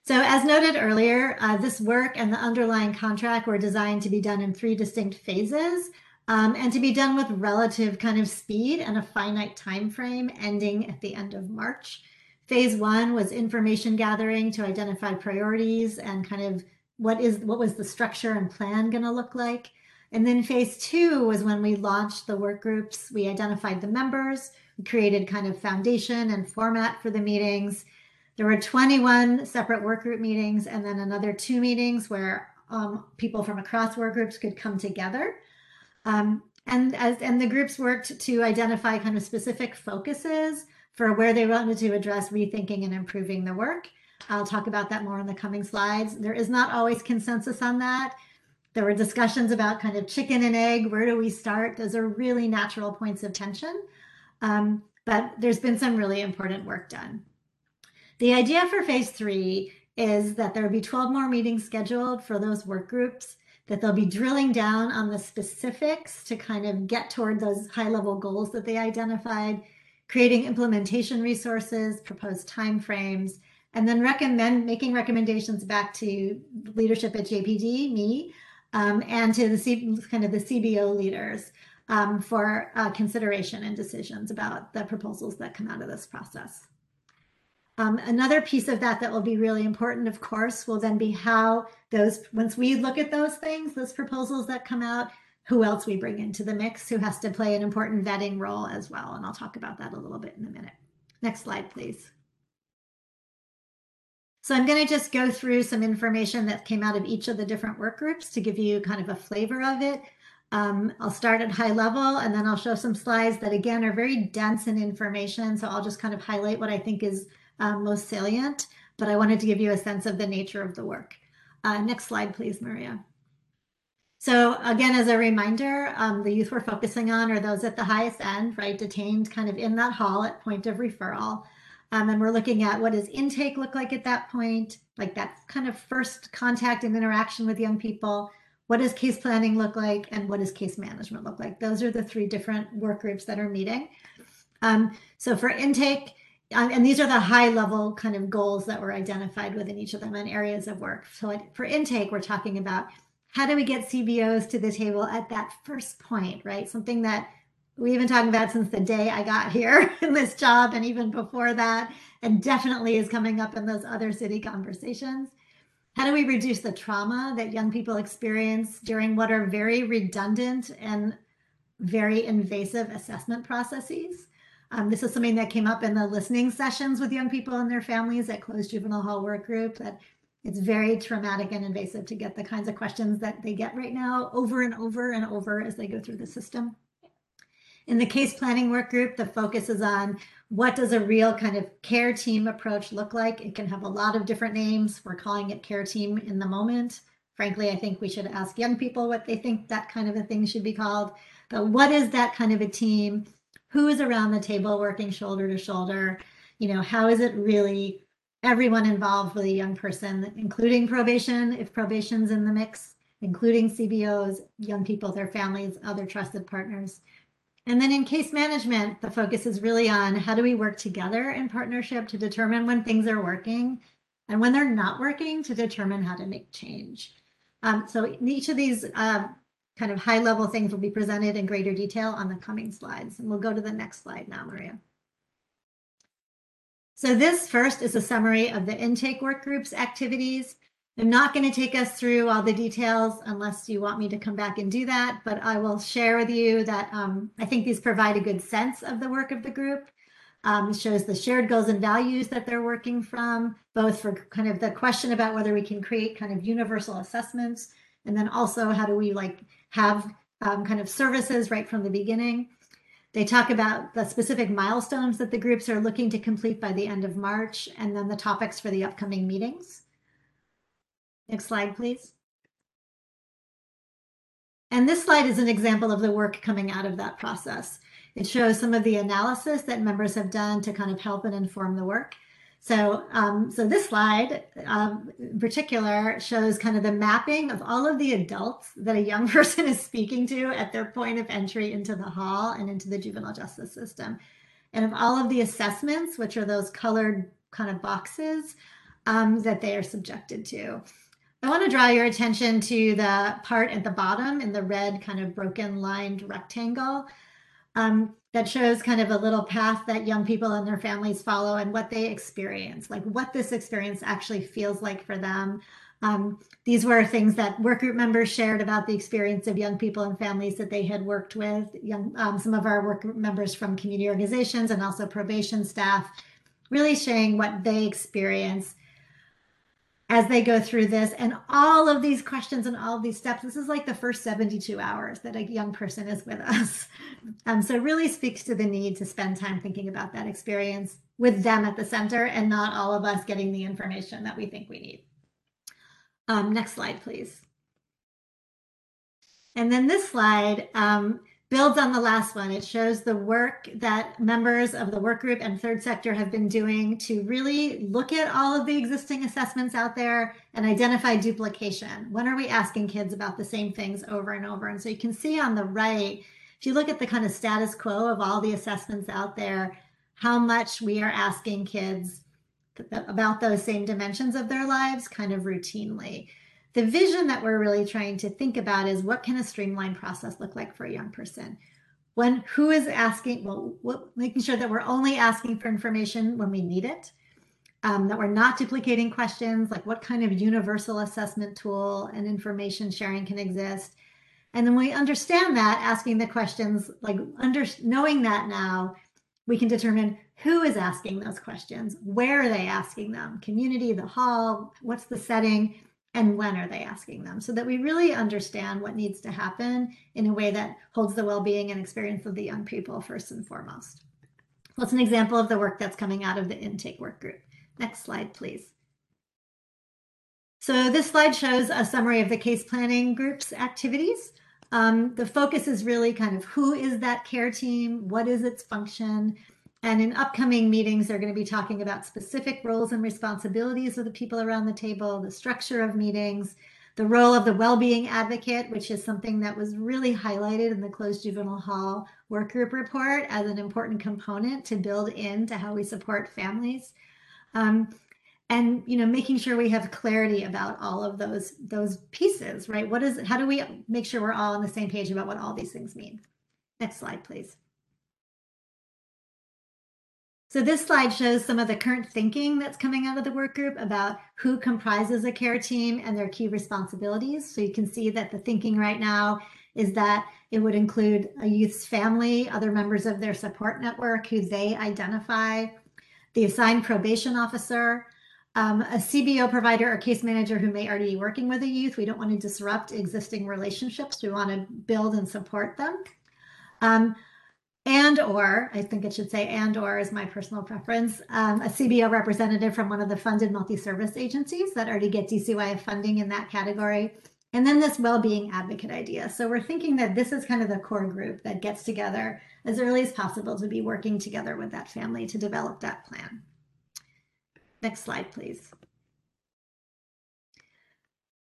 So as noted earlier, uh, this work and the underlying contract were designed to be done in three distinct phases, um, and to be done with relative kind of speed and a finite time frame ending at the end of March. Phase one was information gathering to identify priorities and kind of what is what was the structure and plan going to look like. And then phase two was when we launched the work groups. We identified the members, we created kind of foundation and format for the meetings. There were twenty-one separate work group meetings, and then another two meetings where um, people from across work groups could come together. Um, and, as, and the groups worked to identify kind of specific focuses for where they wanted to address rethinking and improving the work. I'll talk about that more in the coming slides. There is not always consensus on that. There were discussions about kind of chicken and egg, where do we start? Those are really natural points of tension, um, but there's been some really important work done. The idea for phase three is that there will be twelve more meetings scheduled for those work groups, that they'll be drilling down on the specifics to kind of get toward those high level goals that they identified, creating implementation resources, proposed timeframes, and then recommend making recommendations back to leadership at J P D, me, um, and to the C, kind of the C B O leaders um, for uh, consideration and decisions about the proposals that come out of this process. Um, another piece of that that will be really important, of course, will then be how those, once we look at those things, those proposals that come out, who else we bring into the mix, who has to play an important vetting role as well. And I'll talk about that a little bit in a minute. Next slide, please. So I'm going to just go through some information that came out of each of the different work groups to give you kind of a flavor of it. Um, I'll start at high level, and then I'll show some slides that, again, are very dense in information. So I'll just kind of highlight what I think is um, most salient, but I wanted to give you a sense of the nature of the work. Uh, next slide, please, Maria. So again, as a reminder, um, the youth we're focusing on are those at the highest end, right, detained kind of in that hall at point of referral. Um, and we're looking at what does intake look like at that point, like that kind of first contact and interaction with young people. What does case planning look like, and what does case management look like? Those are the three different work groups that are meeting. Um, so for intake, um, and these are the high level kind of goals that were identified within each of them and areas of work. So for intake, we're talking about how do we get C B Os to the table at that first point, right? Something that we've been talking about since the day I got here in this job and even before that, and definitely is coming up in those other city conversations. How do we reduce the trauma that young people experience during what are very redundant and very invasive assessment processes? Um, this is something that came up in the listening sessions with young people and their families at Closed Juvenile Hall Work Group, that it's very traumatic and invasive to get the kinds of questions that they get right now over and over and over as they go through the system. In the case planning work group, the focus is on what does a real kind of care team approach look like? It can have a lot of different names. We're calling it care team in the moment. Frankly, I think we should ask young people what they think that kind of a thing should be called. But what is that kind of a team? Who is around the table working shoulder to shoulder? You know, how is it really everyone involved with a young person, including probation, if probation's in the mix, including C B Os, young people, their families, other trusted partners. And then in case management, the focus is really on how do we work together in partnership to determine when things are working and when they're not working to determine how to make change. Um, so each of these uh, kind of high level things will be presented in greater detail on the coming slides. And we'll go to the next slide now, Maria. So this first is a summary of the intake work group's activities. I'm not going to take us through all the details unless you want me to come back and do that, but I will share with you that um, I think these provide a good sense of the work of the group. Um, it shows the shared goals and values that they're working from, both for kind of the question about whether we can create kind of universal assessments, and then also how do we like have um, kind of services right from the beginning. They talk about the specific milestones that the groups are looking to complete by the end of March, and then the topics for the upcoming meetings. Next slide, please. And this slide is an example of the work coming out of that process. It shows some of the analysis that members have done to kind of help and inform the work. So, um, so this slide um, in particular shows kind of the mapping of all of the adults that a young person is speaking to at their point of entry into the hall and into the juvenile justice system. And of all of the assessments, which are those colored kind of boxes um, that they are subjected to. I want to draw your attention to the part at the bottom in the red kind of broken lined rectangle. Um, that shows kind of a little path that young people and their families follow and what they experience, like what this experience actually feels like for them. Um, these were things that work group members shared about the experience of young people and families that they had worked with. Young, um, some of our work group members from community organizations and also probation staff, really sharing what they experience as they go through this. And all of these questions and all of these steps, this is like the first seventy-two hours that a young person is with us. Um, so it really speaks to the need to spend time thinking about that experience with them at the center and not all of us getting the information that we think we need. Um, next slide, please. And then this slide um, builds on the last one. It shows the work that members of the work group and Third Sector have been doing to really look at all of the existing assessments out there and identify duplication. When are we asking kids about the same things over and over? And so you can see on the right, if you look at the kind of status quo of all the assessments out there, how much we are asking kids about those same dimensions of their lives kind of routinely. The vision that we're really trying to think about is what can a streamlined process look like for a young person? When, who is asking, well, what, making sure that we're only asking for information when we need it. um, that we're not duplicating questions, like what kind of universal assessment tool and information sharing can exist. And then we understand that, asking the questions, like under, knowing that now, we can determine who is asking those questions, where are they asking them, community, the hall, what's the setting, and when are they asking them, so that we really understand what needs to happen in a way that holds the well-being and experience of the young people first and foremost. That's an example of the work that's coming out of the intake work group. Next slide, please. So this slide shows a summary of the case planning group's activities. Um, the focus is really kind of who is that care team, what is its function, and in upcoming meetings, they're going to be talking about specific roles and responsibilities of the people around the table, the structure of meetings, the role of the well-being advocate, which is something that was really highlighted in the Closed Juvenile Hall Work Group report as an important component to build into how we support families. Um, And, you know, making sure we have clarity about all of those those pieces, right? What is, how do we make sure we're all on the same page about what all these things mean? Next slide, please. So this slide shows some of the current thinking that's coming out of the work group about who comprises a care team and their key responsibilities. So you can see that the thinking right now is that it would include a youth's family, other members of their support network who they identify, the assigned probation officer, Um, a C B O provider or case manager who may already be working with a youth. We don't want to disrupt existing relationships. We want to build and support them. Um, and or, I think it should say and or is my personal preference, um, a C B O representative from one of the funded multi-service agencies that already get D C Y F funding in that category. And then this well-being advocate idea. So we're thinking that this is kind of the core group that gets together as early as possible to be working together with that family to develop that plan. Next slide, please.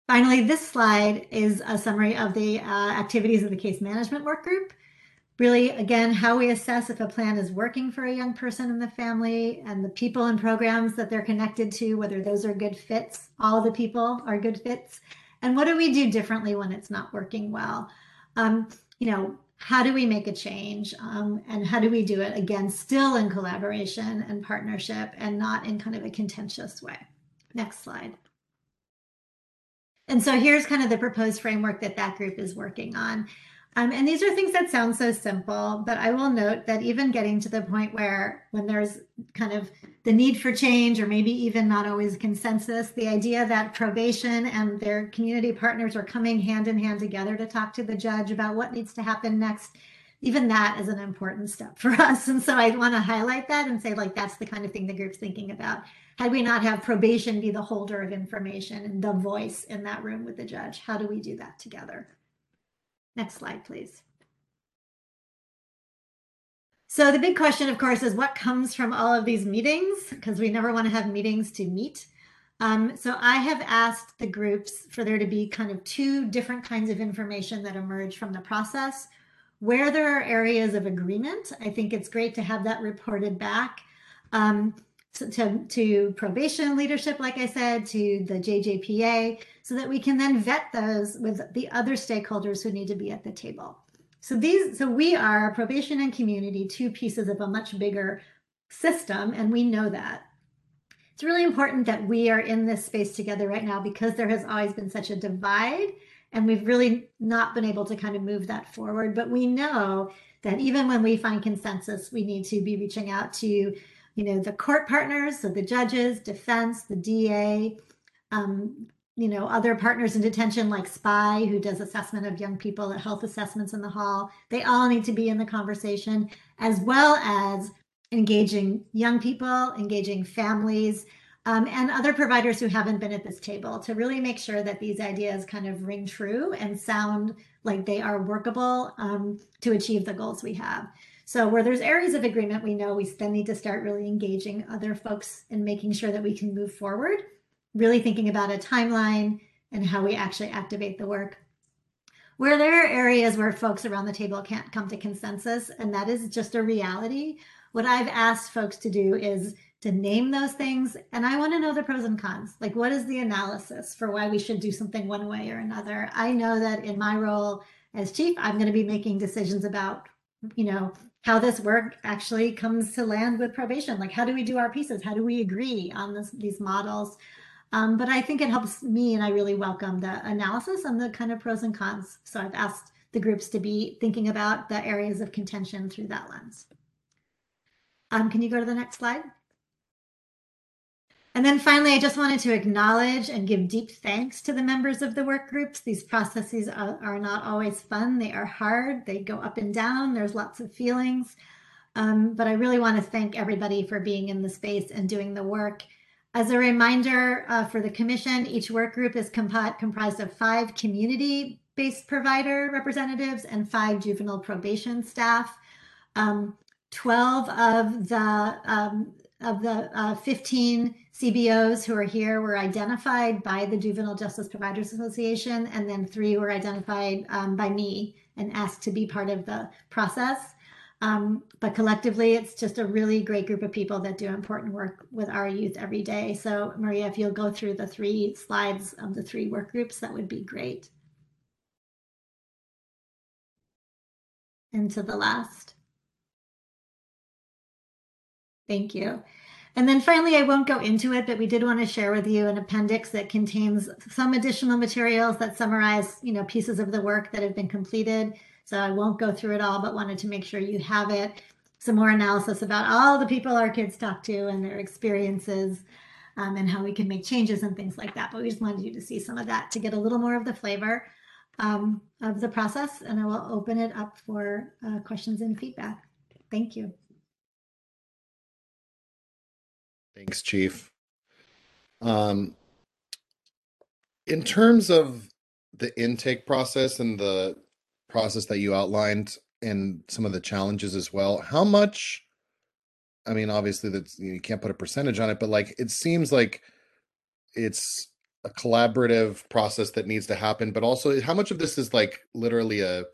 Finally, this slide is a summary of the uh, activities of the case management work group. Really, again, how we assess if a plan is working for a young person in the family and the people and programs that they're connected to, whether those are good fits, all the people are good fits, and what do we do differently when it's not working well? Um, you know, how do we make a change, um, and how do we do it, again, still in collaboration and partnership and not in kind of a contentious way? Next slide. And so here's kind of the proposed framework that that group is working on. Um, and these are things that sound so simple, but I will note that even getting to the point where when there's kind of the need for change or maybe even not always consensus, the idea that probation and their community partners are coming hand in hand together to talk to the judge about what needs to happen next, even that is an important step for us. And so I want to highlight that and say, like, that's the kind of thing the group's thinking about. Had we not have probation be the holder of information and the voice in that room with the judge, how do we do that together? Next slide, please. So the big question, of course, is what comes from all of these meetings, because we never want to have meetings to meet. Um, so I have asked the groups for there to be kind of two different kinds of information that emerge from the process. Where there are areas of agreement, I think it's great to have that reported back um, so to, to probation leadership, like I said, to the J J P A, so that we can then vet those with the other stakeholders who need to be at the table. So these, so we are probation and community, two pieces of a much bigger system, and we know that. It's really important that we are in this space together right now because there has always been such a divide, and we've really not been able to kind of move that forward. But we know that even when we find consensus, we need to be reaching out to you know, the court partners, so the judges, defense, the D A, um, you know, other partners in detention like S P I, who does assessment of young people at health assessments in the hall. They all need to be in the conversation, as well as engaging young people, engaging families, um, and other providers who haven't been at this table to really make sure that these ideas kind of ring true and sound like they are workable um, to achieve the goals we have. So where there's areas of agreement, we know we then need to start really engaging other folks and making sure that we can move forward, really thinking about a timeline and how we actually activate the work. Where there are areas where folks around the table can't come to consensus, and that is just a reality, what I've asked folks to do is to name those things, and I want to know the pros and cons. Like, what is the analysis for why we should do something one way or another? I know that in my role as chief, I'm going to be making decisions about you know, how this work actually comes to land with probation. Like, how do we do our pieces? How do we agree on this, these models? Um, but I think it helps me, and I really welcome the analysis and the kind of pros and cons. So I've asked the groups to be thinking about the areas of contention through that lens. Um, can you go to the next slide? And then finally, I just wanted to acknowledge and give deep thanks to the members of the work groups. These processes are, are not always fun. They are hard. They go up and down. There's lots of feelings. Um, but I really want to thank everybody for being in the space and doing the work. As a reminder uh, for the commission, each work group is comp- comprised of five community-based provider representatives and five juvenile probation staff. Um, twelve of the um, of the uh, fifteen C B Os who are here were identified by the Juvenile Justice Providers Association, and then three were identified um, by me and asked to be part of the process. Um, but collectively, it's just a really great group of people that do important work with our youth every day. So Maria, if you'll go through the three slides of the three work groups, that would be great. And to the last. Thank you. And then finally, I won't go into it, but we did want to share with you an appendix that contains some additional materials that summarize, you know, pieces of the work that have been completed. So I won't go through it all, but wanted to make sure you have it. Some more analysis about all the people our kids talk to and their experiences um, and how we can make changes and things like that. But we just wanted you to see some of that to get a little more of the flavor um, of the process. And I will open it up for uh, questions and feedback. Thank you. Thanks, Chief. Um, in terms of the intake process and the process that you outlined and some of the challenges as well, how much, I mean, obviously that's, you can't put a percentage on it, but like, it seems like it's a collaborative process that needs to happen, but also how much of this is like literally a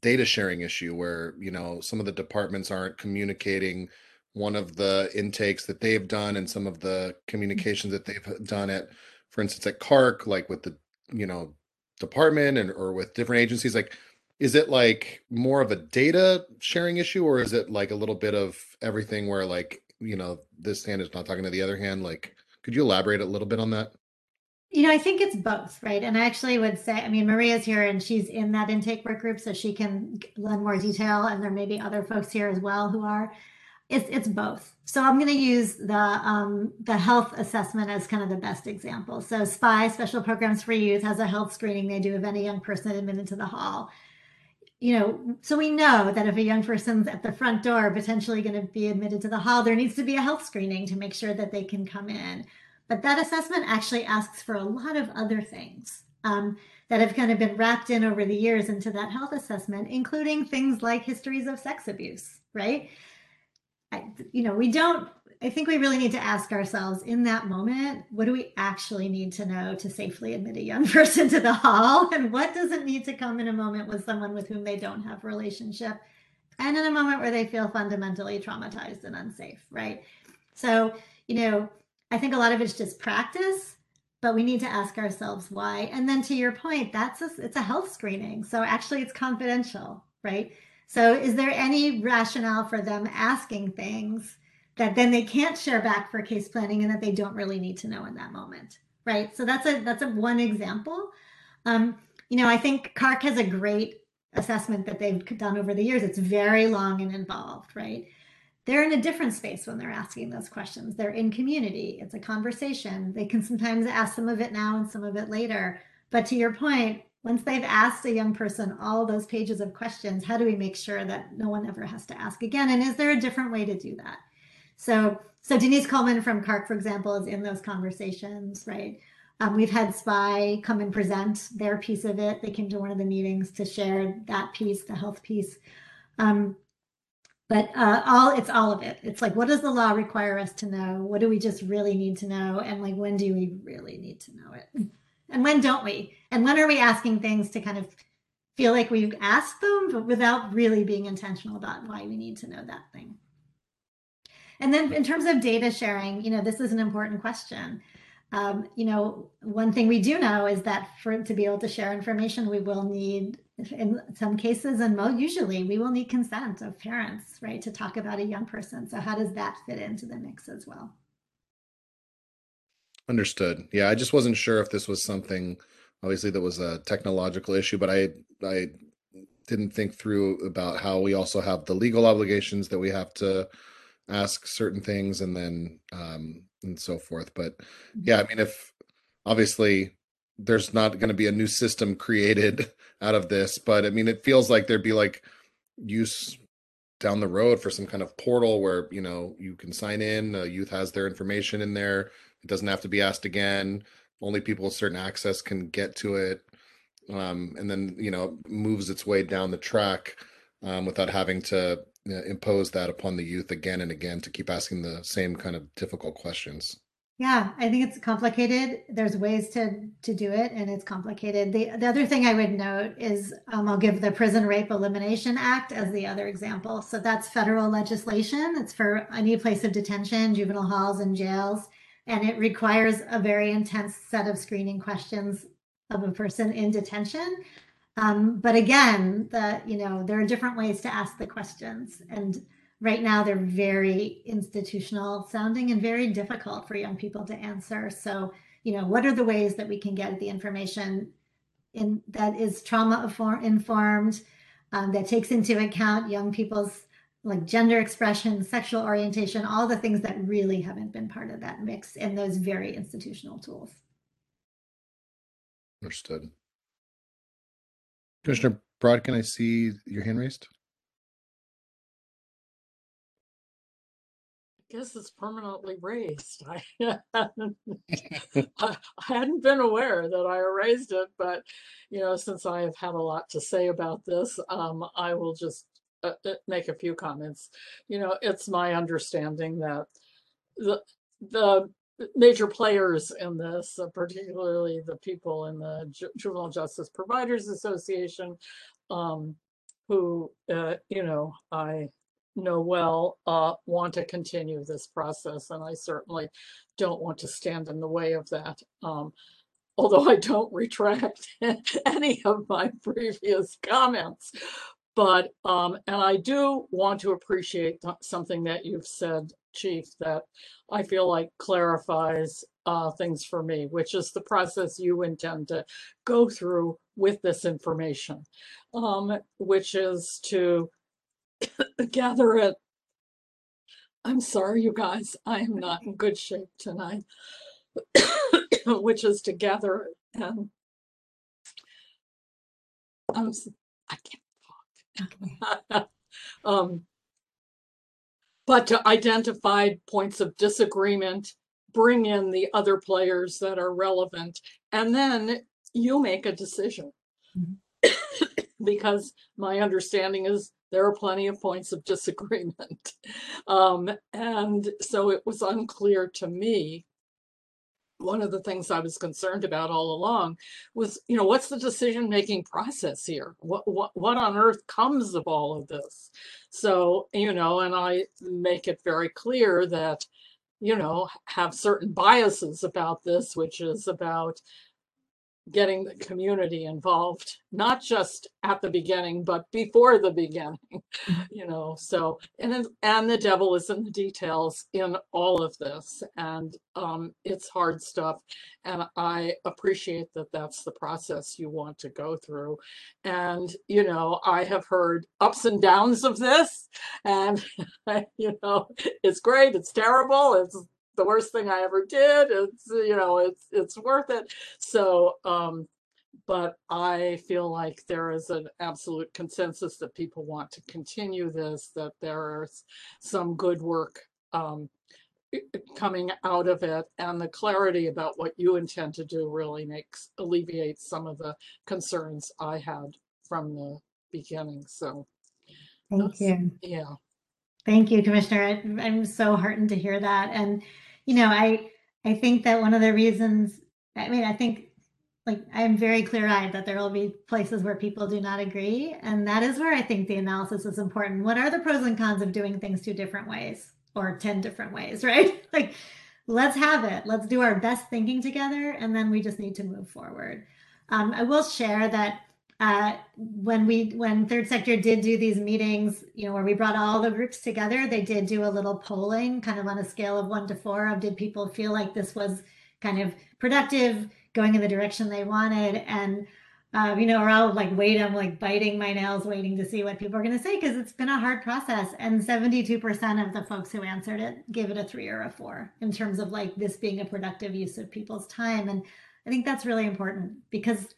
data sharing issue where, you know, some of the departments aren't communicating one of the intakes that they've done and some of the communications that they've done at, for instance, at C A R C, like with the, you know, department and or with different agencies. Like, is it like more of a data sharing issue, or is it like a little bit of everything where, like, you know, this hand is not talking to the other hand? Like, could you elaborate a little bit on that? You know, I think it's both, right? And I actually would say, I mean, Maria's here and she's in that intake work group, so she can lend more detail, and there may be other folks here as well who are. It's, it's both. So I'm going to use the um, the health assessment as kind of the best example. So S P I, Special Programs for Youth, has a health screening they do of any young person admitted to the hall. You know, so we know that if a young person's at the front door potentially going to be admitted to the hall, there needs to be a health screening to make sure that they can come in. But that assessment actually asks for a lot of other things um, that have kind of been wrapped in over the years into that health assessment, including things like histories of sex abuse, right? You know, we don't, I think we really need to ask ourselves in that moment, what do we actually need to know to safely admit a young person to the hall? And what does it need to come in a moment with someone with whom they don't have a relationship? And in a moment where they feel fundamentally traumatized and unsafe, right? So, you know, I think a lot of it's just practice, but we need to ask ourselves why. And then to your point, that's a, it's a health screening. So actually it's confidential, right? So is there any rationale for them asking things that then they can't share back for case planning and that they don't really need to know in that moment, right? So that's a that's a one example. Um, you know, I think C A R C has a great assessment that they've done over the years. It's very long and involved, right? They're in a different space when they're asking those questions. They're in community. It's a conversation. They can sometimes ask some of it now and some of it later. But to your point, once they've asked a young person all those pages of questions, how do we make sure that no one ever has to ask again? And is there a different way to do that? So, so Denise Coleman from C A R C, for example, is in those conversations, right? Um, we've had S P I come and present their piece of it. They came to one of the meetings to share that piece, the health piece. Um, but uh, all it's all of it. It's like, what does the law require us to know? What do we just really need to know? And like, when do we really need to know it? And when don't we? And when are we asking things to kind of feel like we've asked them, but without really being intentional about why we need to know that thing? And then in terms of data sharing, you know, this is an important question. Um, you know, one thing we do know is that for to be able to share information, we will need in some cases, and most usually, we will need consent of parents, right, to talk about a young person. So how does that fit into the mix as well? Understood. Yeah, I just wasn't sure if this was something, obviously, that was a technological issue, but I I didn't think through about how we also have the legal obligations that we have to ask certain things, and then um, and so forth. But yeah, I mean, if obviously there's not going to be a new system created out of this, but I mean, it feels like there'd be like use down the road for some kind of portal where, you know, you can sign in, a youth has their information in there. It doesn't have to be asked again. Only people with certain access can get to it. Um, and then, you know, moves its way down the track um, without having to you know, impose that upon the youth again and again to keep asking the same kind of difficult questions. Yeah, I think it's complicated. There's ways to to do it, and it's complicated. The, the other thing I would note is um, I'll give the Prison Rape Elimination Act as the other example. So that's federal legislation. It's for any place of detention, juvenile halls and jails, and it requires a very intense set of screening questions of a person in detention. Um, but again, the you know there are different ways to ask the questions, and right now, they're very institutional sounding and very difficult for young people to answer. So, you know, what are the ways that we can get the information in that is trauma informed, um, that takes into account young people's like gender expression, sexual orientation, all the things that really haven't been part of that mix in those very institutional tools. Understood. Commissioner Broad, can I see your hand raised? I guess it's permanently raised. I hadn't, I hadn't been aware that I erased it, but you know, since I have had a lot to say about this, um, I will just uh, make a few comments. You know, it's my understanding that the the major players in this, uh, particularly the people in the Ju- Juvenile Justice Providers Association, um, who uh, you know, I. know well, uh, want to continue this process, and I certainly don't want to stand in the way of that. Um, although I don't retract any of my previous comments, but um, and I do want to appreciate th- something that you've said, Chief, that I feel like clarifies uh, things for me, which is the process you intend to go through with this information, um, which is to gather it. I'm sorry, you guys, I am not in good shape tonight, which is to gather it. And I'm, I can't talk. um, but to identify points of disagreement, bring in the other players that are relevant, and then you make a decision. Mm-hmm. Because my understanding is there are plenty of points of disagreement. Um, and so it was unclear to me. One of the things I was concerned about all along was, you know, what's the decision-making process here? What, what, what on earth comes of all of this? So, you know, and I make it very clear that, you know, have certain biases about this, which is about getting the community involved, not just at the beginning, but before the beginning, you know, so, and and the devil is in the details in all of this, and um, it's hard stuff, and I appreciate that that's the process you want to go through, and, you know, I have heard ups and downs of this, and, you know, it's great, it's terrible, it's the worst thing I ever did. It's, you know, it's, it's worth it. So, um, but I feel like there is an absolute consensus that people want to continue this, that there is some good work um, coming out of it, and the clarity about what you intend to do really makes, alleviates some of the concerns I had from the beginning. So thank you. Yeah. Thank you, Commissioner. I'm so heartened to hear that. And, you know, I I think that one of the reasons, I mean, I think, like, I'm very clear-eyed that there will be places where people do not agree. And that is where I think the analysis is important. What are the pros and cons of doing things two different ways or ten different ways, right? Like, let's have it. Let's do our best thinking together. And then we just need to move forward. Um, I will share that uh, when we when Third Sector did do these meetings, you know, where we brought all the groups together, they did do a little polling, kind of on a scale of one to four, of did people feel like this was kind of productive, going in the direction they wanted. And uh, you know, or I'll like wait, I'm like biting my nails, waiting to see what people are going to say, because it's been a hard process. And seventy-two percent of the folks who answered it gave it a three or a four in terms of like this being a productive use of people's time. And I think that's really important because,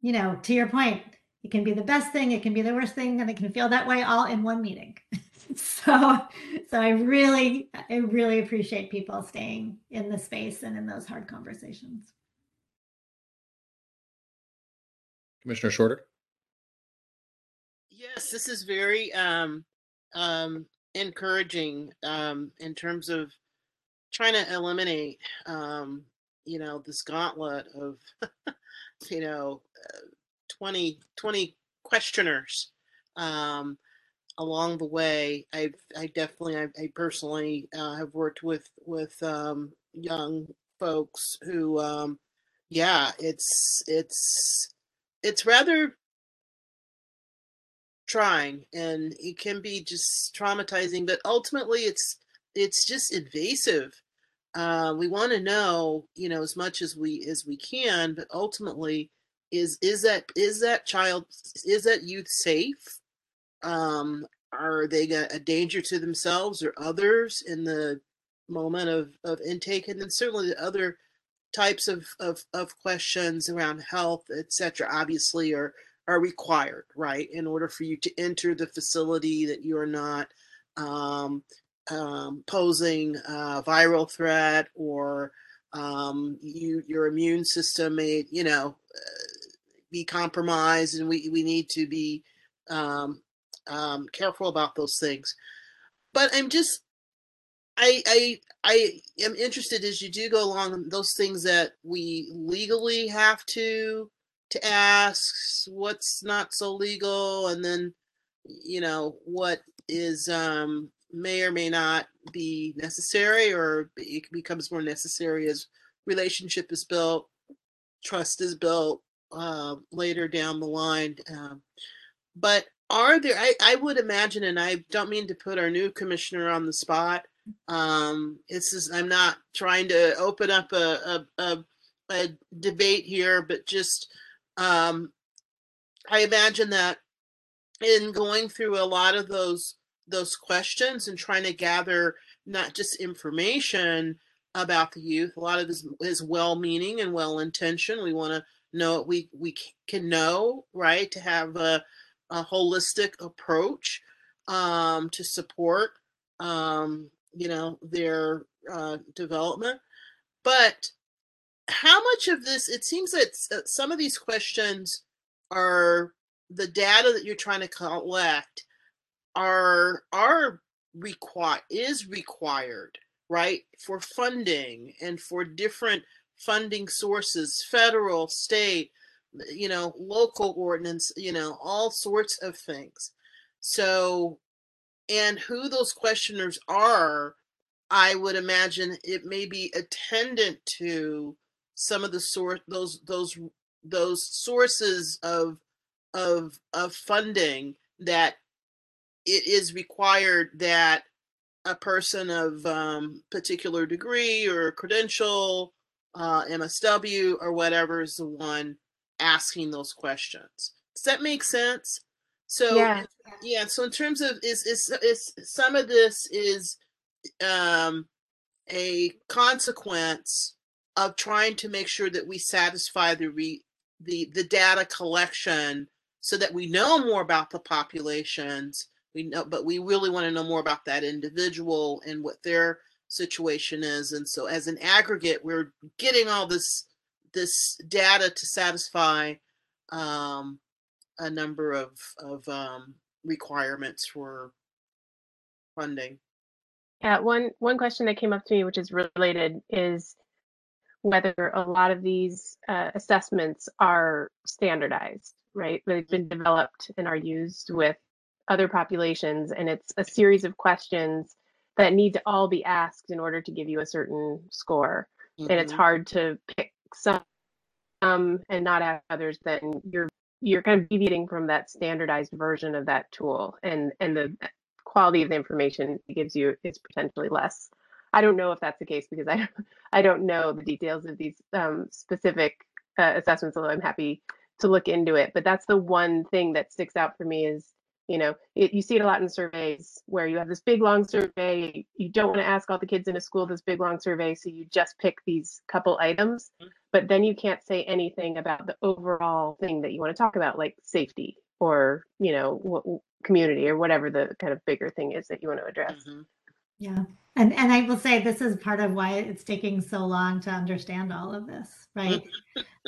you know, to your point, it can be the best thing, it can be the worst thing, and it can feel that way all in one meeting. so, so I really, I really appreciate people staying in the space and in those hard conversations. Commissioner Shorter. Yes, this is very um, um, encouraging um, in terms of trying to eliminate, um, you know, this gauntlet of, you know, twenty, twenty questioners um, along the way. I, I definitely, I, I personally uh, have worked with with um, young folks who, um, yeah, it's it's. It's rather trying, and it can be just traumatizing, but ultimately it's it's just invasive. Uh, we want to know, you know, as much as we as we can, but ultimately is is that is that child is that youth safe? Um, are they a danger to themselves or others in the moment of, of intake? And then certainly the other types of, of, of questions around health, et cetera, obviously are, are required, right? In order for you to enter the facility, that you are not um, um, posing a viral threat, or um, you, your immune system may, you know, be compromised, and we, we need to be um, um, careful about those things. But I'm just, I, I I am interested as you do go along, those things that we legally have to to ask, what's not so legal, and then, you know, what is um, may or may not be necessary, or it becomes more necessary as relationship is built, trust is built uh, later down the line. Um, but are there, I, I would imagine, and I don't mean to put our new commissioner on the spot, um it's just, I'm not trying to open up a, a, a, a debate here, but just um I imagine that in going through a lot of those those questions and trying to gather not just information about the youth, a lot of this is well-meaning and well-intentioned. We want to know what we we can know, right, to have a, a holistic approach um to support um you know, their uh, development. But how much of this, it seems that some of these questions are, the data that you're trying to collect are, are required, is required, right? For funding and for different funding sources, federal, state, you know, local ordinance, you know, all sorts of things. So, and who those questioners are, I would imagine it may be attendant to some of the sort those those those sources of of of funding, that it is required that a person of um, particular degree or credential, uh, M S W or whatever, is the one asking those questions. Does that make sense? So yeah. yeah, so in terms of is is is some of this is um, a consequence of trying to make sure that we satisfy the re, the the data collection, so that we know more about the populations. We know, but we really want to know more about that individual and what their situation is. And so, as an aggregate, we're getting all this this data to satisfy Um, a number of, of um, requirements for funding. Yeah, one, one question that came up to me, which is related, is whether a lot of these uh, assessments are standardized, right? They've been developed and are used with other populations, and it's a series of questions that need to all be asked in order to give you a certain score. Mm-hmm. And it's hard to pick some um, and not ask others, then you're you're kind of deviating from that standardized version of that tool, and and the quality of the information it gives you is potentially less. I don't know if that's the case because I I don't know the details of these um, specific uh, assessments, although I'm happy to look into it. But that's the one thing that sticks out for me is, you know, it, you see it a lot in surveys where you have this big, long survey. You don't want to ask all the kids in a school this big, long survey, so you just pick these couple items. But then you can't say anything about the overall thing that you want to talk about, like safety or, you know, what, community or whatever the kind of bigger thing is that you want to address. Mm-hmm. Yeah. And and I will say this is part of why it's taking so long to understand all of this, right?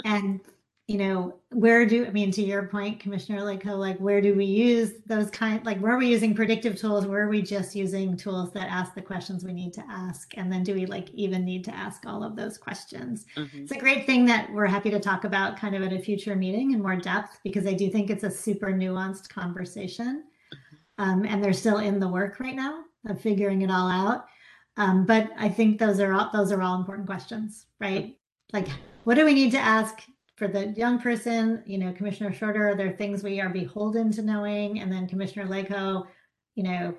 And you know, where do, I mean, to your point, Commissioner Laco, like, where do we use those kind, like, where are we using predictive tools? Where are we just using tools that ask the questions we need to ask? And then do we, like, even need to ask all of those questions? Mm-hmm. It's a great thing that we're happy to talk about kind of at a future meeting in more depth, because I do think it's a super nuanced conversation. Mm-hmm. Um, and they're still in the work right now of figuring it all out. Um, but I think those are all, those are all important questions, right? Like, what do we need to ask for the young person? You know, Commissioner Shorter, are there things we are beholden to knowing? And then Commissioner Laco, you know,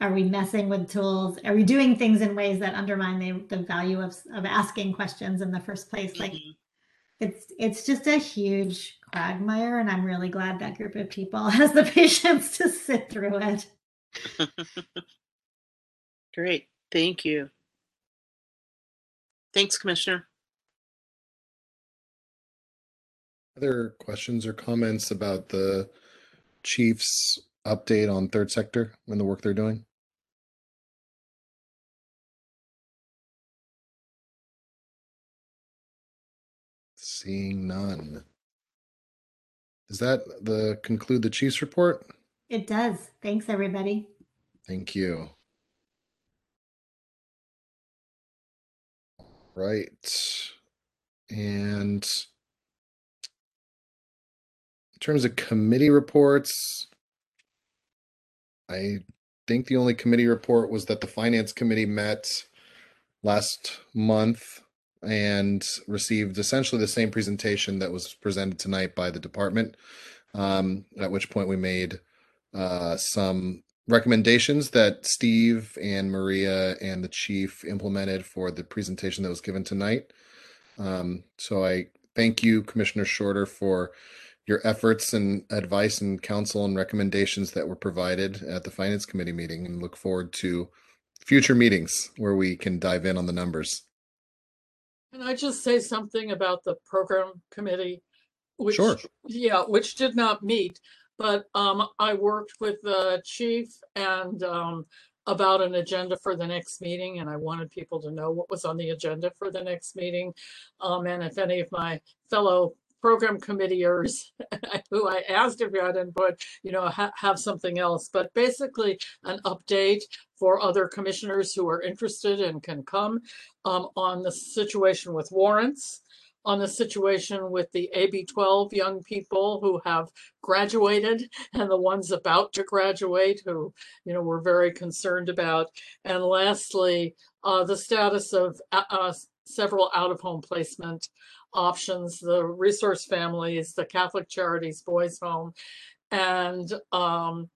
are we messing with tools? Are we doing things in ways that undermine the, the value of, of asking questions in the first place? Like, it's it's just a huge quagmire, and I'm really glad that group of people has the patience to sit through it. Great, thank you. Thanks, Commissioner. Other questions or comments about the chief's update on Third Sector and the work they're doing? Seeing none. Does that the conclude the chief's report? It does. Thanks, everybody. Thank you. Right. And in terms of committee reports, I think the only committee report was that the Finance Committee met last month and received essentially the same presentation that was presented tonight by the department, um, at which point we made uh, some recommendations that Steve and Maria and the chief implemented for the presentation that was given tonight. Um, so I thank you, Commissioner Shorter, for your efforts and advice and counsel and recommendations that were provided at the Finance Committee meeting, and look forward to future meetings where we can dive in on the numbers. Can I just say something about the program committee? Which, sure. Yeah, which did not meet, but um, I worked with the chief and um, about an agenda for the next meeting, and I wanted people to know what was on the agenda for the next meeting. Um, and if any of my fellow program committeeers who I asked if you had input, you know, ha have something else, but basically an update for other commissioners who are interested and can come um, on the situation with warrants, on the situation with the A B twelve young people who have graduated and the ones about to graduate who, you know, we're very concerned about. And lastly, uh, the status of uh, several out-of-home placement options, the resource families, the Catholic Charities Boys Home, and um,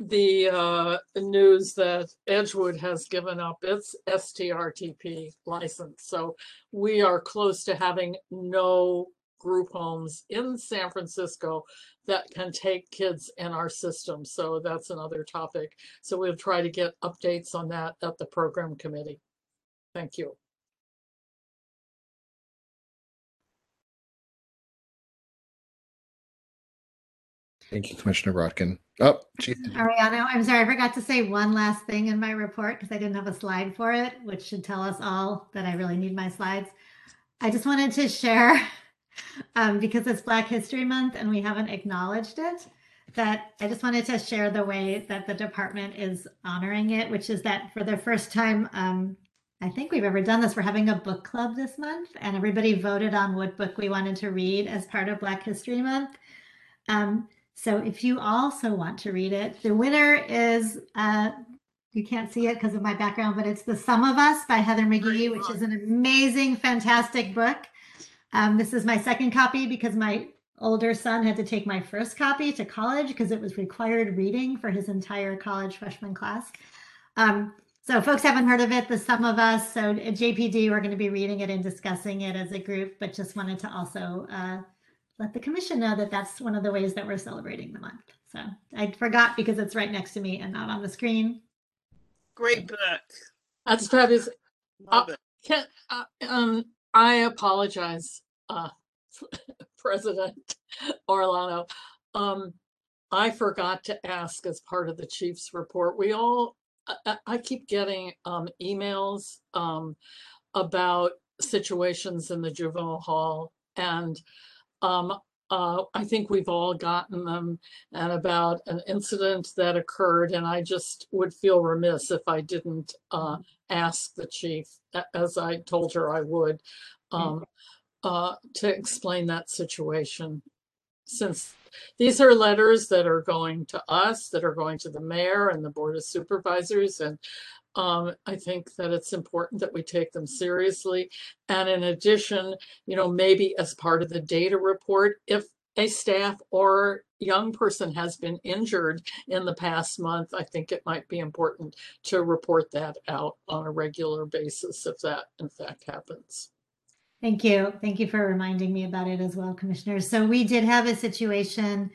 the uh, news that Edgewood has given up its S T R T P license. So we are close to having no group homes in San Francisco that can take kids in our system. So that's another topic. So we'll try to get updates on that at the program committee. Thank you. Thank you, Commissioner Rodkin. Oh, geez. Ariano, I'm sorry, I forgot to say one last thing in my report because I didn't have a slide for it, which should tell us all that I really need my slides. I just wanted to share, um, because it's Black History Month and we haven't acknowledged it, that I just wanted to share the way that the department is honoring it, which is that for the first time, um, I think we've ever done this, we're having a book club this month, and everybody voted on what book we wanted to read as part of Black History Month. Um, So if you also want to read it, the winner is, uh, you can't see it because of my background, but it's The Sum of Us by Heather McGee, which is an amazing, fantastic book. Um, this is my second copy because my older son had to take my first copy to college because it was required reading for his entire college freshman class. Um, so folks haven't heard of it, the some of us, so at J P D, we're going to be reading it and discussing it as a group, but just wanted to also uh, let the commission know that that's one of the ways that we're celebrating the month. So I forgot because it's right next to me and not on the screen. Great book. That's fabulous. Love uh, it. Can, uh, um, I apologize, uh, President Orlando. Um, I forgot to ask as part of the chief's report. We all, I, I keep getting um, emails um, about situations in the juvenile hall, and um, uh, I think we've all gotten them, and about an incident that occurred, and I just would feel remiss if I didn't uh, ask the chief, as I told her I would, um, uh, to explain that situation, since these are letters that are going to us, that are going to the mayor and the Board of Supervisors. And um, I think that it's important that we take them seriously. And in addition, you know, maybe as part of the data report, if a staff or young person has been injured in the past month, I think it might be important to report that out on a regular basis if that in fact happens. Thank you. Thank you for reminding me about it as well, Commissioner. So we did have a situation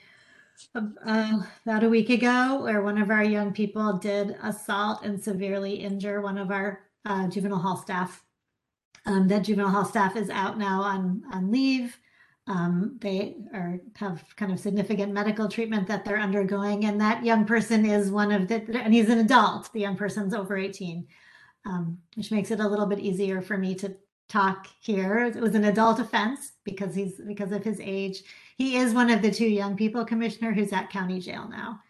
uh, about a week ago where one of our young people did assault and severely injure one of our uh, juvenile hall staff. Um, that juvenile hall staff is out now on, on leave. Um, they are, have kind of significant medical treatment that they're undergoing, and that young person is one of the, and he's an adult, the young person's over eighteen, um, which makes it a little bit easier for me to talk here. It was an adult offense because he's, because of his age. He is one of the two young people, Commissioner, who's at county jail now.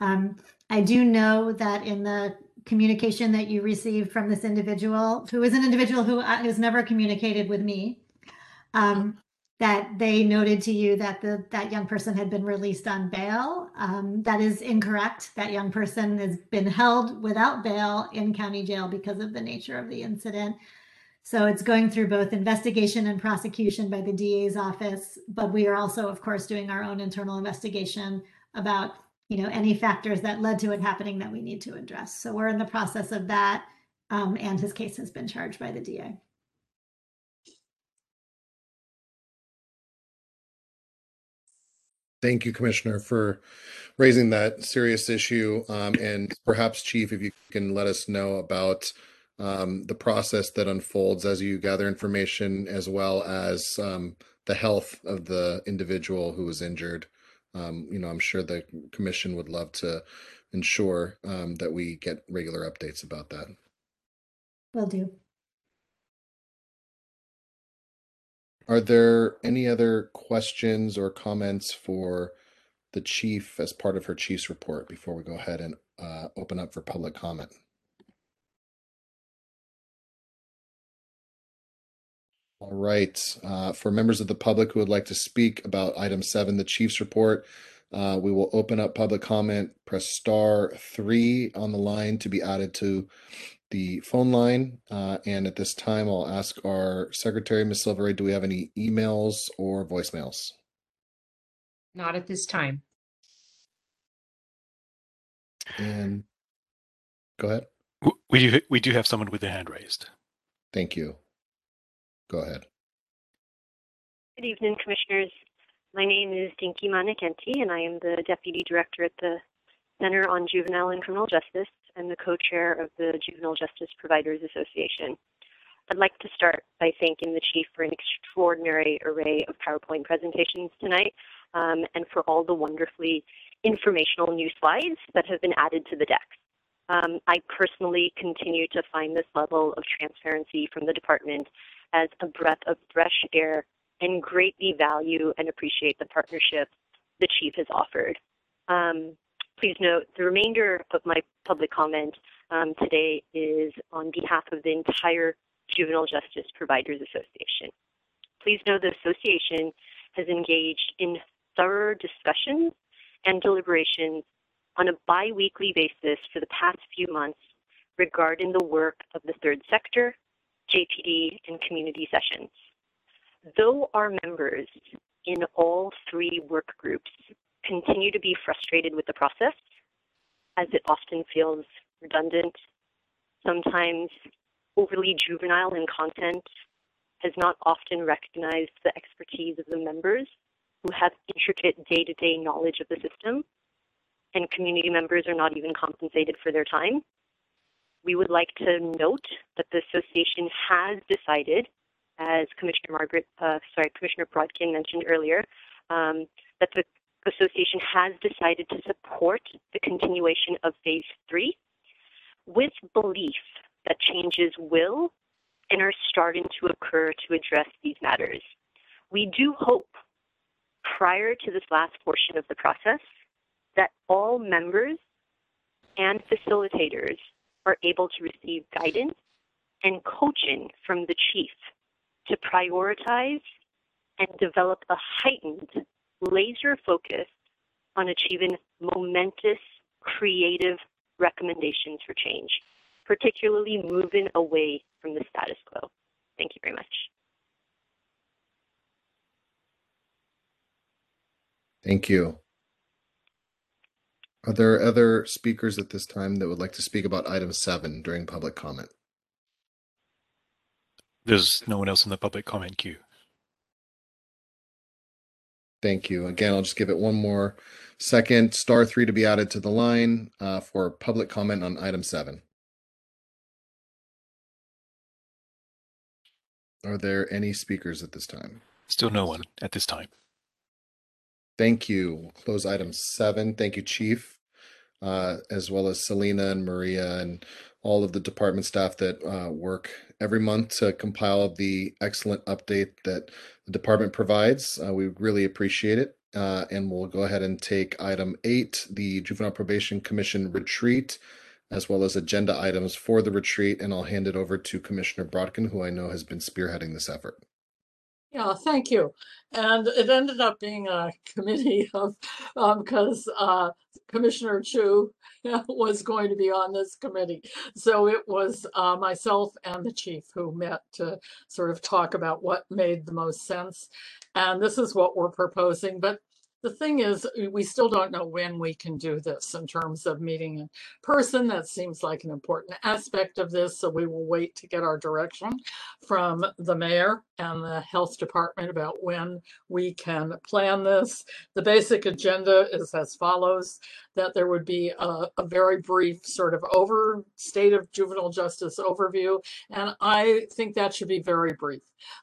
Um, I do know that in the communication that you received from this individual, who is an individual who has never communicated with me, um, that they noted to you that the that young person had been released on bail. Um, that is incorrect. That young person has been held without bail in county jail because of the nature of the incident. So it's going through both investigation and prosecution by the D A's office, but we are also, of course, doing our own internal investigation about, you know, any factors that led to it happening that we need to address. So we're in the process of that, um, and his case has been charged by the D A. Thank you, Commissioner, for raising that serious issue. Um, and perhaps, Chief, if you can let us know about um, the process that unfolds as you gather information, as well as um, the health of the individual who was injured. Um, you know, I'm sure the Commission would love to ensure um, that we get regular updates about that. Will do. Are there any other questions or comments for the chief as part of her chief's report before we go ahead and uh, open up for public comment? All right, uh, for members of the public who would like to speak about item seven, the chief's report, uh, we will open up public comment, press star three on the line to be added to the phone line, uh, and at this time I'll ask our secretary, Miz Silvery, do we have any emails or voicemails? Not at this time. And go ahead. We do, we do have someone with their hand raised. Thank you. Go ahead. Good evening, Commissioners. My name is Dinky Manikenti, and I am the Deputy Director at the Center on Juvenile and Criminal Justice and the co-chair of the Juvenile Justice Providers Association. I'd like to start by thanking the Chief for an extraordinary array of PowerPoint presentations tonight, um, and for all the wonderfully informational new slides that have been added to the deck. Um, I personally continue to find this level of transparency from the department as a breath of fresh air, and greatly value and appreciate the partnership the Chief has offered. Um, Please note the remainder of my public comment um, today is on behalf of the entire Juvenile Justice Providers Association. Please know the association has engaged in thorough discussions and deliberations on a bi-weekly basis for the past few months regarding the work of the Third Sector, J P D, and community sessions. Though our members in all three work groups continue to be frustrated with the process, as it often feels redundant, sometimes overly juvenile in content, has not often recognized the expertise of the members who have intricate day-to-day knowledge of the system, and community members are not even compensated for their time. We would like to note that the association has decided, as Commissioner Margaret, uh, sorry, Commissioner Brodkin mentioned earlier, um, that the association has decided to support the continuation of phase three with belief that changes will and are starting to occur to address these matters. We do hope, prior to this last portion of the process, that all members and facilitators are able to receive guidance and coaching from the chief to prioritize and develop a heightened laser focus on achieving momentous, creative recommendations for change, particularly moving away from the status quo. Thank you very much. Thank you. Are there other speakers at this time that would like to speak about item seven during public comment? There's no one else in the public comment queue. Thank you. Again, I'll just give it one more second. Star three to be added to the line uh, for public comment on item seven. Are there any speakers at this time? Still no one at this time. Thank you. We'll close item seven. Thank you, Chief, uh, as well as Selena and Maria and all of the department staff that uh, work every month to compile the excellent update that the department provides. Uh, we really appreciate it. Uh, and we'll go ahead and take item eight, the Juvenile Probation Commission retreat, as well as agenda items for the retreat. And I'll hand it over to Commissioner Brodkin, who I know has been spearheading this effort. Yeah, thank you. And it ended up being a committee of um, because uh, Commissioner Chu was going to be on this committee. So it was uh, myself and the chief who met to sort of talk about what made the most sense. And this is what we're proposing. But the thing is, we still don't know when we can do this in terms of meeting in person. That seems like an important aspect of this. So we will wait to get our direction from the mayor and the health department about when we can plan this. The basic agenda is as follows, that there would be a, a very brief sort of over state of juvenile justice overview. And I think that should be very brief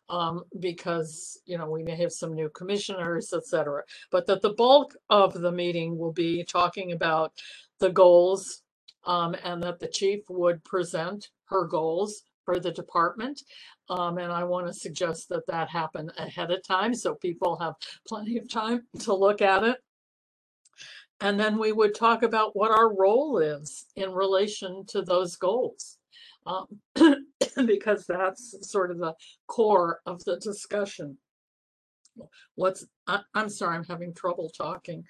um, because, you know, we may have some new commissioners, et cetera. But that the bulk of the meeting will be talking about the goals um, and that the chief would present her goals for the department. Um, and I want to suggest that that happen ahead of time so people have plenty of time to look at it. And then we would talk about what our role is in relation to those goals, um, because that's sort of the core of the discussion. What's I, I'm sorry, I'm having trouble talking.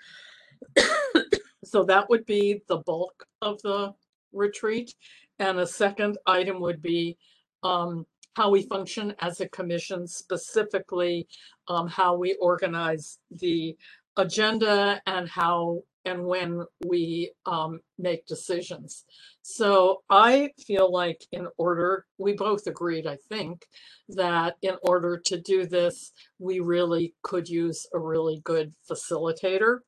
So that would be the bulk of the retreat. And a second item would be um, how we function as a commission, specifically um, how we organize the agenda and how and when we um, make decisions. So I feel like in order, we both agreed, I think, that in order to do this, we really could use a really good facilitator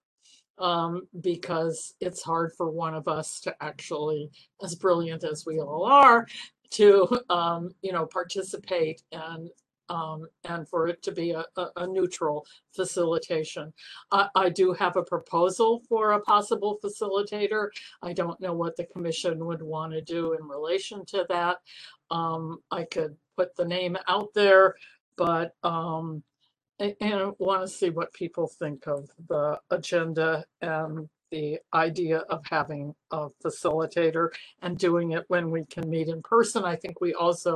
um, because it's hard for one of us to actually, as brilliant as we all are, to um, you know, participate and Um, and for it to be a, a, a neutral facilitation. I, I do have a proposal for a possible facilitator. I don't know what the commission would want to do in relation to that. Um, I could put the name out there, but um, and I want to see what people think of the agenda and the idea of having a facilitator and doing it when we can meet in person. I think we also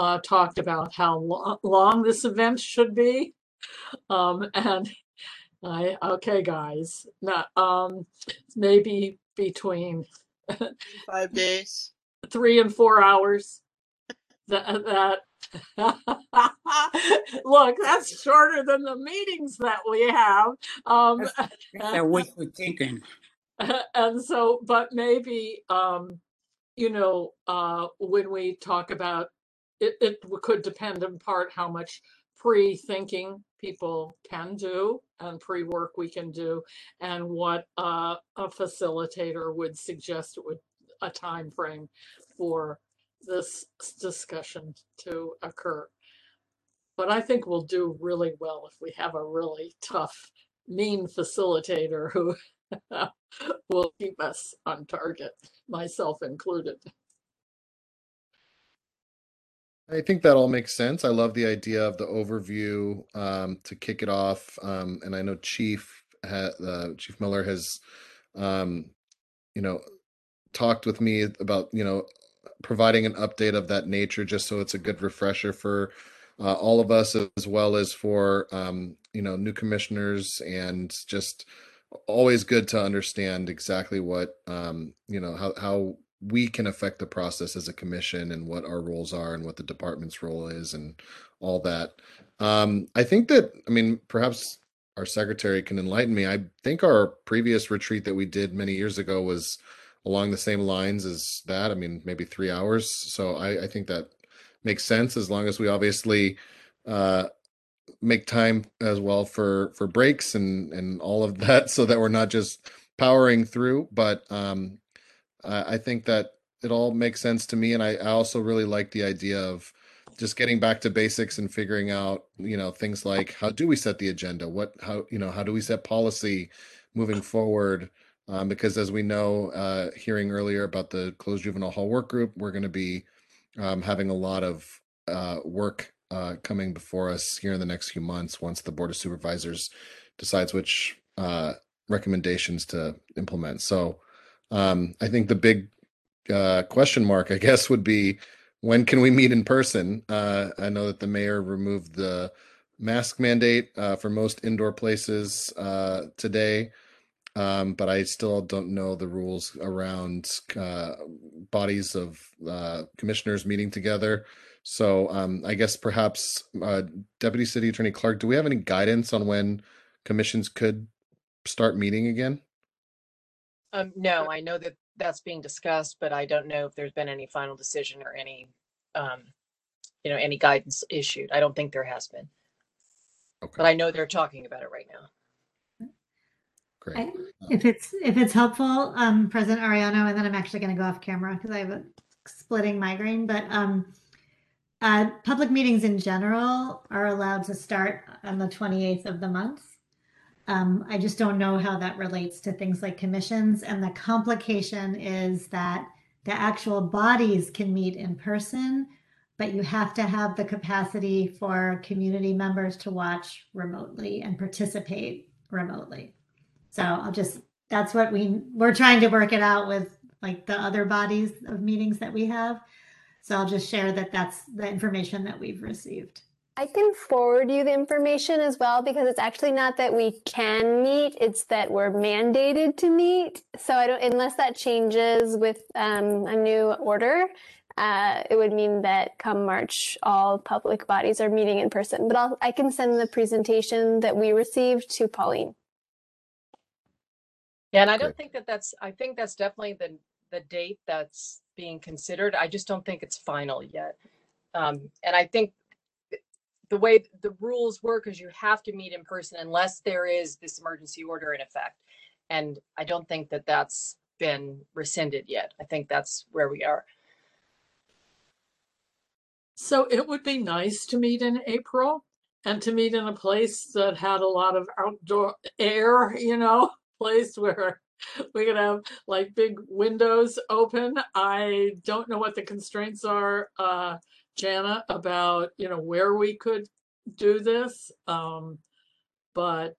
uh, talked about how lo long this event should be. Um, and I, okay, guys, now, um, maybe between five days, three and four hours. that, look, that's shorter than the meetings that we have. Um, that we were thinking. And so, but maybe, um, you know, uh, when we talk about it, it could depend in part how much pre-thinking people can do and pre-work we can do, and what uh, a facilitator would suggest would a time frame for this discussion to occur. But I think we'll do really well if we have a really tough, mean facilitator who will keep us on target, myself included. I think that all makes sense. I love the idea of the overview um, to kick it off. Um, and I know Chief ha uh, Chief Miller has, um, you know, talked with me about, you know, providing an update of that nature, just so it's a good refresher for uh, all of us, as well as for, um, you know, new commissioners, and just always good to understand exactly what, um, you know, how, how we can affect the process as a commission, and what our roles are, and what the department's role is, and all that. Um, I think that, I mean, perhaps our secretary can enlighten me. I think our previous retreat that we did many years ago was along the same lines as that. I mean, maybe three hours. So I, I think that makes sense, as long as we obviously uh, make time as well for, for breaks and, and all of that, so that we're not just powering through. But, um, I think that it all makes sense to me. And I, I also really like the idea of just getting back to basics and figuring out, you know, things like, how do we set the agenda? What, how, you know, how do we set policy moving forward? Um, because as we know, uh, hearing earlier about the Closed Juvenile Hall Work Group, we're going to be um, having a lot of uh, work uh, coming before us here in the next few months, once the Board of Supervisors decides which uh, recommendations to implement. So, Um, I think the big uh, question mark, I guess, would be, when can we meet in person? Uh, I know that the mayor removed the mask mandate uh, for most indoor places uh, today, um, but I still don't know the rules around uh, bodies of uh, commissioners meeting together. So um, I guess perhaps uh, Deputy City Attorney Clark, do we have any guidance on when commissions could start meeting again? Um, no, I know that that's being discussed, but I don't know if there's been any final decision or any, um, you know, any guidance issued. I don't think there has been, okay. But I know they're talking about it right now. Great. I, if it's if it's helpful, um, President Ariano, and then I'm actually going to go off camera because I have a splitting migraine. But um, uh, public meetings in general are allowed to start on the twenty-eighth of the month. Um, I just don't know how that relates to things like commissions. And the complication is that the actual bodies can meet in person, but you have to have the capacity for community members to watch remotely and participate remotely. So I'll just, that's what we, we're trying to work it out with, like, the other bodies of meetings that we have. So I'll just share that that's the information that we've received. I can forward you the information as well, because it's actually not that we can meet, it's that we're mandated to meet. So I don't, unless that changes with um, a new order, uh, it would mean that come March, all public bodies are meeting in person. But I'll, I can send the presentation that we received to Pauline. Yeah, and I don't think that that's, I think that's definitely the, the date that's being considered. I just don't think it's final yet. Um, and I think the way the rules work is you have to meet in person unless there is this emergency order in effect. And I don't think that that's been rescinded yet. I think that's where we are. So it would be nice to meet in April and to meet in a place that had a lot of outdoor air, you know, place where we could have, like, big windows open. I don't know what the constraints are, uh, Jana, about, you know, where we could do this, um, but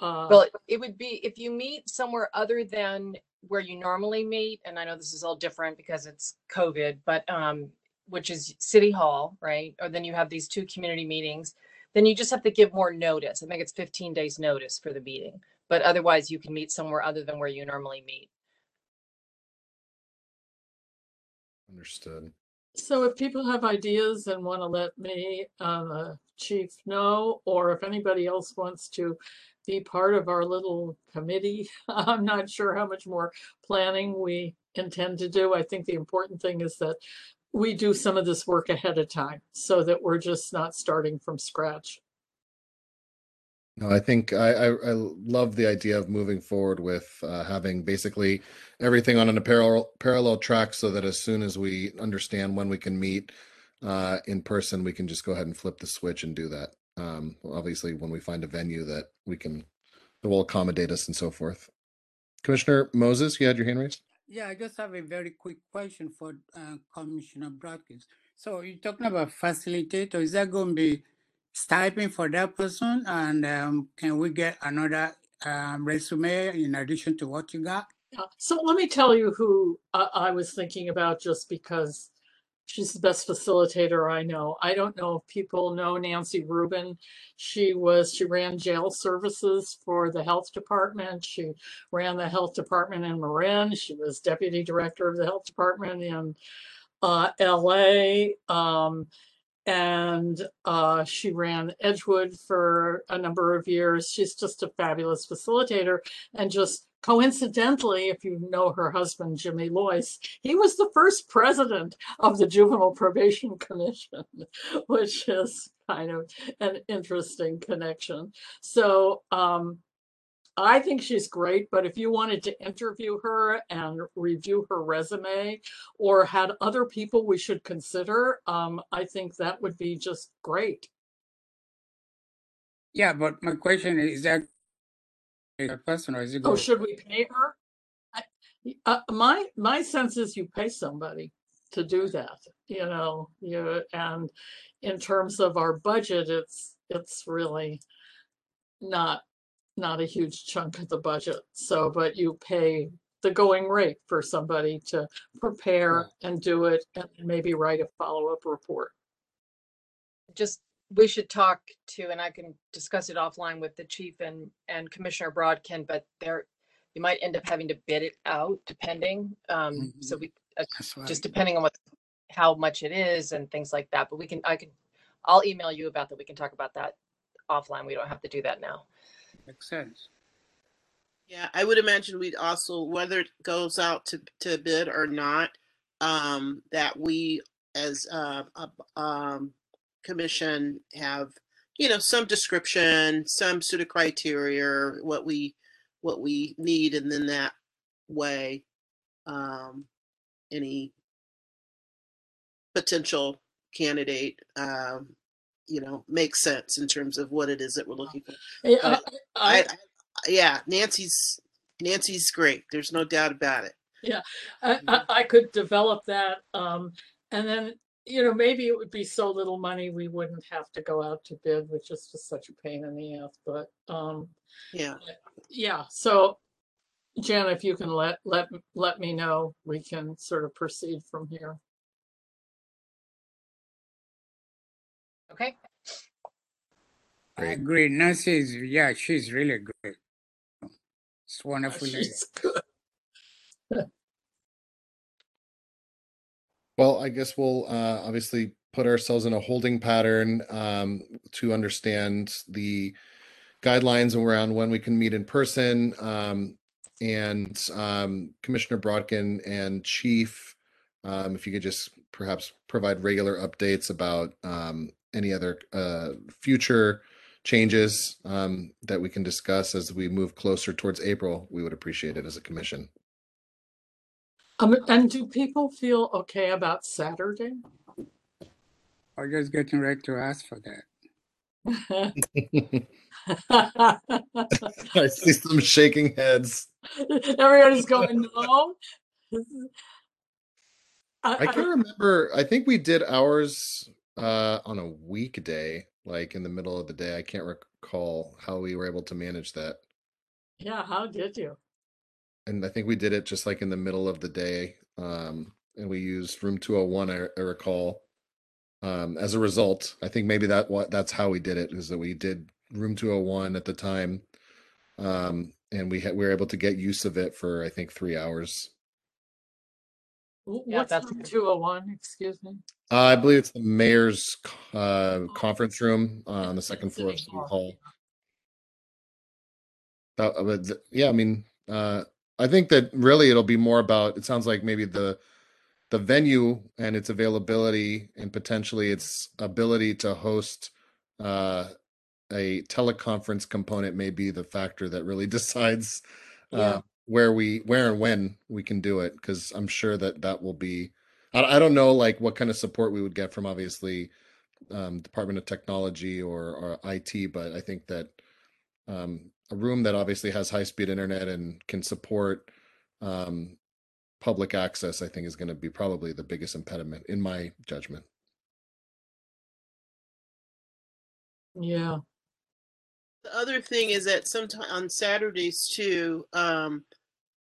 uh, well, it would be if you meet somewhere other than where you normally meet, and I know this is all different because it's COVID, but um, which is City Hall, right? Or then you have these two community meetings. Then you just have to give more notice. I think it's fifteen days notice for the meeting, but otherwise you can meet somewhere other than where you normally meet. Understood. So if people have ideas and want to let me, uh, the chief, know, or if anybody else wants to be part of our little committee, I'm not sure how much more planning we intend to do. I think the important thing is that we do some of this work ahead of time so that we're just not starting from scratch. No, I think I, I, I love the idea of moving forward with uh, having basically everything on an, a parallel, parallel track so that as soon as we understand when we can meet uh, in person, we can just go ahead and flip the switch and do that. Um, obviously, when we find a venue that we can, that will accommodate us and so forth. Commissioner Moses, you had your hand raised? Yeah, I just have a very quick question for uh, Commissioner Brockes. So you're talking about facilitator. Is that going to be stipend for that person, and um, can we get another um, resume in addition to what you got? Yeah. So let me tell you who uh, I was thinking about, just because she's the best facilitator I know. I don't know if people know Nancy Rubin. She was she ran jail services for the Health Department. She ran the Health Department in Marin. She was deputy director of the Health Department in uh, L A. Um, and uh, she ran Edgewood for a number of years. She's just a fabulous facilitator. And just coincidentally, if you know her husband, Jimmy Loyce, he was the first president of the Juvenile Probation Commission, which is kind of an interesting connection. So um, I think she's great, but if you wanted to interview her and review her resume, or had other people we should consider, um, I think that would be just great. Yeah, but my question is, is that a person, or is it? Oh, should we pay her? I, uh, my my sense is you pay somebody to do that. You know, you and in terms of our budget, it's it's really not. not a huge chunk of the budget. So, but you pay the going rate for somebody to prepare and do it, and maybe write a follow-up report. Just, we should talk to, and I can discuss it offline with the chief and, and Commissioner Brodkin, but there, you might end up having to bid it out depending. Um, mm-hmm. So we, uh, right. just depending on what, how much it is and things like that, but we can, I can, I'll email you about that. We can talk about that offline. We don't have to do that now. Makes sense. Yeah, I would imagine we'd also, whether it goes out to, to bid or not, um, that we as a, a um, commission have, you know, some description, some sort of criteria, what we what we need, and then that way, um, any potential candidate, um, you know, makes sense in terms of what it is that we're looking for. Yeah, uh, I, I, I, yeah Nancy's Nancy's great. There's no doubt about it. Yeah, I, I, I could develop that. Um, and then, you know, maybe it would be so little money we wouldn't have to go out to bid, which is just such a pain in the ass. But um, yeah, yeah. So, Jan, if you can let let let me know, we can sort of proceed from here. Okay. I agree. Nancy is, yeah, she's really great. It's wonderful. She's good. Well, I guess we'll uh, obviously put ourselves in a holding pattern um, to understand the guidelines around when we can meet in person. Um, and um, Commissioner Brodkin and Chief, um, if you could just perhaps provide regular updates about um, any other uh, future changes um, that we can discuss as we move closer towards April, we would appreciate it as a commission. Um, and do people feel okay about Saturday? I'm just getting ready to ask for that. I see some shaking heads. Everybody's going, no. I, I can't remember. I think we did ours uh on a weekday, like in the middle of the day. I can't recall how we were able to manage that. Yeah, how did you? And I think we did it just like in the middle of the day, um and we used room two oh one, I, I recall, um as a result. I think maybe that what that's how we did it, is that we did room two oh one at the time, um and we had we were able to get use of it for I think three hours. Yeah, that's two oh one, excuse me. Uh, I believe it's the mayor's uh, conference room uh, on the second floor of City Hall. Uh, yeah, I mean, uh, I think that really it'll be more about, it sounds like maybe the the venue and its availability and potentially its ability to host uh, a teleconference component may be the factor that really decides uh, yeah. where we, where and when we can do it. Cause I'm sure that that will be, I, I don't know like what kind of support we would get from obviously um, Department of Technology or, or I T, but I think that um, a room that obviously has high speed internet and can support um, public access, I think, is going to be probably the biggest impediment in my judgment. Yeah. The other thing is that sometimes on Saturdays too, um,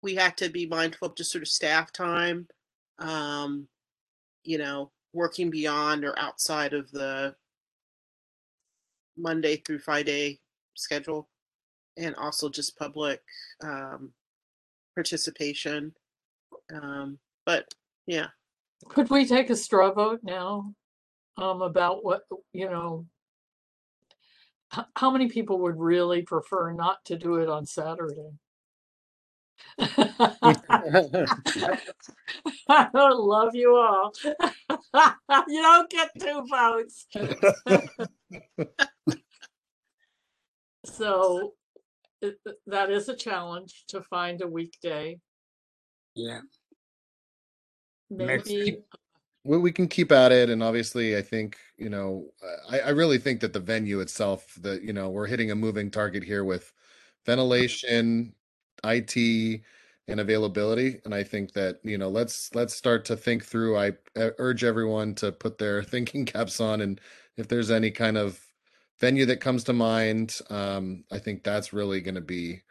we have to be mindful of just sort of staff time, um, you know, working beyond or outside of the Monday through Friday schedule, and also just public um, participation. Um, but yeah. Could we take a straw vote now um, about what, you know, h- how many people would really prefer not to do it on Saturday? I love you all. You don't get two votes. So it, that is a challenge to find a weekday. Yeah. Maybe we, we can keep at it, and obviously I think, you know, I, I really think that the venue itself, that, you know, we're hitting a moving target here with ventilation, I T, and availability, and I think that, you know, let's let's start to think through. I urge everyone to put their thinking caps on, and if there's any kind of venue that comes to mind, um, I think that's really going to be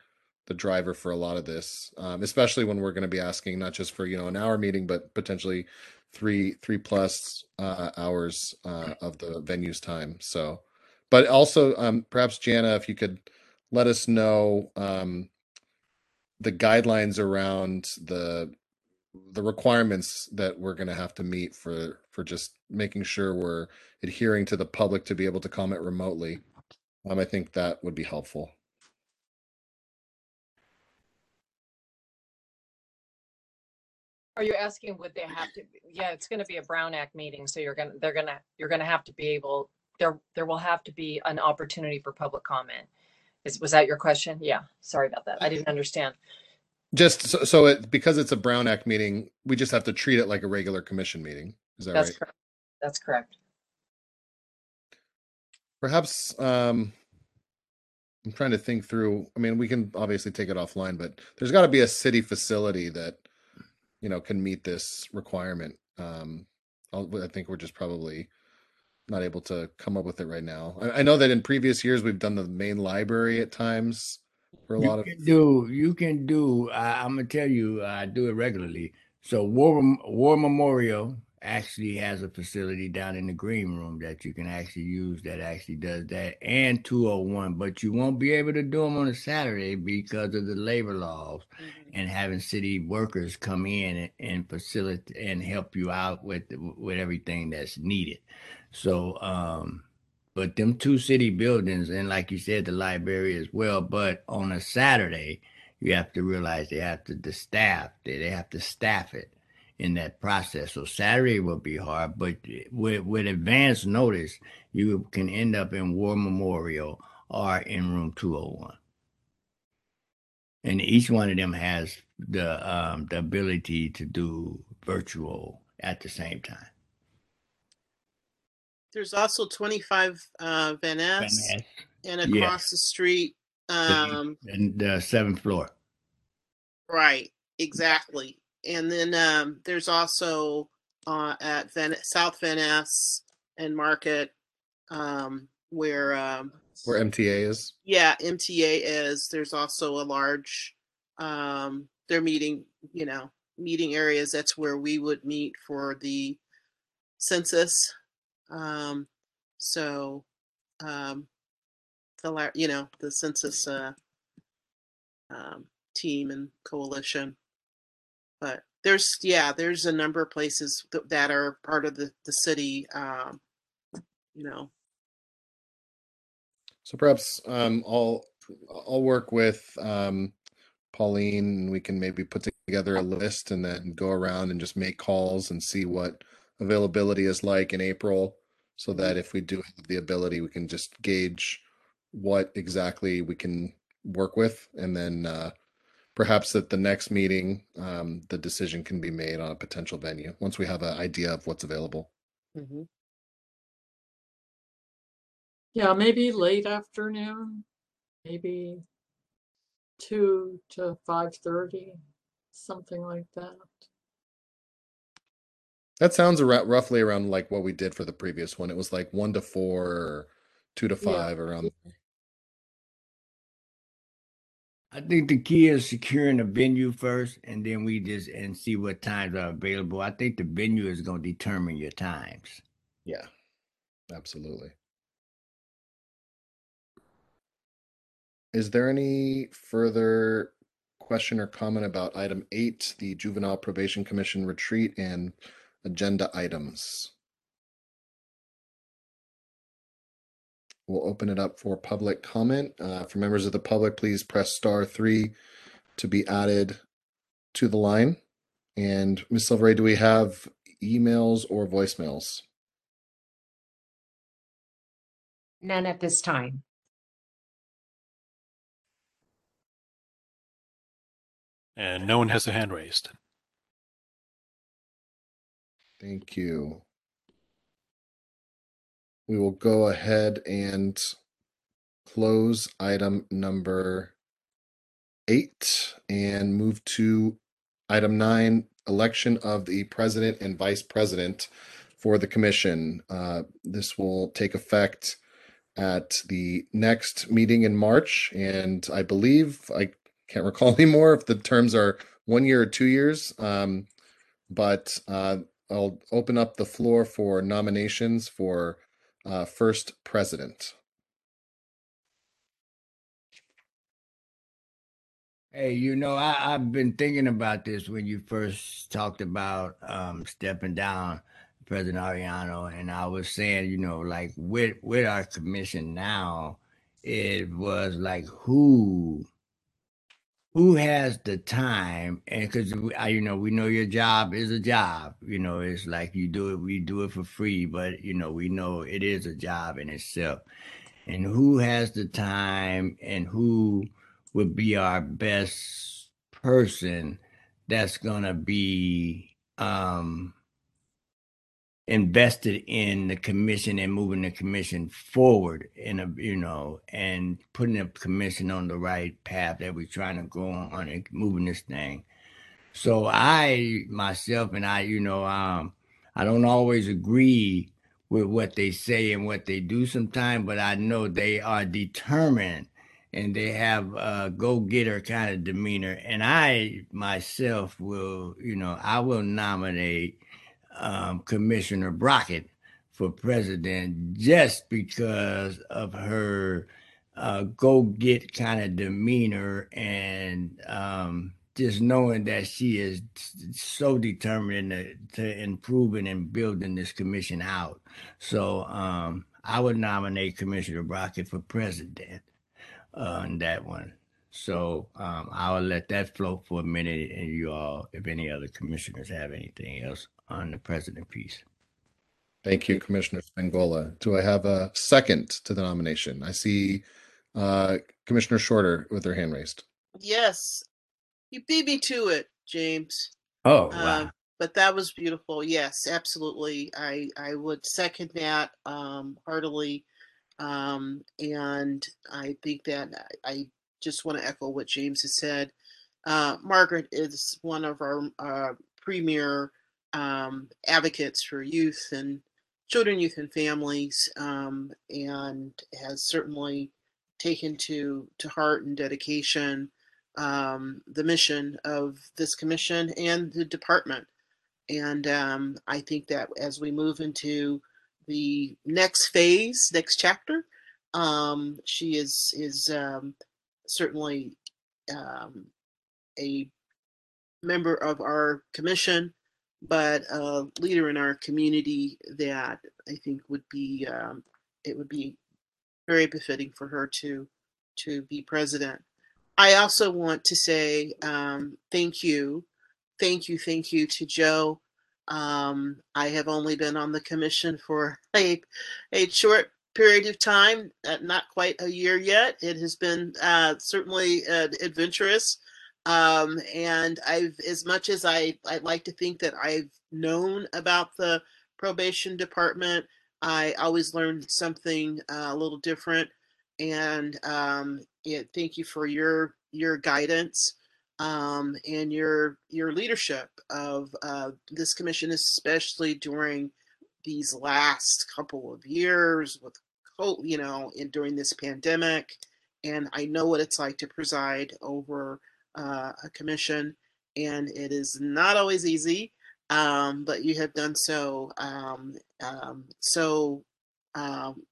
the driver for a lot of this, um, especially when we're going to be asking not just for, you know, an hour meeting, but potentially three three plus uh, hours uh, of the venue's time. So, but also um, perhaps Jana, if you could let us know um, the guidelines around the the requirements that we're going to have to meet for for just making sure we're adhering to the public to be able to comment remotely. Um, I think that would be helpful. Are you asking would they have to? Yeah, it's going to be a Brown Act meeting, so you're gonna, they're gonna, you're gonna have to be able. There, there will have to be an opportunity for public comment. Is was that your question? Yeah, sorry about that. I didn't understand. Just so, so it because it's a Brown Act meeting, we just have to treat it like a regular commission meeting. Is that right? That's correct. That's correct. Perhaps um, I'm trying to think through. I mean, we can obviously take it offline, but there's got to be a city facility that, you know, can meet this requirement. Um, I'll, I think we're just probably not able to come up with it right now. I, I know that in previous years, we've done the main library at times for a you lot of- can do, You can do, uh, I'm gonna tell you, I uh, do it regularly. So War, War Memorial actually has a facility down in the green room that you can actually use that actually does that, and two oh one, but you won't be able to do them on a Saturday because of the labor laws and having city workers come in and, and facilitate and help you out with with everything that's needed. So um but them two city buildings, and like you said, the library as well, but on a Saturday you have to realize they have to the staff they, they have to staff it in that process. So Saturday will be hard, but with, with advance notice, you can end up in War Memorial or in room two oh one. And each one of them has the um, the ability to do virtual at the same time. There's also twenty-five uh, Van Ness, Van Ness. And across yes. the street. Um, and the seventh floor. Right, exactly. And then um, there's also uh, at Van- South Van Ness and Market um, where um, where M T A is. Yeah, M T A is. There's also a large um, their meeting, you know, meeting areas. That's where we would meet for the census. Um, so um, the you know the census uh, um, team and coalition. But there's, yeah, there's a number of places th that are part of the, the city, um, you know. So perhaps um, I'll, I'll work with um, Pauline, and we can maybe put together a list and then go around and just make calls and see what availability is like in April, so that if we do have the ability, we can just gauge what exactly we can work with, and then uh, perhaps at the next meeting, um, the decision can be made on a potential venue once we have an idea of what's available. Mm-hmm. Yeah, maybe late afternoon, maybe two to five thirty, something like that. That sounds around, roughly around like what we did for the previous one. It was like one to four, or two to five, yeah, around. I think the key is securing a venue first, and then we just and see what times are available. I think the venue is going to determine your times. Yeah, absolutely. Is there any further question or comment about item eight, the Juvenile Probation Commission retreat and agenda items? We'll open it up for public comment. Uh, for members of the public, please press star three to be added to the line. And Miz Silveray, do we have emails or voicemails? None at this time. And no one has a hand raised. Thank you. We will go ahead and close item number eight and move to item nine, election of the president and vice president for the commission. Uh, this will take effect at the next meeting in March. And I believe, I can't recall anymore if the terms are one year or two years, um, but uh, I'll open up the floor for nominations for uh, first president. Hey, you know, I, I've been thinking about this when you first talked about um, stepping down, President Arellano, and I was saying, you know, like with, with our commission now, it was like who... Who has the time? And because, you know, we know your job is a job. You know, it's like you do it, we do it for free, but, you know, we know it is a job in itself. And who has the time and who would be our best person that's going to be um, invested in the commission and moving the commission forward in a, you know, and putting the commission on the right path that we're trying to go on and moving this thing. So I, myself and I, you know, um, I don't always agree with what they say and what they do sometimes, but I know they are determined and they have a go-getter kind of demeanor. And I myself will, you know, I will nominate Um, Commissioner Brockett for president just because of her uh, go-get kind of demeanor and um, just knowing that she is so determined to, to improving and building this commission out. So um, I would nominate Commissioner Brockett for president uh, on that one. So um, I will let that float for a minute, and you all, if any other commissioners have anything else on the president piece. Thank you, Commissioner Spangola. Do I have a second to the nomination? I see uh, Commissioner Shorter with her hand raised. Yes, you beat me to it, James. Oh, wow. Uh, but that was beautiful. Yes, absolutely. I, I would second that um, heartily. Um, and I think that I, I just want to echo what James has said. Uh, Margaret is one of our uh, premier um advocates for youth and children, youth and families, um and has certainly taken to to heart and dedication um the mission of this commission and the department. And um I think that as we move into the next phase, next chapter, um she is is um certainly um a member of our commission, but a leader in our community that I think would be, um, it would be very befitting for her to, to be president. I also want to say um, thank you, thank you, thank you to Joe. Um, I have only been on the commission for a, a short period of time, uh, not quite a year yet. It has been uh, certainly uh, adventurous. Um, and I've, as much as I, I'd like to think that I've known about the probation department, I always learned something uh, a little different. And um, yeah, thank you for your your guidance um, and your your leadership of uh, this commission, especially during these last couple of years with, you know, and during this pandemic. And I know what it's like to preside over uh, a commission, and it is not always easy, um, but you have done so um, um, so. Um,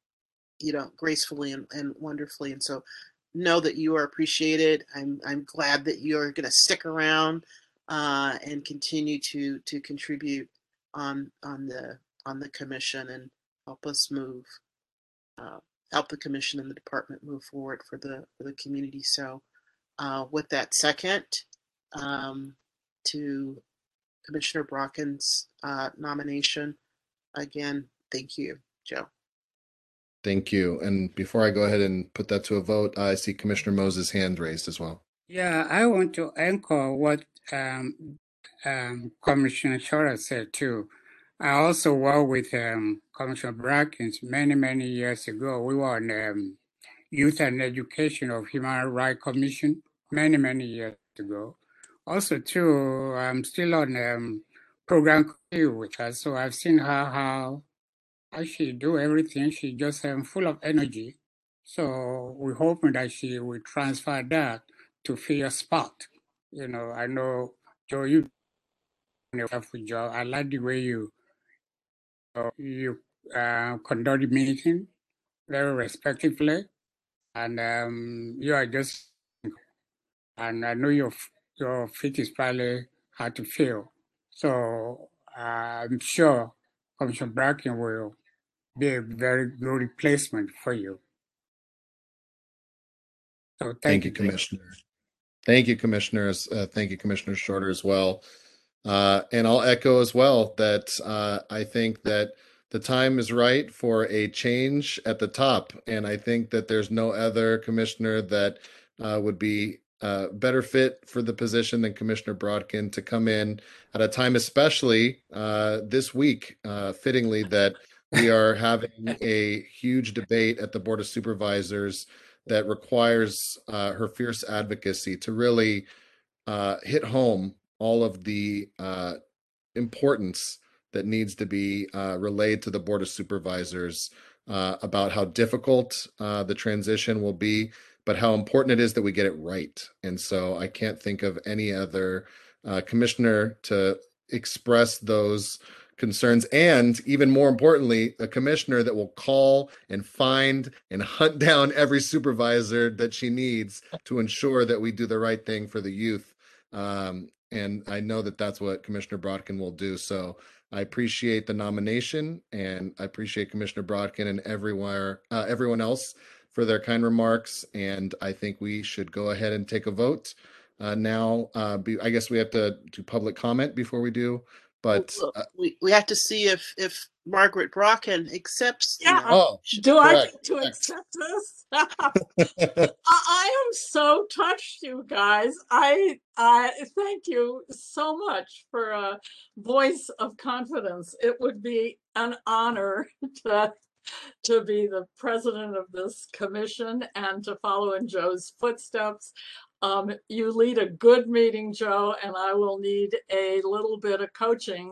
you know, gracefully and, and wonderfully. And so know that you are appreciated. I'm, I'm glad that you're going to stick around uh, and continue to, to contribute on, on the, on the commission and help us move, uh, help the commission and the department move forward for the, for the community. So uh, with that second um, to Commissioner Brocken's uh, nomination, again, thank you, Joe. Thank you. And before I go ahead and put that to a vote, I see Commissioner Moses' hand raised as well. Yeah, I want to echo what um, um, Commissioner Shora said too. I also worked with um, Commissioner Brackens many, many years ago. We were on the um, Youth and Education of Human Rights Commission many, many years ago. Also too, I'm still on um, program with her, so I've seen her how she do everything. She just um, full of energy. So we're hoping that she will transfer that to fill a spot. You know, I know, Joe, you do a wonderful job. I like the way you uh, you uh, conduct the meeting very respectfully, and um, you are just. And I know your your feet is probably hard to feel. So uh, I'm sure Commissioner Bracken will be a very good replacement for you. So thank, thank you, Commissioner. Thank you, Commissioners. Uh, thank you, Commissioner Shorter, as well. Uh, and I'll echo as well that uh, I think that the time is right for a change at the top. And I think that there's no other commissioner that uh, would be Uh, better fit for the position than Commissioner Brodkin to come in at a time, especially uh, this week, uh, fittingly, that we are having a huge debate at the Board of Supervisors that requires uh, her fierce advocacy to really uh, hit home all of the uh, importance that needs to be uh, relayed to the Board of Supervisors uh, about how difficult uh, the transition will be, but how important it is that we get it right. And so I can't think of any other uh, commissioner to express those concerns, and even more importantly, a commissioner that will call and find and hunt down every supervisor that she needs to ensure that we do the right thing for the youth. Um, and I know that that's what Commissioner Brodkin will do. So I appreciate the nomination, and I appreciate Commissioner Brodkin and everywhere, uh, everyone else for their kind remarks, and I think we should go ahead and take a vote uh, now. Uh, be, I guess we have to do public comment before we do, but uh, we we have to see if if Margaret Brocken accepts. Yeah, the, oh, do correct. I get to accept this? I, I am so touched, you guys. I I thank you so much for a voice of confidence. It would be an honor to. to be the president of this commission and to follow in Joe's footsteps. Um, you lead a good meeting, Joe, and I will need a little bit of coaching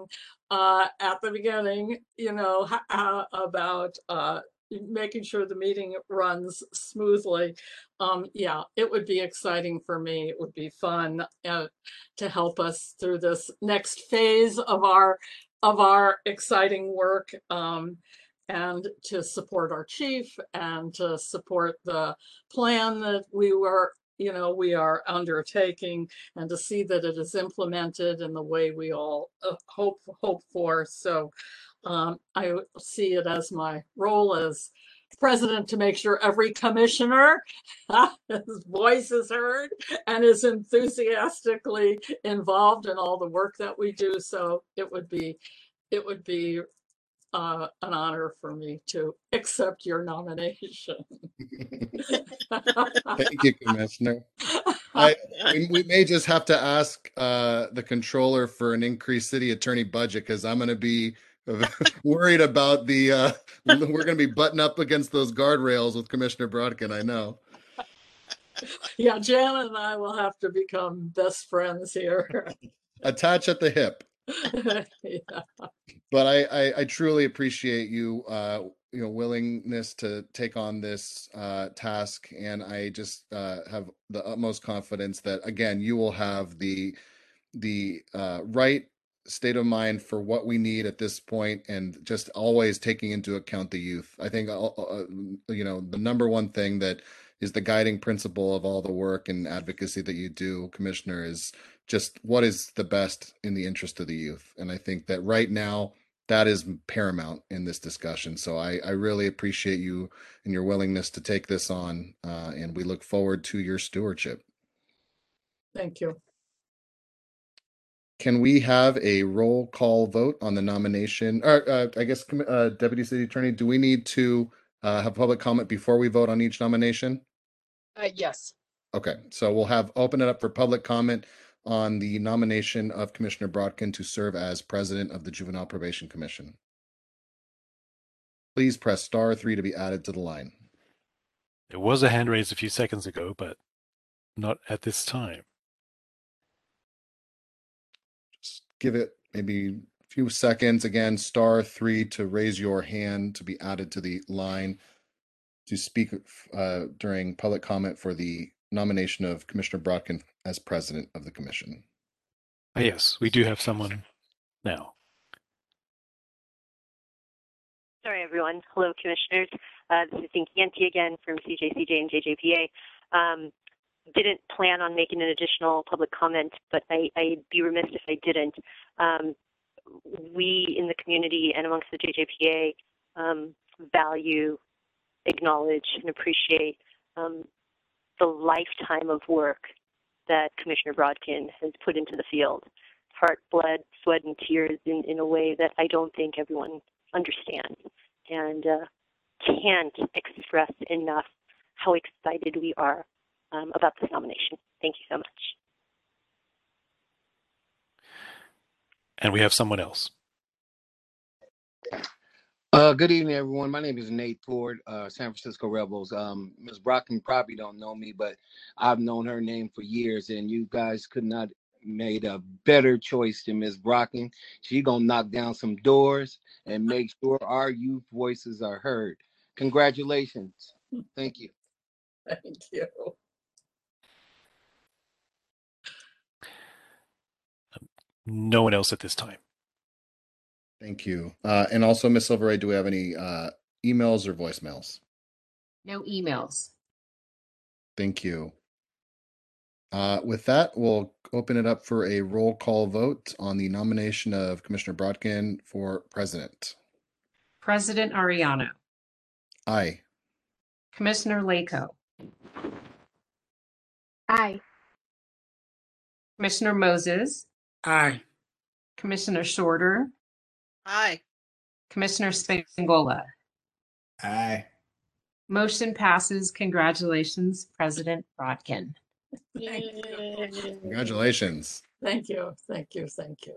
uh, at the beginning, you know, how, about uh, making sure the meeting runs smoothly. Um, yeah, it would be exciting for me. It would be fun uh, to help us through this next phase of our, of our exciting work. Um, and to support our chief and to support the plan that we were you know, we are undertaking, and to see that it is implemented in the way we all uh, hope hope for. So um, I see it as my role as president to make sure every commissioner his voice is heard and is enthusiastically involved in all the work that we do. So it would be it would be uh, an honor for me to accept your nomination. Thank you, Commissioner. I, we may just have to ask uh, the controller for an increased city attorney budget, because I'm going to be worried about the uh we're gonna be butting up against those guardrails with Commissioner Brodkin. I know. Yeah, Janet and I will have to become best friends here. Attach at the hip. Yeah. But I, I I truly appreciate you uh you know willingness to take on this uh task, and I just uh have the utmost confidence that again you will have the the uh right state of mind for what we need at this point, and just always taking into account the youth. I think, uh, you know, the number one thing that is the guiding principle of all the work and advocacy that you do, Commissioner, is just what is the best in the interest of the youth. And I think that right now that is paramount in this discussion. So I, I really appreciate you and your willingness to take this on. Uh, and we look forward to your stewardship. Thank you. Can we have a roll call vote on the nomination? Or uh, I guess, uh, Deputy City Attorney, do we need to uh, have public comment before we vote on each nomination? Uh, yes. Okay, so we'll have open it up for public comment on the nomination of Commissioner Brodkin to serve as President of the Juvenile Probation Commission. Please press star three to be added to the line. There was a hand raised a few seconds ago, but not at this time. Give it maybe a few seconds. Again, star three to raise your hand to be added to the line to speak uh, during public comment for the nomination of Commissioner Brodkin as president of the commission. Yes, we do have someone now. Sorry, everyone. Hello, commissioners. Uh, this is Inky Enti again from C J C J and J J P A. Um, didn't plan on making an additional public comment, but I, I'd be remiss if I didn't. Um, we in the community and amongst the J J P A um, value, acknowledge, and appreciate um, the lifetime of work that Commissioner Brodkin has put into the field. Heart, blood, sweat, and tears in, in a way that I don't think everyone understands, and uh, can't express enough how excited we are Um, about this nomination. Thank you so much. And we have someone else. Uh, good evening, everyone. My name is Nate Ford, uh, San Francisco Rebels. Um, Miz Brodkin probably don't know me, but I've known her name for years, and you guys could not made a better choice than Miz Brodkin. She's going to knock down some doors and make sure our youth voices are heard. Congratulations. Thank you. Thank you. No one else at this time. Thank you. Uh, and also, Miz Silveray, do we have any uh, emails or voicemails? No emails. Thank you. Uh, with that, we'll open it up for a roll call vote on the nomination of Commissioner Brodkin for president. President Arellano. Aye. Commissioner Laco. Aye. Commissioner Moses. Aye. Commissioner Shorter. Aye. Commissioner Spangola. Aye. Motion passes. Congratulations, President Brodkin. Congratulations. Thank you. Thank you. Thank you.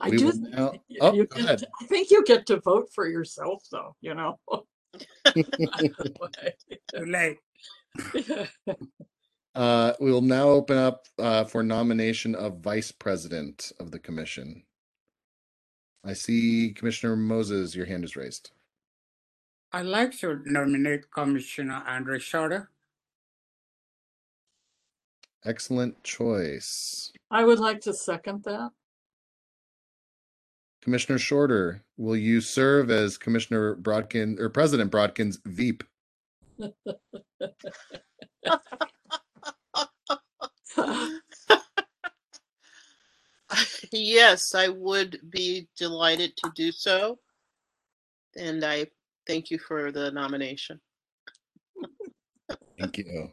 I we do. Think now... you, oh, you get to, I think you get to vote for yourself, though. You know. Too late. Uh, we will now open up uh, for nomination of Vice President of the Commission. I see Commissioner Moses, your hand is raised. I'd like to nominate Commissioner Andre Shorter. Excellent choice. I would like to second that. Commissioner Shorter, will you serve as Commissioner Brodkin or President Brodkin's V P? Yes, I would be delighted to do so. And I thank you for the nomination. Thank you.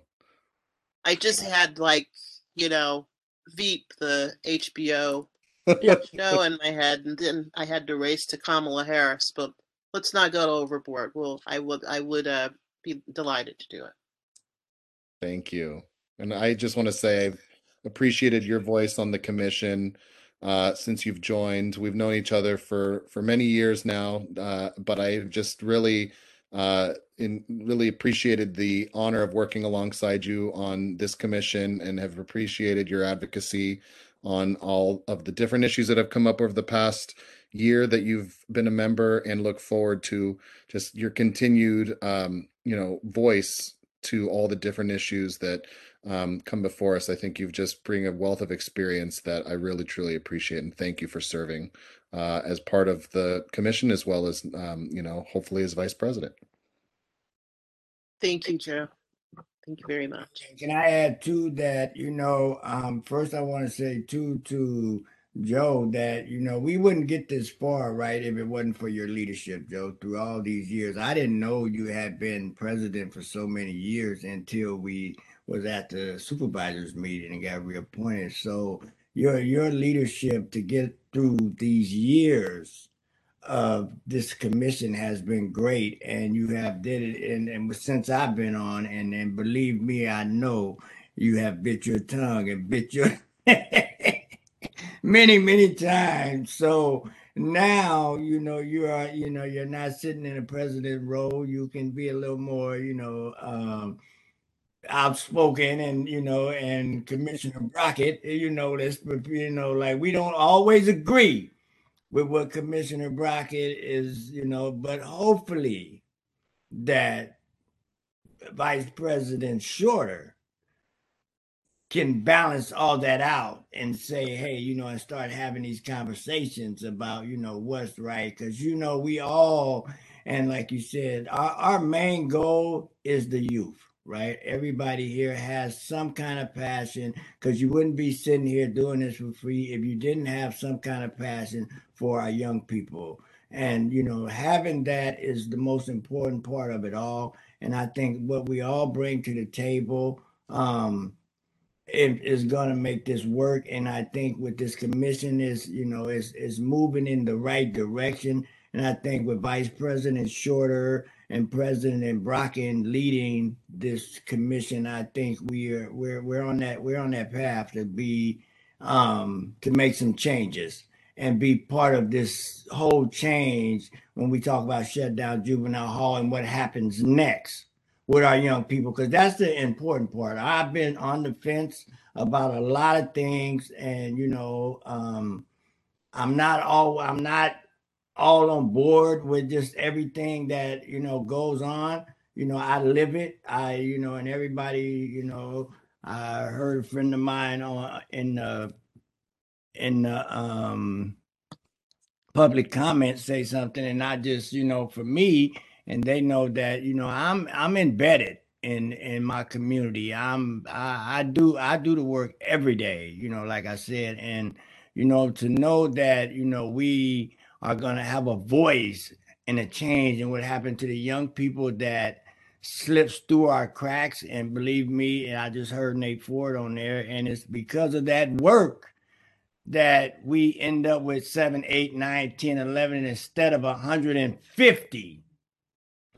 I just had, like, you know, Veep, the H B O show in my head, and then I had to race to Kamala Harris, but let's not go overboard. Well, I would, I would uh, be delighted to do it. Thank you. And I just want to say I've appreciated your voice on the commission uh, since you've joined. We've known each other for, for many years now, uh, but I just really uh, in, really appreciated the honor of working alongside you on this commission and have appreciated your advocacy on all of the different issues that have come up over the past year that you've been a member, and look forward to just your continued, um, you know, voice to all the different issues that um, come before us. I think you've just bring a wealth of experience that I really, truly appreciate. And thank you for serving uh, as part of the commission, as well as, um, you know, hopefully as vice president. Thank you, Joe. Thank you very much. Can I add to that? You know, um, first I want to say too, to Joe, that, you know, we wouldn't get this far, right, if it wasn't for your leadership, Joe, through all these years. I didn't know you had been president for so many years until we was at the supervisors meeting and got reappointed. So your, your leadership to get through these years of this commission has been great, and you have did it. And, and since I've been on, and, and believe me, I know you have bit your tongue and bit your many, many times. So now, you know, you are, you know, you're not sitting in a president role. You can be a little more, you know, um, outspoken, and, you know, and Commissioner Brockett, you know, this, but, you know, like, we don't always agree with what Commissioner Brockett is, you know, but hopefully that Vice President Shorter can balance all that out and say, hey, you know, and start having these conversations about, you know, what's right. Because, you know, we all, and like you said, our, our main goal is the youth, right? Everybody here has some kind of passion, because you wouldn't be sitting here doing this for free if you didn't have some kind of passion for our young people. And, you know, having that is the most important part of it all. And I think what we all bring to the table, um, it is going to make this work. And I think with this commission is, you know, is is moving in the right direction. And I think with Vice President Shorter and President Brocken leading this commission, I think we are we're we're on that we're on that path to be um, to make some changes and be part of this whole change when we talk about shut down juvenile hall and what happens next with our young people, because that's the important part. I've been on the fence about a lot of things, and, you know, um, I'm not all I'm not all on board with just everything that, you know, goes on. You know, I live it. I, you know, and everybody, you know, I heard a friend of mine on in the in the um, public comments say something, and I just, you know, for me. And they know that, you know, I'm I'm embedded in in my community. I'm I, I do I do the work every day, you know, like I said. And, you know, to know that, you know, we are going to have a voice and a change in what happened to the young people that slips through our cracks. And believe me, and I just heard Nate Ford on there, and it's because of that work that we end up with seven, eight, nine, ten, eleven instead of one hundred fifty.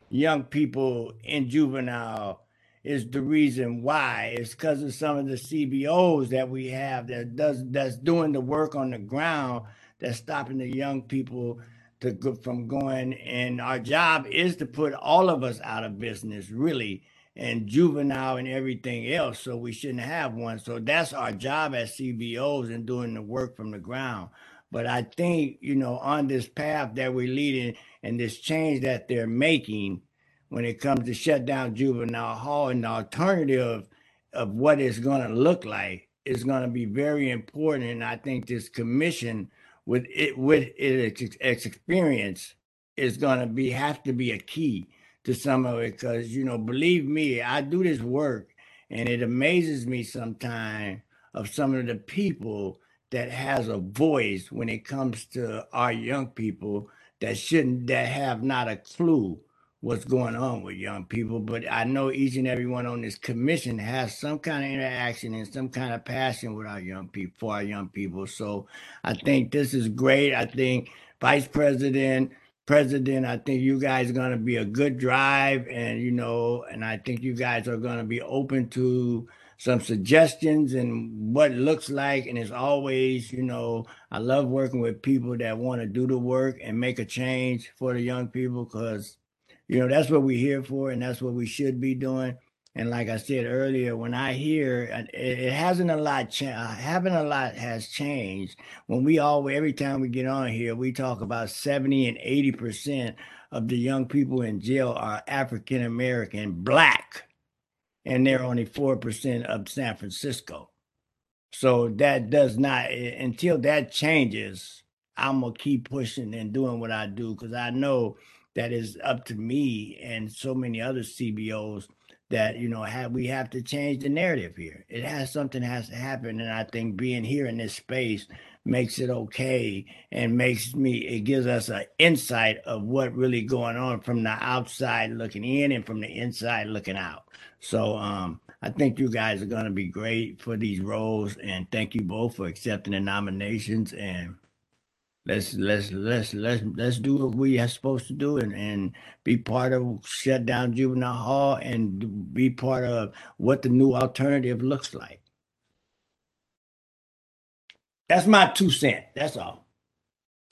Young people in juvenile. Is the reason why. It's because of some of the C B Os that we have that does that's doing the work on the ground that's stopping the young people to go, from going. And our job is to put all of us out of business, really, and juvenile and everything else. So we shouldn't have one. So that's our job as C B Os and doing the work from the ground. But I think, you know, on this path that we're leading and this change that they're making when it comes to shut down juvenile hall and the alternative of what it's going to look like is going to be very important. And I think this commission with it, with its experience is going to be, have to be a key to some of it. Because, you know, believe me, I do this work and it amazes me sometimes of some of the people that has a voice when it comes to our young people that shouldn't, that have not a clue what's going on with young people. But I know each and everyone on this commission has some kind of interaction and some kind of passion with our young people, for our young people. So I think this is great. I think Vice President, President, I think you guys are going to be a good drive, and, you know, and I think you guys are going to be open to some suggestions and what it looks like. And as always, you know, I love working with people that want to do the work and make a change for the young people, because, you know, that's what we're here for and that's what we should be doing. And like I said earlier, when I hear it, it hasn't a lot, cha- having a lot has changed. When we all, every time we get on here, we talk about seventy and eighty percent of the young people in jail are African American, Black, and they're only four percent of San Francisco. So that does not, until that changes, I'm gonna keep pushing and doing what I do, because I know that is up to me and so many other C B Os that, you know, have, we have to change the narrative here. It has, something has to happen. And I think being here in this space makes it okay, and makes me, it gives us an insight of what really going on from the outside looking in and from the inside looking out. So um, I think you guys are going to be great for these roles, and thank you both for accepting the nominations, and let's let's let's let's let's do what we are supposed to do, and, and be part of Shut Down Juvenile Hall, and be part of what the new alternative looks like. That's my two cents. That's all.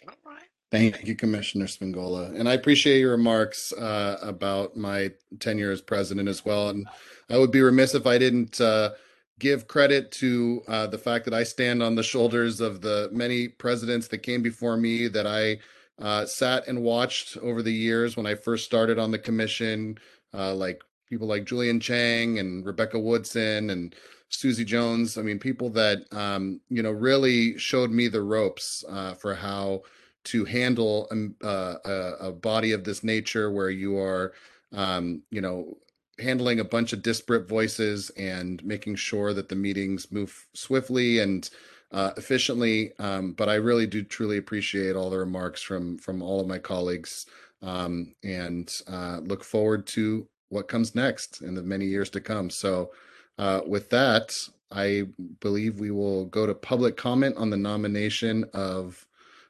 All right. Thank you, Commissioner Spingola. And I appreciate your remarks uh, about my tenure as president as well. And I would be remiss if I didn't uh, give credit to uh, the fact that I stand on the shoulders of the many presidents that came before me, that I uh, sat and watched over the years when I first started on the commission, uh, like people like Julian Chang and Rebecca Woodson and Susie Jones. I mean, people that, um, you know, really showed me the ropes uh, for how to handle a, a, a body of this nature, where you are, um, you know, handling a bunch of disparate voices and making sure that the meetings move swiftly and uh, efficiently. Um, but I really do truly appreciate all the remarks from from all of my colleagues, um, and uh, look forward to what comes next in the many years to come. So Uh, with that, I believe we will go to public comment on the nomination of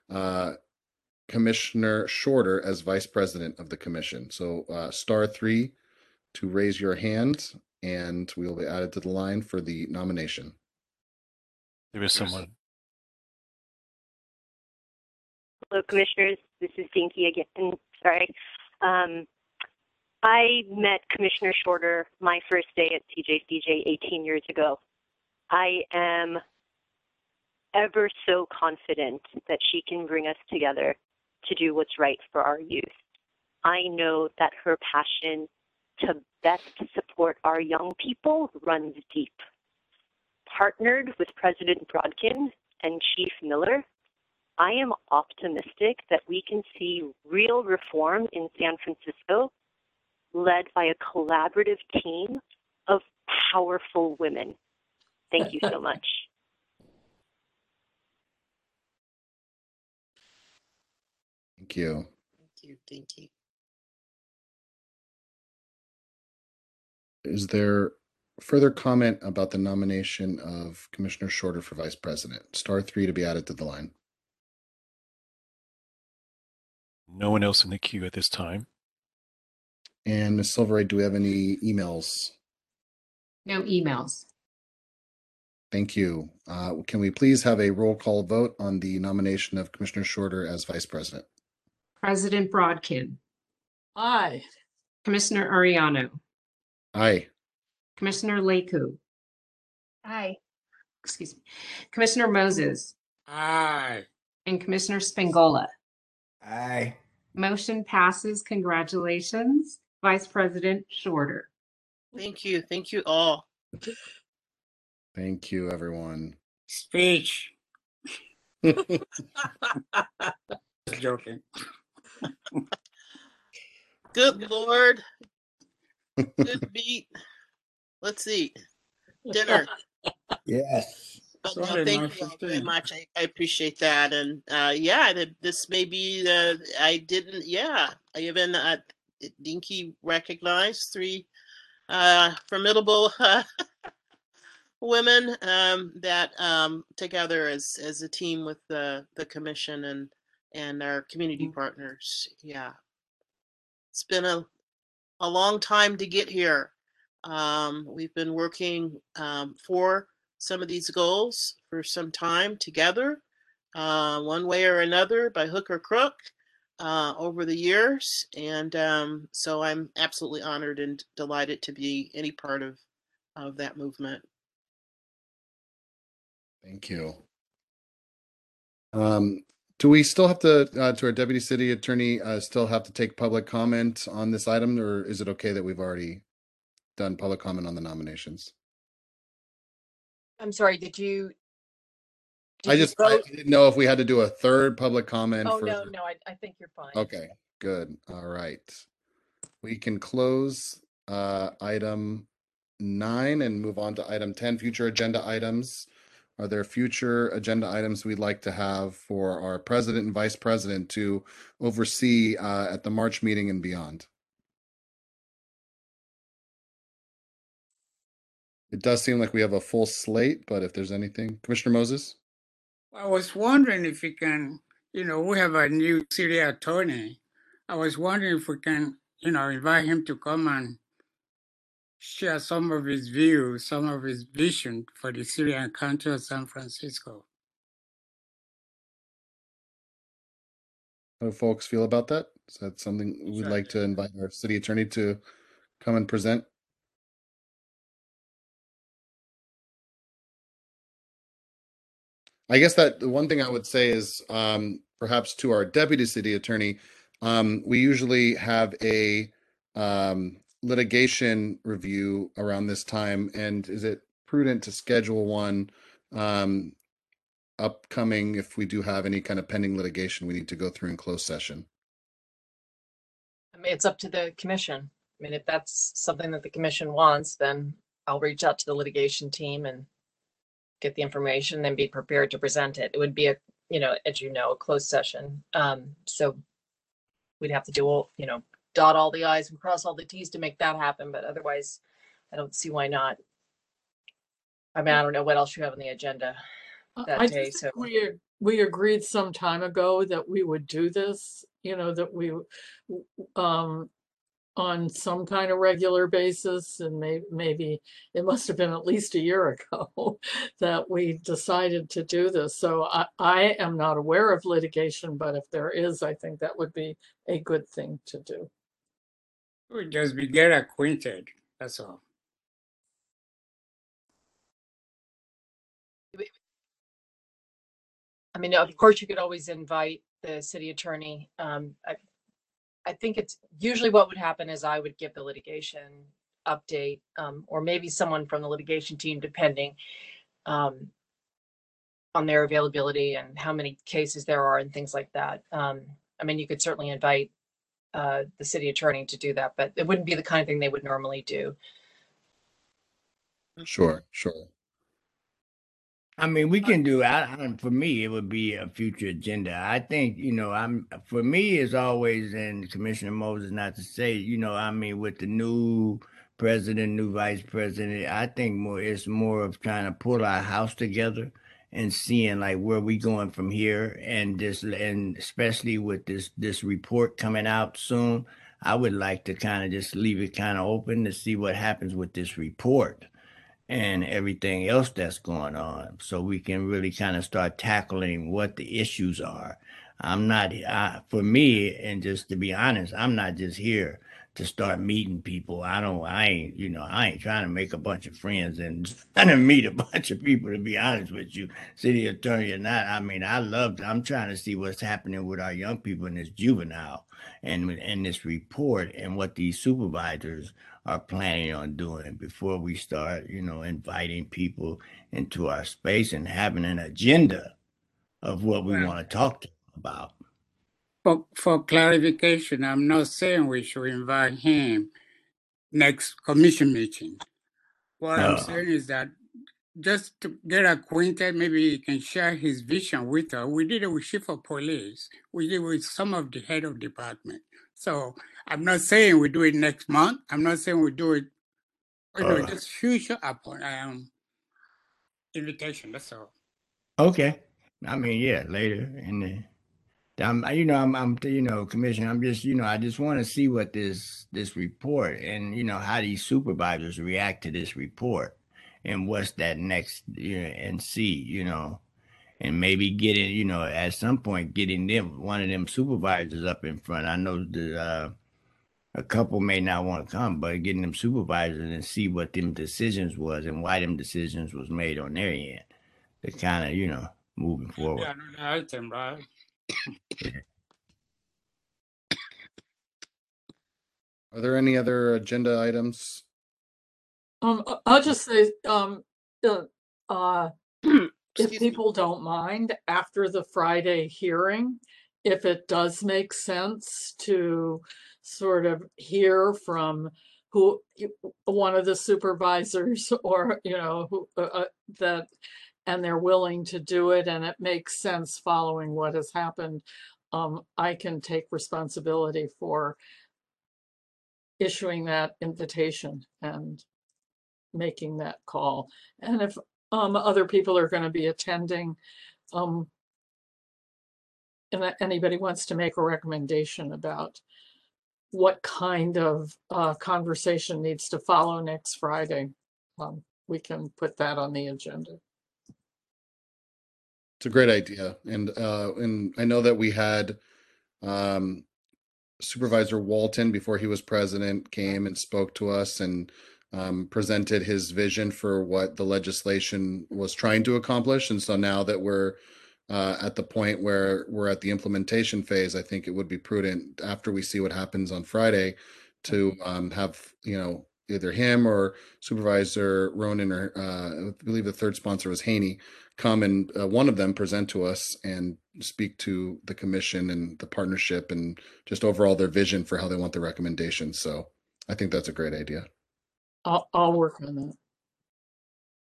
uh, Commissioner Shorter as Vice President of the Commission. So uh, star three to raise your hand, and we will be added to the line for the nomination. There is someone. Hello, Commissioners. This is Dinky again. Sorry. Um, I met Commissioner Shorter my first day at C J C J eighteen years ago. I am ever so confident that she can bring us together to do what's right for our youth. I know that her passion to best support our young people runs deep. Partnered with President Brodkin and Chief Miller, I am optimistic that we can see real reform in San Francisco, led by a collaborative team of powerful women. Thank you so much. Thank you. Thank you, thank you. Is there further comment about the nomination of Commissioner Shorter for Vice President? Star three to be added to the line. No one else in the queue at this time. And Miz Silverite, do we have any emails? No emails. Thank you. Uh, can we please have a roll call vote on the nomination of Commissioner Shorter as Vice President? President Brodkin. Aye. Commissioner Ariano. Aye. Commissioner Laco. Aye. Excuse me. Commissioner Moses. Aye. And Commissioner Spingola. Aye. Motion passes. Congratulations, Vice President Shorter. Thank you. Thank you all. Thank you, everyone. Speech. Just joking. Good Lord. Good beat. Let's eat dinner. Yes. But no, thank you all very much. I, I appreciate that. And uh, yeah, this may be the, I didn't, yeah, even uh, Dinky recognized three uh, formidable uh, women um, that um, together as, as a team with the, the commission and, and our community mm-hmm. partners. Yeah, it's been a, a long time to get here. Um, we've been working um, for some of these goals for some time together, uh, one way or another, by hook or crook, uh, over the years. And um, so I'm absolutely honored and delighted to be any part of, of that movement. Thank you. Um, do we still have to, uh, to our Deputy City Attorney, uh, still have to take public comment on this item, or is it okay that we've already done public comment on the nominations? I'm sorry, did you? Did I just you I didn't know if we had to do a third public comment. Oh, for... no, no, I, I think you're fine. Okay, good. All right. We can close uh, item nine and move on to item ten, future agenda items. Are there future agenda items we'd like to have for our president and vice president to oversee uh, at the March meeting and beyond? It does seem like we have a full slate, but if there's anything, Commissioner Moses? I was wondering if you can, you know, we have a new city attorney. I was wondering if we can, you know, invite him to come and share some of his views, some of his vision for the city and county of San Francisco. How do folks feel about that? Is that something we'd like to invite our city attorney to come and present? I guess that the one thing I would say is um, perhaps to our deputy city attorney, um, we usually have a um, litigation review around this time. And is it prudent to schedule one um, upcoming if we do have any kind of pending litigation we need to go through in closed session? I mean, it's up to the commission. I mean, if that's something that the commission wants, then I'll reach out to the litigation team and get the information and be prepared to present it. It would be a, you know, as you know, a closed session. Um, so we'd have to do all, you know, dot all the I's and cross all the T's to make that happen. But otherwise, I don't see why not. I mean, I don't know what else you have on the agenda that I day. So we, we agreed some time ago that we would do this, you know, that we, um, on some kind of regular basis, and maybe, maybe it must have been at least a year ago that we decided to do this. So I, I am not aware of litigation, but if there is, I think that would be a good thing to do. We just be get acquainted, that's all. I mean, of course, you could always invite the city attorney. Um, I, I think it's usually what would happen is I would give the litigation update, um, or maybe someone from the litigation team, depending um, on their availability and how many cases there are and things like that. Um, I mean, you could certainly invite uh, the city attorney to do that, but it wouldn't be the kind of thing they would normally do. Sure, sure. I mean, we can do, I, I, for me, it would be a future agenda. I think, you know, I'm, for me, it's always, and Commissioner Moses, not to say, you know, I mean, with the new president, new vice president, I think more, it's more of trying to pull our house together and seeing like where we going from here. And this, and especially with this, this report coming out soon, I would like to kind of just leave it kind of open to see what happens with this report and everything else that's going on, so we can really kind of start tackling what the issues are. I'm not, I, for me, and just to be honest, I'm not just here to start meeting people. I don't, I ain't, you know, I ain't trying to make a bunch of friends and trying to meet a bunch of people, to be honest with you, city attorney or not. I mean, I love, I'm trying to see what's happening with our young people in this juvenile and in this report and what these supervisors are planning on doing before we start, you know, inviting people into our space and having an agenda of what we well, want to talk to them about. For, for clarification, I'm not saying we should invite him next commission meeting. What no. I'm saying is that just to get acquainted, maybe he can share his vision with us. We did it with Chief of Police. We did it with some of the head of department. So I'm not saying we do it next month. I'm not saying we do it. You know, uh, just future upon um, invitation. That's all. Okay. I mean, yeah, later in the. I'm, you know, I'm, I'm, you know, Commissioner, I'm just, you know, I just want to see what this, this report and, you know, how these supervisors react to this report and what's that next, you know, and see, you know, and maybe getting, you know, at some point getting them, one of them supervisors up in front. I know the, uh, a couple may not want to come, but getting them supervisors and see what them decisions was and why them decisions was made on their end to kind of, you know, moving forward. Yeah, I know them, right? Are there any other agenda items? Um, I'll just say, um, uh, uh, if people don't mind, after the Friday hearing, if it does make sense to sort of hear from who one of the supervisors, or you know, who uh, that. And they're willing to do it, and it makes sense following what has happened, um, I can take responsibility for issuing that invitation and making that call. And if um, other people are going to be attending, um, and anybody wants to make a recommendation about what kind of uh, conversation needs to follow next Friday, um, we can put that on the agenda. It's a great idea, and uh, and I know that we had um, Supervisor Walton, before he was president, came and spoke to us and um, presented his vision for what the legislation was trying to accomplish. And so now that we're uh, at the point where we're at the implementation phase, I think it would be prudent, after we see what happens on Friday, to um, have, you know, either him or Supervisor Ronan, or uh, I believe the third sponsor was Haney, come and uh, one of them present to us and speak to the commission and the partnership and just overall their vision for how they want the recommendations. So I think that's a great idea. I'll, I'll work on that.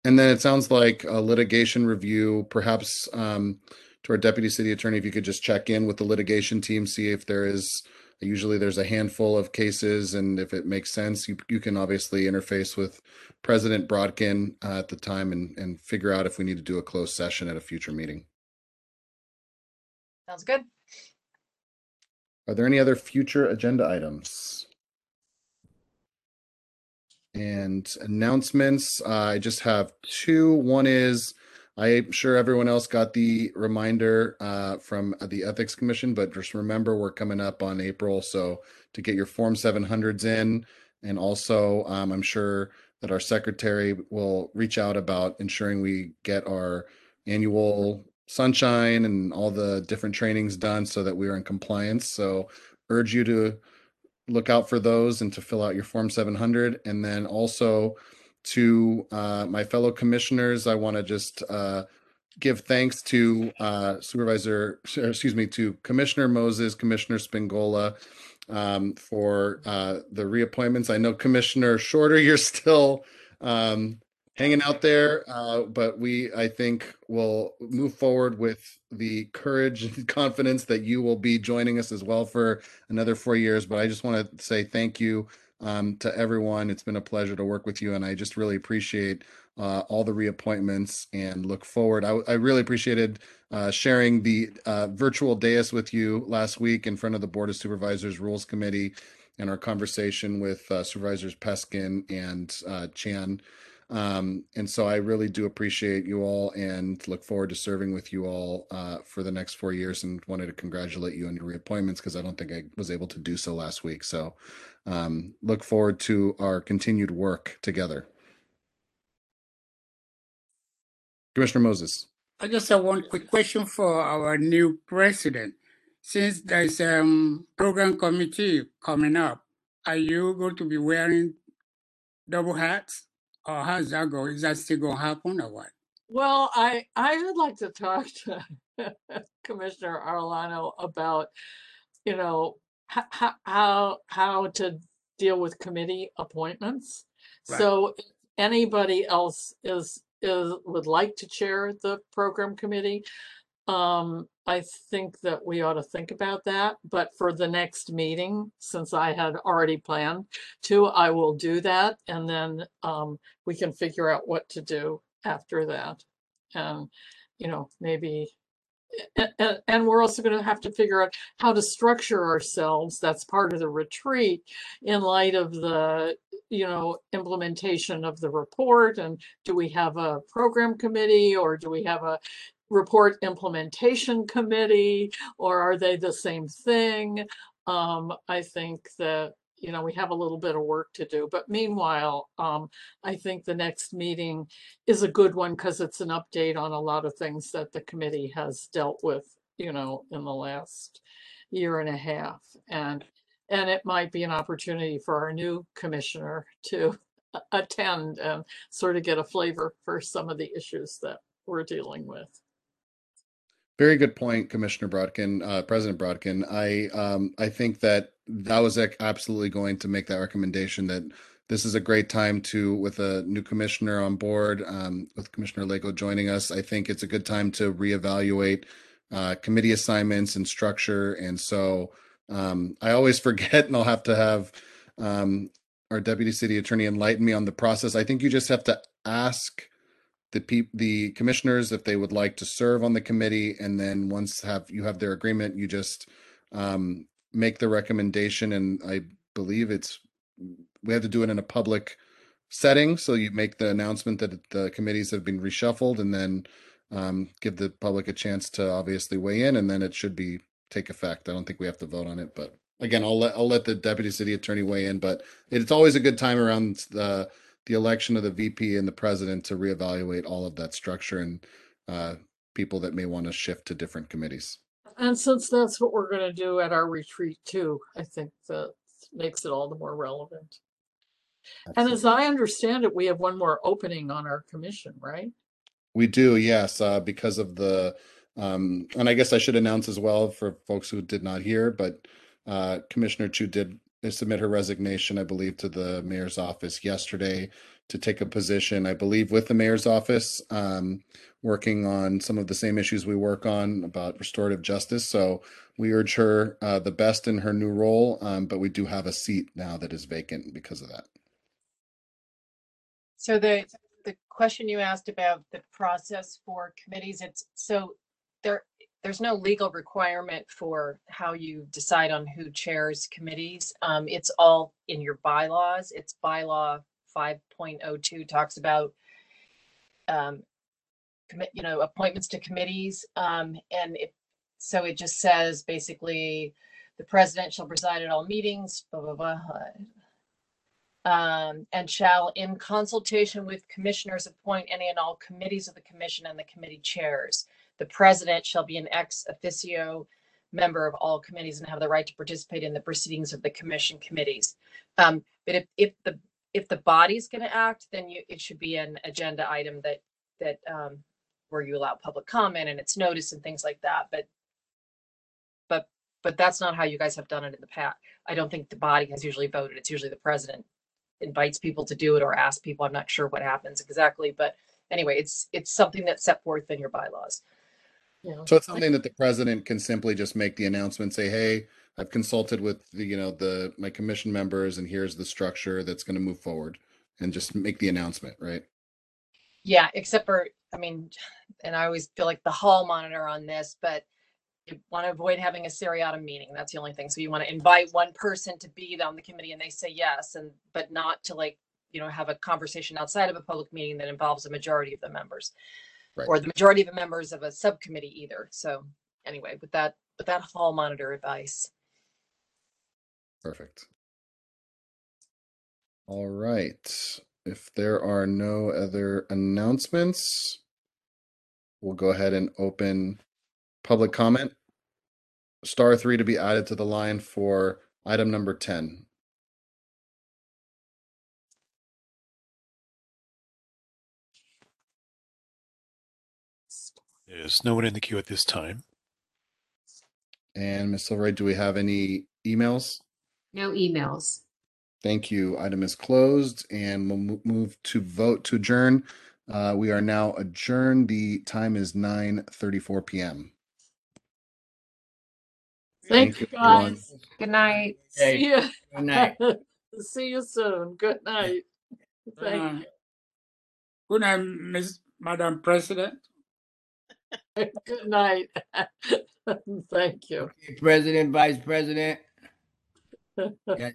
And then it sounds like a litigation review, perhaps um, to our deputy city attorney, if you could just check in with the litigation team, see if there is, usually there's a handful of cases, and if it makes sense, you, you can obviously interface with President Brodkin uh, at the time and, and figure out if we need to do a closed session at a future meeting. Sounds good. Are there any other future agenda items? And announcements, uh, I just have two. One is, I'm sure everyone else got the reminder uh, from the Ethics Commission, but just remember we're coming up on April. So to get your Form seven hundreds in, and also um, I'm sure that our secretary will reach out about ensuring we get our annual sunshine and all the different trainings done so that we are in compliance. So urge you to look out for those and to fill out your Form seven hundred. And then also, to uh, my fellow commissioners, I want to just uh, give thanks to uh, Supervisor, excuse me, to Commissioner Moses, Commissioner Spingola um, for uh, the reappointments. I know Commissioner Shorter, you're still um, hanging out there, uh, but we, I think, will move forward with the courage and confidence that you will be joining us as well for another four years. But I just want to say thank you. Um, to everyone, it's been a pleasure to work with you, and I just really appreciate uh, all the reappointments and look forward. I, I really appreciated uh, sharing the uh, virtual dais with you last week in front of the Board of Supervisors Rules Committee and our conversation with uh, Supervisors Peskin and uh, Chan. Um, and so I really do appreciate you all and look forward to serving with you all uh, for the next four years and wanted to congratulate you on your reappointments because I don't think I was able to do so last week. So um, look forward to our continued work together. Commissioner Moses. I just have one quick question for our new president. Since there's a um, program committee coming up, are you going to be wearing double hats? Oh, how's that go? Is that still going to happen or what? Well, I, I would like to talk to Commissioner Arellano about, you know, how, how, how to deal with committee appointments. Right. So if anybody else is is, would like to chair the program committee, um, I think that we ought to think about that. But for the next meeting, since I had already planned to, I will do that. And then um, we can figure out what to do after that. And, you know, maybe, and, and we're also going to have to figure out how to structure ourselves. That's part of the retreat in light of the, you know, implementation of the report. And do we have a program committee, or do we have a report implementation committee, or are they the same thing? Um, I think that, you know, we have a little bit of work to do. But meanwhile, um, I think the next meeting is a good one because it's an update on a lot of things that the committee has dealt with, you know, in the last year and a half. And, and it might be an opportunity for our new commissioner to attend and sort of get a flavor for some of the issues that we're dealing with. Very good point, Commissioner Brodkin, uh, President Brodkin. I um, I think that that was absolutely going to make that recommendation, that this is a great time to, with a new commissioner on board, um, with Commissioner Laco joining us, I think it's a good time to reevaluate uh, committee assignments and structure. And so um, I always forget, and I'll have to have um, our Deputy City Attorney enlighten me on the process. I think you just have to ask the pe- the commissioners if they would like to serve on the committee, and then once have you have their agreement, you just um, make the recommendation. And I believe it's, we have to do it in a public setting, so you make the announcement that the committees have been reshuffled, and then um, give the public a chance to obviously weigh in, and then it should be take effect. I don't think we have to vote on it, but again, I'll let I'll let the Deputy City Attorney weigh in. But it's always a good time around the the election of the V P and the president to reevaluate all of that structure and uh, people that may want to shift to different committees. And since that's what we're going to do at our retreat too, I think that makes it all the more relevant. Absolutely. And as I understand it, we have one more opening on our commission, right? We do, yes, uh, because of the, um, and I guess I should announce as well for folks who did not hear, but uh, Commissioner Chu did submit her resignation, I believe, to the mayor's office yesterday to take a position, I believe, with the mayor's office, um, working on some of the same issues we work on about restorative justice. So we urge her uh, the best in her new role, um, but we do have a seat now that is vacant because of that. So the the question you asked about the process for committees, it's so there. There's no legal requirement for how you decide on who chairs committees. Um, it's all in your bylaws. It's bylaw five point oh two talks about, um, commit, you know, appointments to committees. Um, and it, so it just says basically the president shall preside at all meetings, blah, blah, blah, um, and shall in consultation with commissioners appoint any and all committees of the commission and the committee chairs. The president shall be an ex officio member of all committees and have the right to participate in the proceedings of the commission committees. Um, but if, if the if the body's going to act, then you, it should be an agenda item that that um, where you allow public comment and it's notice and things like that. But but but that's not how you guys have done it in the past. I don't think the body has usually voted. It's usually the president invites people to do it or asks people. I'm not sure what happens exactly, but anyway, it's it's something that's set forth in your bylaws. Yeah. So it's something that the president can simply just make the announcement, say, hey, I've consulted with the, you know, the, my commission members, and here's the structure that's going to move forward, and just make the announcement. Right. Yeah. Except for, I mean, and I always feel like the hall monitor on this, but you want to avoid having a seriatim meeting. That's the only thing. So you want to invite one person to be on the committee and they say yes, and, but not to, like, you know, have a conversation outside of a public meeting that involves a majority of the members. Right. Or the majority of the members of a subcommittee either. So anyway, with that, with that hall monitor advice. Perfect. All right. If there are no other announcements, we'll go ahead and open public comment. Star three to be added to the line for item number ten. There's no one in the queue at this time. And Miz Silverite, do we have any emails? No emails. Thank you. Item is closed, and we'll move to vote to adjourn. Uh, we are now adjourned. The time is nine thirty-four p m Thank, Thank you, guys. Everyone. Good night. Hey. See you. Good night. See you soon. Good night. Thank uh, you. Good night, Miss Madam President. Good night. Thank you. President, Vice President. Yes.